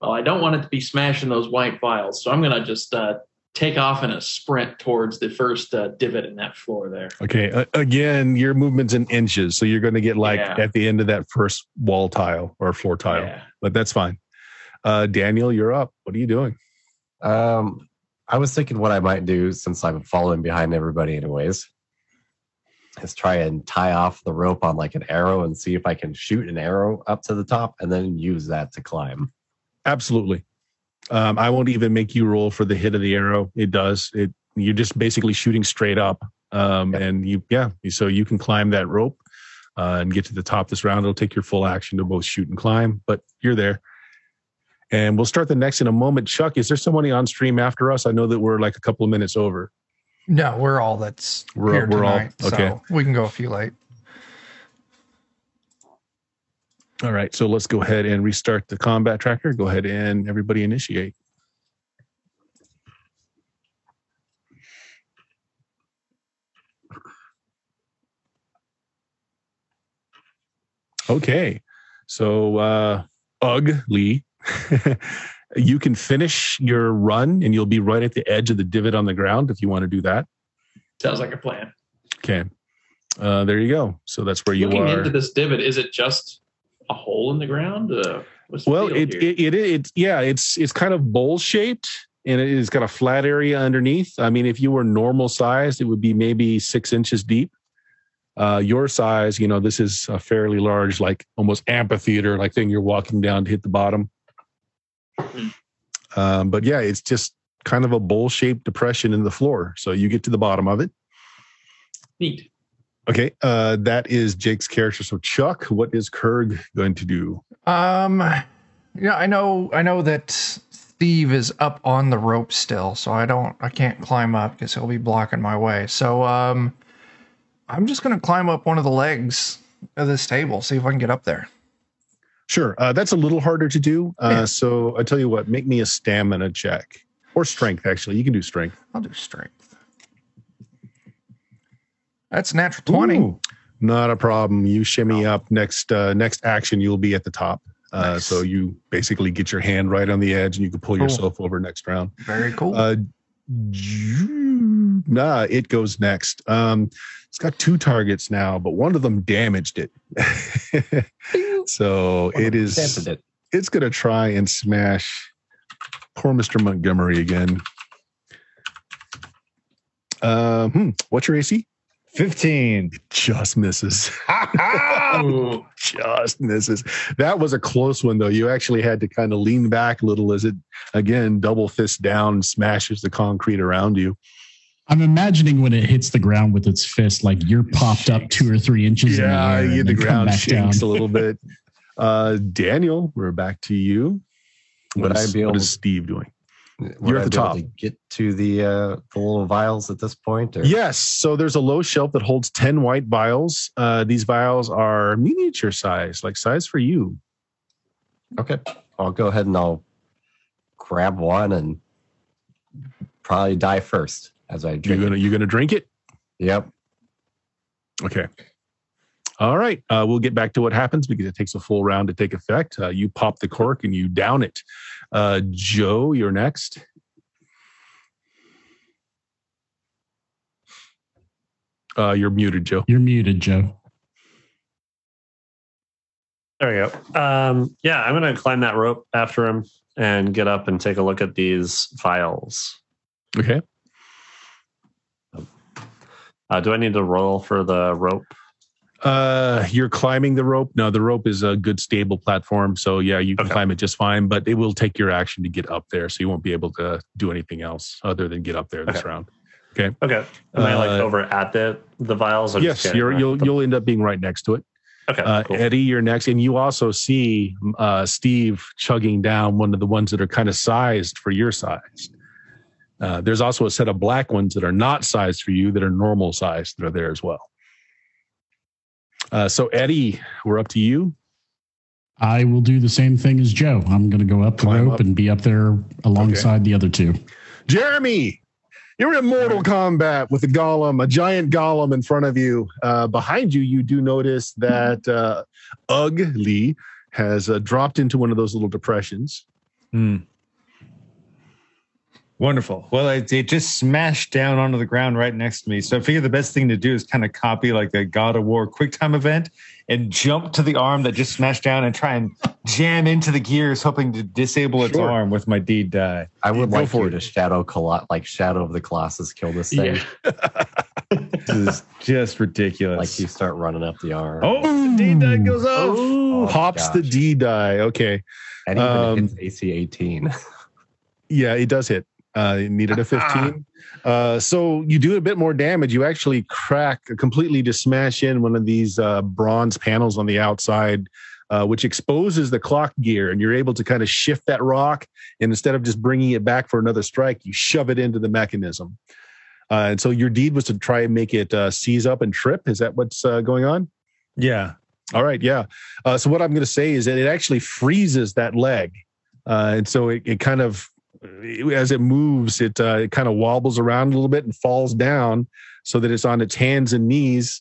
Well, I don't want it to be smashing those white vials, so I'm going to just uh, take off in a sprint towards the first uh, divot in that floor there. Okay. Uh, again, your movement's in inches, so you're going to get like yeah. at the end of that first wall tile or floor tile, yeah. but that's fine. Uh, Daniel, you're up. What are you doing? Um, I was thinking what I might do, since I'm following behind everybody anyways, is try and tie off the rope on like an arrow and see if I can shoot an arrow up to the top and then use that to climb. Absolutely. Um, I won't even make you roll for the hit of the arrow. It does. It you're just basically shooting straight up, um, okay. and you yeah. So you can climb that rope uh, and get to the top this round. It'll take your full action to both shoot and climb, but you're there. And we'll start the next in a moment. Chuck, is there somebody on stream after us? I know that we're like a couple of minutes over. No, we're all that's we're, here we're tonight. All, okay. So we can go a few late. All right. So let's go ahead and restart the combat tracker. Go ahead and everybody initiate. Okay. So, uh, Ugly. You can finish your run and you'll be right at the edge of the divot on the ground if you want to do that. Sounds like a plan. Okay. Uh, there you go. So that's where Looking you are. Looking into this divot, is it just a hole in the ground? Uh, what's the well, it, it, it, it, yeah, it's, it's kind of bowl shaped and it is got a flat area underneath. I mean, if you were normal sized, it would be maybe six inches deep. Uh, your size, you know, this is a fairly large, like almost amphitheater like thing. You're walking down to hit the bottom. Um, but yeah, it's just kind of a bowl-shaped depression in the floor. So you get to the bottom of it. Neat. Okay, uh, that is Jake's character. So Chuck, what is Kurg going to do? Um, you know, I know, I know that Steve is up on the rope still, so I don't, I can't climb up because he'll be blocking my way. So um, I'm just going to climb up one of the legs of this table, see if I can get up there. Sure. Uh, that's a little harder to do. Uh, yeah. So I tell you what, make me a stamina check. Or strength, actually. You can do strength. I'll do strength. That's natural twenty. Ooh, not a problem. You shimmy oh. up. Next uh, next action, you'll be at the top. Uh, nice. So you basically get your hand right on the edge and you can pull cool. yourself over next round. Very cool. Uh, nah, it goes next. Um, it's got two targets now, but one of them damaged it. So it is, it's going to try and smash poor Mister Montgomery again. Uh, hmm, what's your A C? fifteen. It just misses. Just misses. That was a close one, though. You actually had to kind of lean back a little as it, again, double fist down, smashes the concrete around you. I'm imagining when it hits the ground with its fist, like you're popped up two or three inches. Yeah, in the, air and the ground shakes down a little bit. Uh, Daniel, we're back to you. What, is, what to, is Steve doing? You're at the top. To get to the, uh, the little vials at this point? Or? Yes. So there's a low shelf that holds ten white vials. Uh, these vials are miniature size, like size for you. Okay. I'll go ahead and I'll grab one and probably die first. As I drink you're gonna, it. You're going to drink it? Yep. Okay. All right. Uh, we'll get back to what happens because it takes a full round to take effect. Uh, you pop the cork and you down it. Uh, Joe, you're next. Uh, you're muted, Joe. You're muted, Joe. There we go. Um, yeah, I'm going to climb that rope after him and get up and take a look at these files. Okay. Uh, do I need to roll for the rope? Uh, you're climbing the rope. No, the rope is a good stable platform. So yeah, you can okay. climb it just fine, but it will take your action to get up there. So you won't be able to do anything else other than get up there this okay. round. Okay. Okay. Am uh, I like over at the, the vials? Or yes, just you're, you'll, you'll end up being right next to it. Okay. Uh, cool. Eddie, you're next. And you also see uh, Steve chugging down one of the ones that are kind of sized for your size. Uh, there's also a set of black ones that are not sized for you that are normal sized that are there as well. Uh, so, Eddie, we're up to you. I will do the same thing as Joe. I'm going to go up the Climb rope up. and be up there alongside okay. the other two. Jeremy, you're in Mortal Kombat with a golem, a giant golem in front of you. Uh, behind you, you do notice that uh, Ugly has uh, dropped into one of those little depressions. Hmm. Wonderful. Well, it, it just smashed down onto the ground right next to me. So I figured the best thing to do is kind of copy like a God of War quick time event and jump to the arm that just smashed down and try and jam into the gears, hoping to disable its sure. arm with my deed die. I would Go like for you to shadow Colo- like Shadow of the Colossus kill this thing. Yeah. This is just ridiculous. Like you start running up the arm. Oh, the deed die goes off. Oh, Pops gosh. the deed die. Okay. And even um, it hits A C eighteen. Yeah, it does hit. Uh, it needed a fifteen. Uh, so you do a bit more damage. You actually crack completely to smash in one of these uh, bronze panels on the outside. uh, which exposes the clock gear, and you're able to kind of shift that rock. And instead of just bringing it back for another strike, you shove it into the mechanism. Uh, and so your deed was to try and make it uh, seize up and trip. Is that what's uh, going on? Yeah. All right. Yeah. Uh, so what I'm going to say is that it actually freezes that leg. Uh, and so it, it kind of, as it moves, it, uh, it kind of wobbles around a little bit and falls down so that it's on its hands and knees.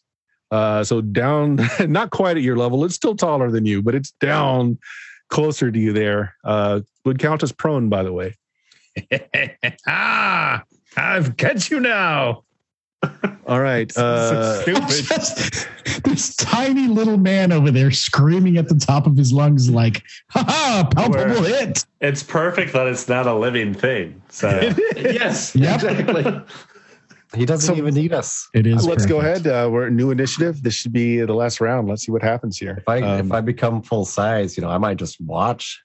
Uh, so down, not quite at your level. It's still taller than you, but it's down closer to you there. Uh, would count as prone, by the way. Ah, I've got you now. All right. Uh, just, this tiny little man over there screaming at the top of his lungs like, ha ha, palpable hit. It's perfect that it's not a living thing. So yes, yep. Exactly. He doesn't so, even need us. It is. Let's perfect. Go ahead. Uh, we're at new initiative. This should be the last round. Let's see what happens here. If I, um, if I become full size, you know, I might just watch.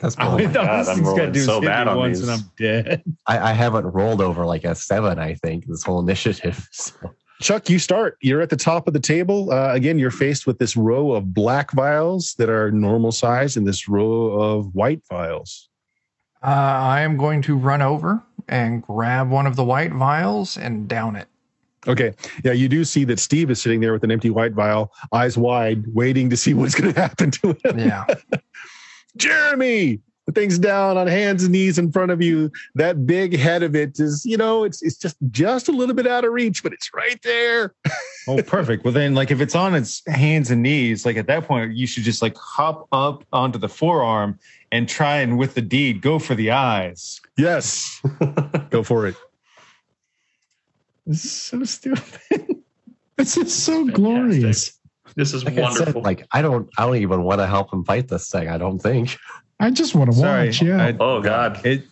That's oh, my God, I'm rolling so bad on these. And I'm dead. I, I haven't rolled over like a seven, I think, this whole initiative. So. Chuck, you start. You're at the top of the table. Uh, again, you're faced with this row of black vials that are normal size and this row of white vials. Uh, I am going to run over and grab one of the white vials and down it. Okay. Yeah, you do see that Steve is sitting there with an empty white vial, eyes wide, waiting to see what's going to happen to him. Yeah. Jeremy, the thing's down on hands and knees in front of you. That big head of it is, you know, it's it's just, just a little bit out of reach, but it's right there. Oh, perfect. Well, then, like, if it's on its hands and knees, like, at that point, you should just, like, hop up onto the forearm and try and, with the deed, go for the eyes. Yes. Go for it. This is so stupid. This is so fantastic. Glorious. This is like wonderful. Said, like I don't, I don't even want to help him fight this thing. I don't think. I just want to Sorry, watch. Yeah. I, oh God. It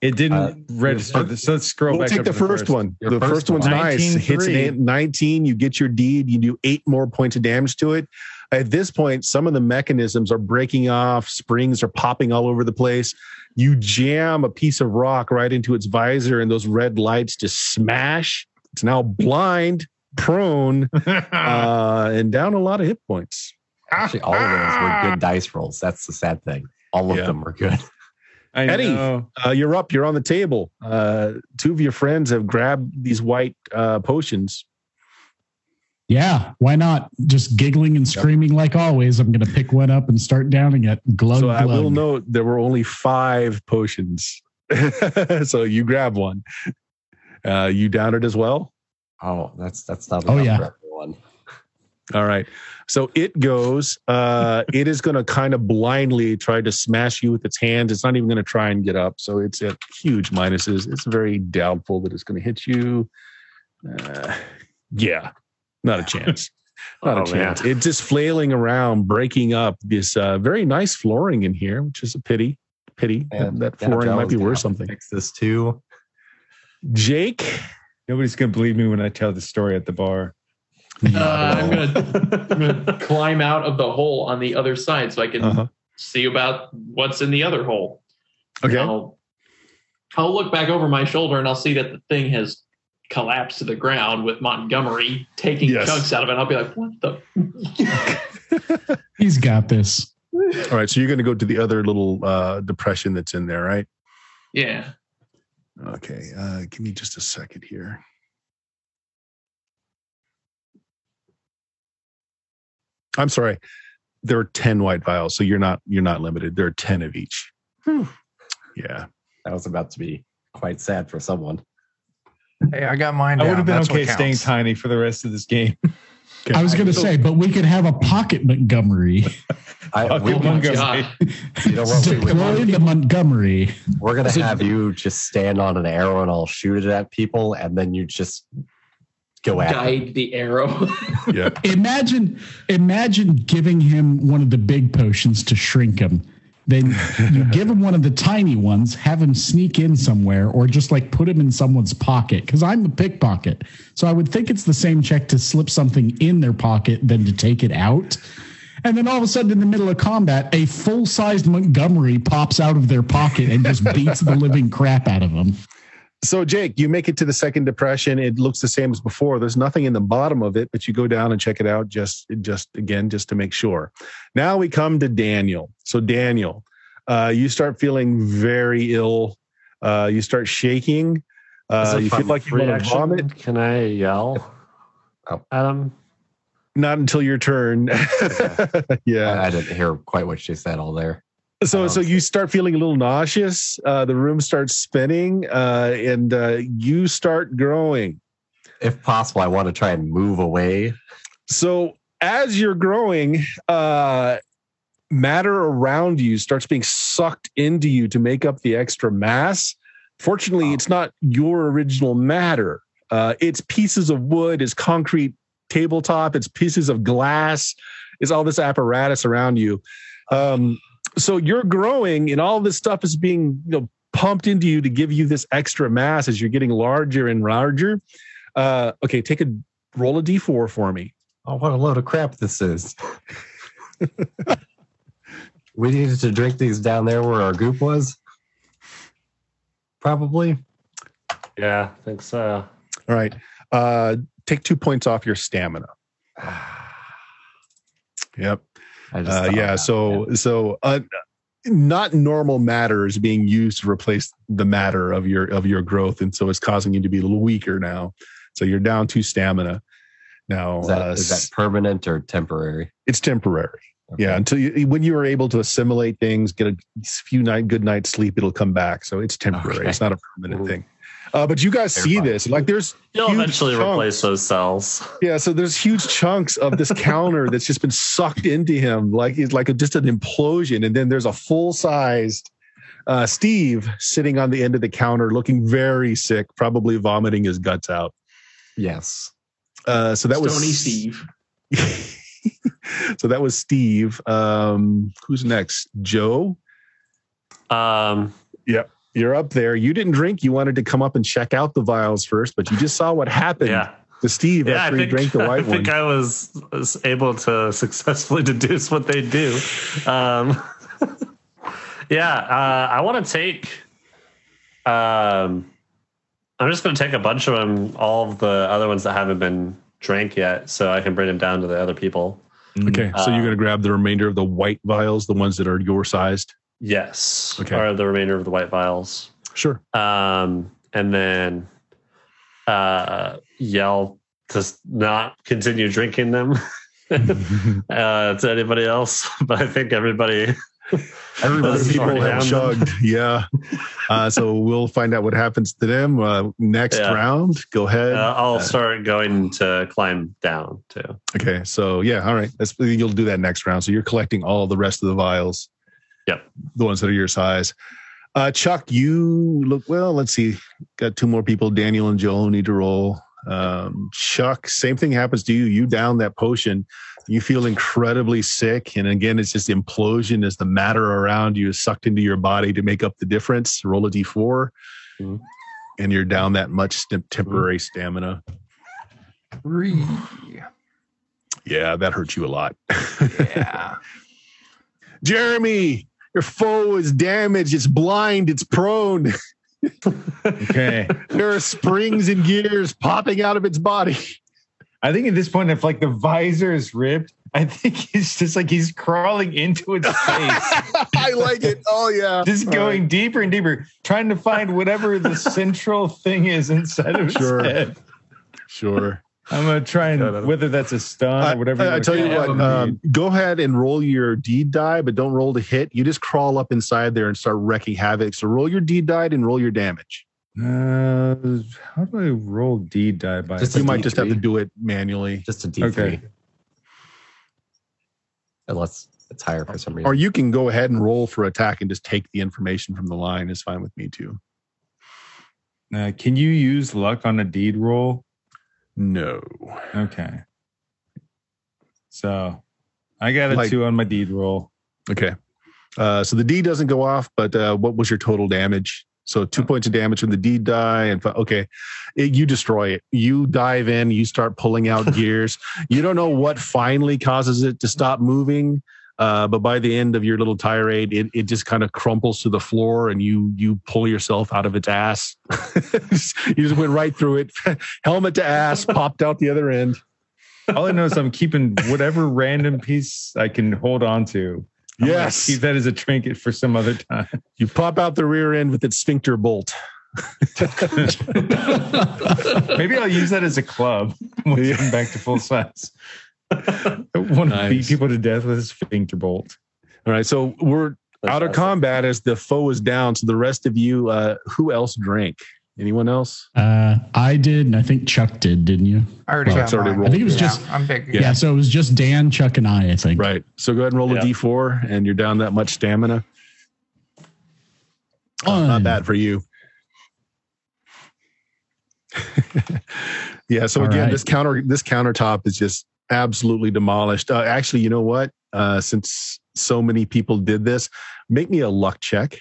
it didn't uh, register. This. So let's scroll we'll back. Take up the, the first one. The first, first one's one. nineteen, nice. Three. Hits an eight, nineteen. You get your deed. You do eight more points of damage to it. At this point, some of the mechanisms are breaking off. Springs are popping all over the place. You jam a piece of rock right into its visor, and those red lights just smash. It's now blind. Prone uh, and down a lot of hit points. Actually, all of those were good dice rolls. That's the sad thing. All of yeah. them were good. I Eddie, uh, you're up. You're on the table. Uh, two of your friends have grabbed these white uh, potions. Yeah, why not? Just giggling and screaming yep. like always. I'm going to pick one up and start downing it. Glug, so glug. I will note there were only five potions. So you grab one. Uh, you down it as well? Oh, that's that's not enough oh, yeah. for everyone. All right. So it goes. Uh, it is going to kind of blindly try to smash you with its hands. It's not even going to try and get up. So it's at huge minuses. It's very doubtful that it's going to hit you. Uh, yeah, not a chance. Not oh, a chance. Man. It's just flailing around, breaking up this uh, very nice flooring in here, which is a pity. Pity. And that, that flooring might be worth something. Fix this too. Jake... Nobody's going to believe me when I tell the story at the bar. Uh, I'm going to climb out of the hole on the other side so I can uh-huh. see about what's in the other hole. Okay. I'll, I'll look back over my shoulder and I'll see that the thing has collapsed to the ground with Montgomery taking yes. chunks out of it. I'll be like, what the? He's got this. All right. So you're going to go to the other little uh, depression that's in there, right? Yeah. Okay, uh, give me just a second here. I'm sorry. There are ten white vials, so you're not you're not limited. There are ten of each. Whew. Yeah. That was about to be quite sad for someone. Hey, I got mine. I would have been That's okay staying tiny for the rest of this game. I was going to say, but we could have a pocket Montgomery. I, we, Montgomery. You know what, we, we, we, Montgomery. We're going to have you just stand on an arrow and I'll shoot it at people, and then you just go at Guide them. the arrow. Yeah. Imagine, imagine giving him one of the big potions to shrink him. Then you give him one of the tiny ones, have him sneak in somewhere, or just like put him in someone's pocket. Because I'm a pickpocket. So I would think it's the same check to slip something in their pocket than to take it out. And then all of a sudden in the middle of combat, a full-sized Montgomery pops out of their pocket and just beats the living crap out of them. So, Jake, you make it to the second depression. It looks the same as before. There's nothing in the bottom of it, but you go down and check it out just, just again, just to make sure. Now we come to Daniel. So, Daniel, uh, you start feeling very ill. Uh, you start shaking. Uh, you feel like you want to vomit. Can I yell? Oh. Um, Not until your turn. Okay. Yeah. I, I didn't hear quite what she said all there. So so you start feeling a little nauseous. Uh, the room starts spinning, uh, and uh, you start growing. If possible, I want to try and move away. So as you're growing, uh, matter around you starts being sucked into you to make up the extra mass. Fortunately, wow. It's not your original matter. Uh, it's pieces of wood, it's concrete tabletop, it's pieces of glass, it's all this apparatus around you. Um So you're growing, and all this stuff is being, you know, pumped into you to give you this extra mass as you're getting larger and larger. Uh, okay, take a roll a d four for me. Oh, what a load of crap this is! We needed to drink these down there where our goop was, probably. Yeah, I think so. All right, uh, take two points off your stamina. Yep. I just uh, yeah, so that, so uh, not normal matter is being used to replace the matter of your of your growth, and so it's causing you to be a little weaker now. So you're down to stamina now. Is that, uh, is that permanent or temporary? It's temporary. Okay. Yeah, until you, when you are able to assimilate things, get a few night good night's sleep, it'll come back. So it's temporary. Okay. It's not a permanent Ooh. thing. Uh, but you guys Terrifying. see this. Like, there's You'll eventually chunks. replace those cells. Yeah, so there's huge chunks of this counter that's just been sucked into him. Like, it's like a, just an implosion. And then there's a full-sized uh, Steve sitting on the end of the counter looking very sick, probably vomiting his guts out. Yes. Uh, so that Stony was... Steve. So that was Steve. Um, who's next? Joe? Um. Yep. You're up there. You didn't drink. You wanted to come up and check out the vials first, but you just saw what happened yeah. to Steve yeah, after think, he drank the white one. I think one. I was, was able to successfully deduce what they do. Um, yeah, uh, I want to take... Um, I'm just going to take a bunch of them, all of the other ones that haven't been drank yet, so I can bring them down to the other people. Okay, uh, so you're going to grab the remainder of the white vials, the ones that are your sized? Yes. Okay. Or the remainder of the white vials. Sure. Um, and then uh, yell to not continue drinking them uh, to anybody else. But I think everybody... Everybody people have chugged. Them. Yeah. Uh, so we'll find out what happens to them uh, next yeah. round. Go ahead. Uh, I'll uh, start going to climb down too. Okay. So yeah. All right. That's, you'll do that next round. So you're collecting all the rest of the vials. Yep. The ones that are your size. Uh, Chuck, you look, well, let's see. Got two more people. Daniel and Joel need to roll. Um, Chuck, same thing happens to you. You down that potion. You feel incredibly sick. And again, it's just implosion as the matter around you is sucked into your body to make up the difference. Roll a d four. Mm-hmm. And you're down that much temporary mm-hmm. stamina. Three. Yeah, that hurts you a lot. Yeah. Jeremy! Your foe is damaged. It's blind. It's prone. Okay. There are springs and gears popping out of its body. I think at this point, if like the visor is ripped, I think it's just like he's crawling into its face. I like it. Oh, yeah. Just All going right. deeper and deeper, trying to find whatever the central thing is inside of sure. his head. Sure. I'm going to try and, no, no, no. whether that's a stun I, or whatever. I, I tell you what, um, go ahead and roll your deed die, but don't roll to hit. You just crawl up inside there and start wrecking havoc. So roll your deed die and roll your damage. Uh, how do I roll deed die? By just you might D three. Just have to do it manually. Just a D three. Okay. Unless it's higher for some reason. Or you can go ahead and roll for attack and just take the information from the line. It's fine with me, too. Uh, can you use luck on a deed roll? No. Okay. So I got a like, two on my deed roll. Okay. Uh, so the D doesn't go off, but uh, what was your total damage? So two oh. points of damage from the D die. and five, Okay. It, you destroy it. You dive in. You start pulling out gears. You don't know what finally causes it to stop moving. Uh, but by the end of your little tirade, it, it just kind of crumples to the floor and you you pull yourself out of its ass. You just went right through it. Helmet to ass, popped out the other end. All I know is I'm keeping whatever random piece I can hold on to. I'm yes. Keep that as a trinket for some other time. You pop out the rear end with its sphincter bolt. Maybe I'll use that as a club once yeah. I'm back to full size. I want nice. to beat people to death with a sphincter bolt. All right, so we're That's out of awesome. combat as the foe is down. So the rest of you, uh, who else drank? Anyone else? Uh, I did, and I think Chuck did, didn't you? I already well, got already rolled. I think it was yeah, just... I'm big. Yeah. yeah, so it was just Dan, Chuck, and I, I think. Right, so go ahead and roll yep. a d four, and you're down that much stamina. Oh, not bad for you. yeah, so All again, right. this counter this countertop is just absolutely demolished. Uh, actually, you know what? Uh, since so many people did this, make me a luck check.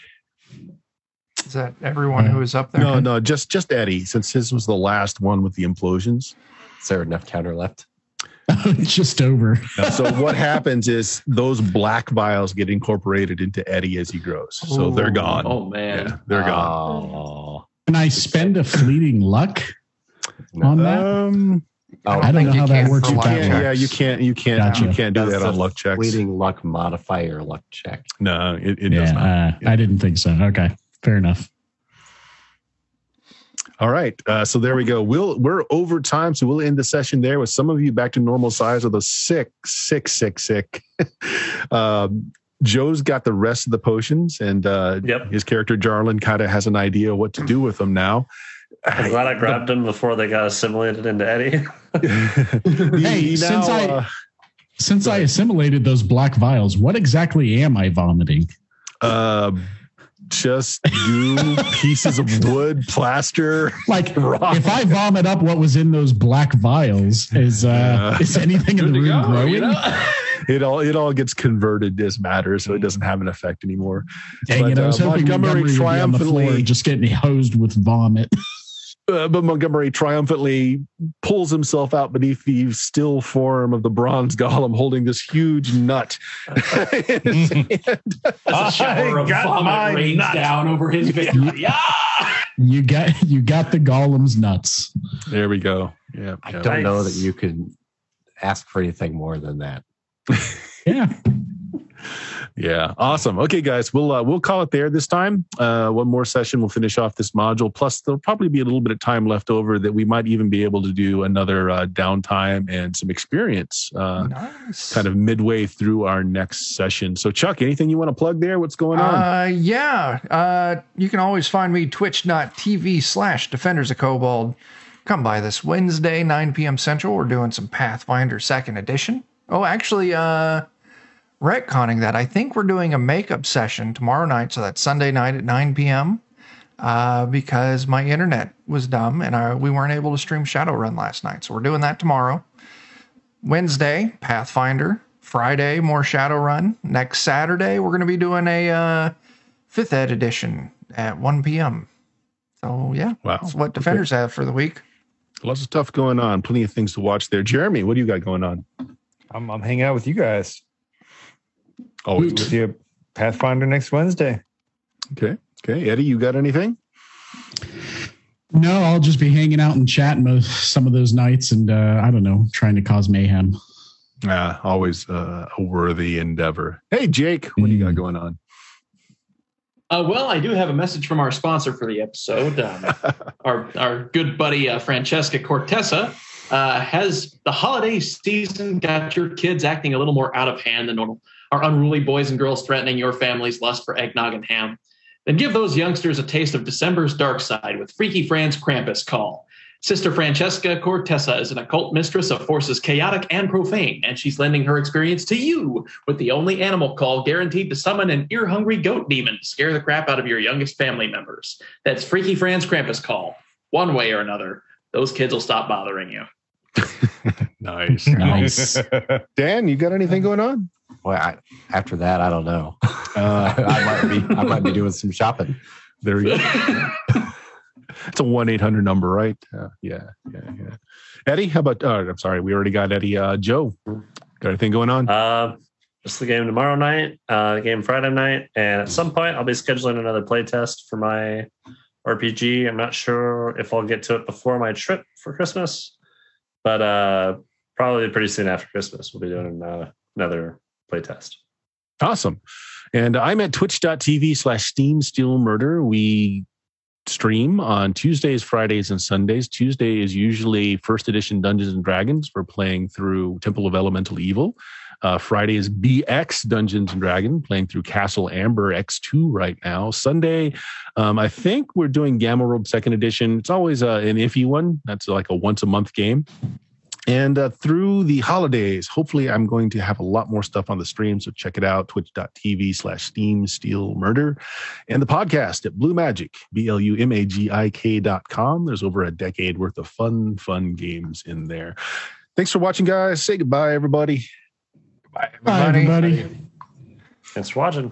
Is that everyone uh, who was up there? No, no, just just Eddie, since his was the last one with the implosions. Is there enough counter left? It's just over. So what happens is those black vials get incorporated into Eddie as he grows. So Ooh. they're gone. Oh, man. Yeah, they're oh. gone. Can I spend a fleeting luck on that? Um... Oh, I don't, I don't know how that works. You yeah, you can't. You can't. Gotcha. You can't do That's that on luck checks. Fleeting luck modifier luck check. No, it, it yeah, does not. Uh, yeah. I didn't think so. Okay, fair enough. All right, uh, so there we go. We'll we're over time, so we'll end the session there with some of you back to normal size with a sick, sick, sick, sick. um, Joe's got the rest of the potions, and uh, yep. his character Yarlin kind of has an idea what to do with them now. I'm glad I grabbed them before they got assimilated into Eddie. hey, you know, since I uh, since I assimilated those black vials, what exactly am I vomiting? Uh, just goo, pieces of wood, plaster. Like rock. If I vomit up what was in those black vials, is uh, yeah. is anything Good in the room go, growing? You know? It all it all gets converted as matter, so it doesn't have an effect anymore. Dang but, it! I was uh, hoping Montgomery, Montgomery triumphantly floor, just getting hosed with vomit. Uh, but Montgomery triumphantly pulls himself out beneath the still form of the bronze golem holding this huge nut. in his hand. A shower I of vomit rains nut. down over his victim. Yeah. yeah. You got you got the golem's nuts. There we go. Yeah. I yeah. don't nice. know that you can ask for anything more than that. yeah. Yeah, awesome. Okay, guys, we'll uh, we'll call it there this time. Uh, one more session, we'll finish off this module. Plus, there'll probably be a little bit of time left over that we might even be able to do another uh, downtime and some experience uh, nice. kind of midway through our next session. So, Chuck, anything you want to plug there? What's going on? Uh, yeah, uh, you can always find me twitch.tv slash Defenders of Kobold. Come by this Wednesday, nine p.m. Central. We're doing some Pathfinder second edition. Oh, actually... Uh, retconning that. I think we're doing a makeup session tomorrow night, so that's Sunday night at nine p.m. Uh, because my internet was dumb and I, we weren't able to stream Shadow Run last night. So we're doing that tomorrow. Wednesday, Pathfinder. Friday, more Shadow Run. Next Saturday, we're going to be doing a uh, fifth Ed edition at one p.m. So yeah, wow. that's what Defenders have for the week. Lots of stuff going on. Plenty of things to watch there. Jeremy, what do you got going on? I'm, I'm hanging out with you guys. I'll be with you, Pathfinder, next Wednesday. Okay. Okay. Eddie, you got anything? No, I'll just be hanging out and chatting most, some of those nights and, uh, I don't know, trying to cause mayhem. Uh, always uh, a worthy endeavor. Hey, Jake, what do you got going on? Uh, well, I do have a message from our sponsor for the episode. Um, our, our good buddy, uh, Francesca Cortesa. Uh, has the holiday season got your kids acting a little more out of hand than normal? Are unruly boys and girls threatening your family's lust for eggnog and ham? Then give those youngsters a taste of December's dark side with Freaky Franz Krampus Call. Sister Francesca Cortesa is an occult mistress of forces chaotic and profane, and she's lending her experience to you with the only animal call guaranteed to summon an ear-hungry goat demon to scare the crap out of your youngest family members. That's Freaky Franz Krampus Call. One way or another, those kids will stop bothering you. nice nice Dan, you got anything going on? Well, I, after that I don't know. uh, I might be I might be doing some shopping. There you go. It's a one eight hundred number, right? uh, yeah yeah yeah Eddie, how about uh, I'm sorry, we already got Eddie. uh, Joe, got anything going on? uh It's the game tomorrow night, uh, the game Friday night, and at some point I'll be scheduling another playtest for my R P G. I'm not sure if I'll get to it before my trip for Christmas, but uh, probably pretty soon after Christmas we'll be doing uh, another playtest. Awesome. And I'm at twitch.tv slash Steam Steel Murder. We stream on Tuesdays, Fridays, and Sundays. Tuesday is usually first edition Dungeons and Dragons. We're playing through Temple of Elemental Evil. Uh, Friday is B X Dungeons and Dragons, playing through Castle Amber X two right now. Sunday, um, I think we're doing Gamma World second edition. It's always uh, an iffy one. That's like a once a month game. And uh, through the holidays, hopefully I'm going to have a lot more stuff on the stream. So check it out, twitch.tv slash Steam Steel Murder. And the podcast at Blue Magic, B-L-U-M-A-G-I-K dot com. There's over a decade worth of fun, fun games in there. Thanks for watching, guys. Say goodbye, everybody. Goodbye, everybody. Bye, everybody. Thanks for watching.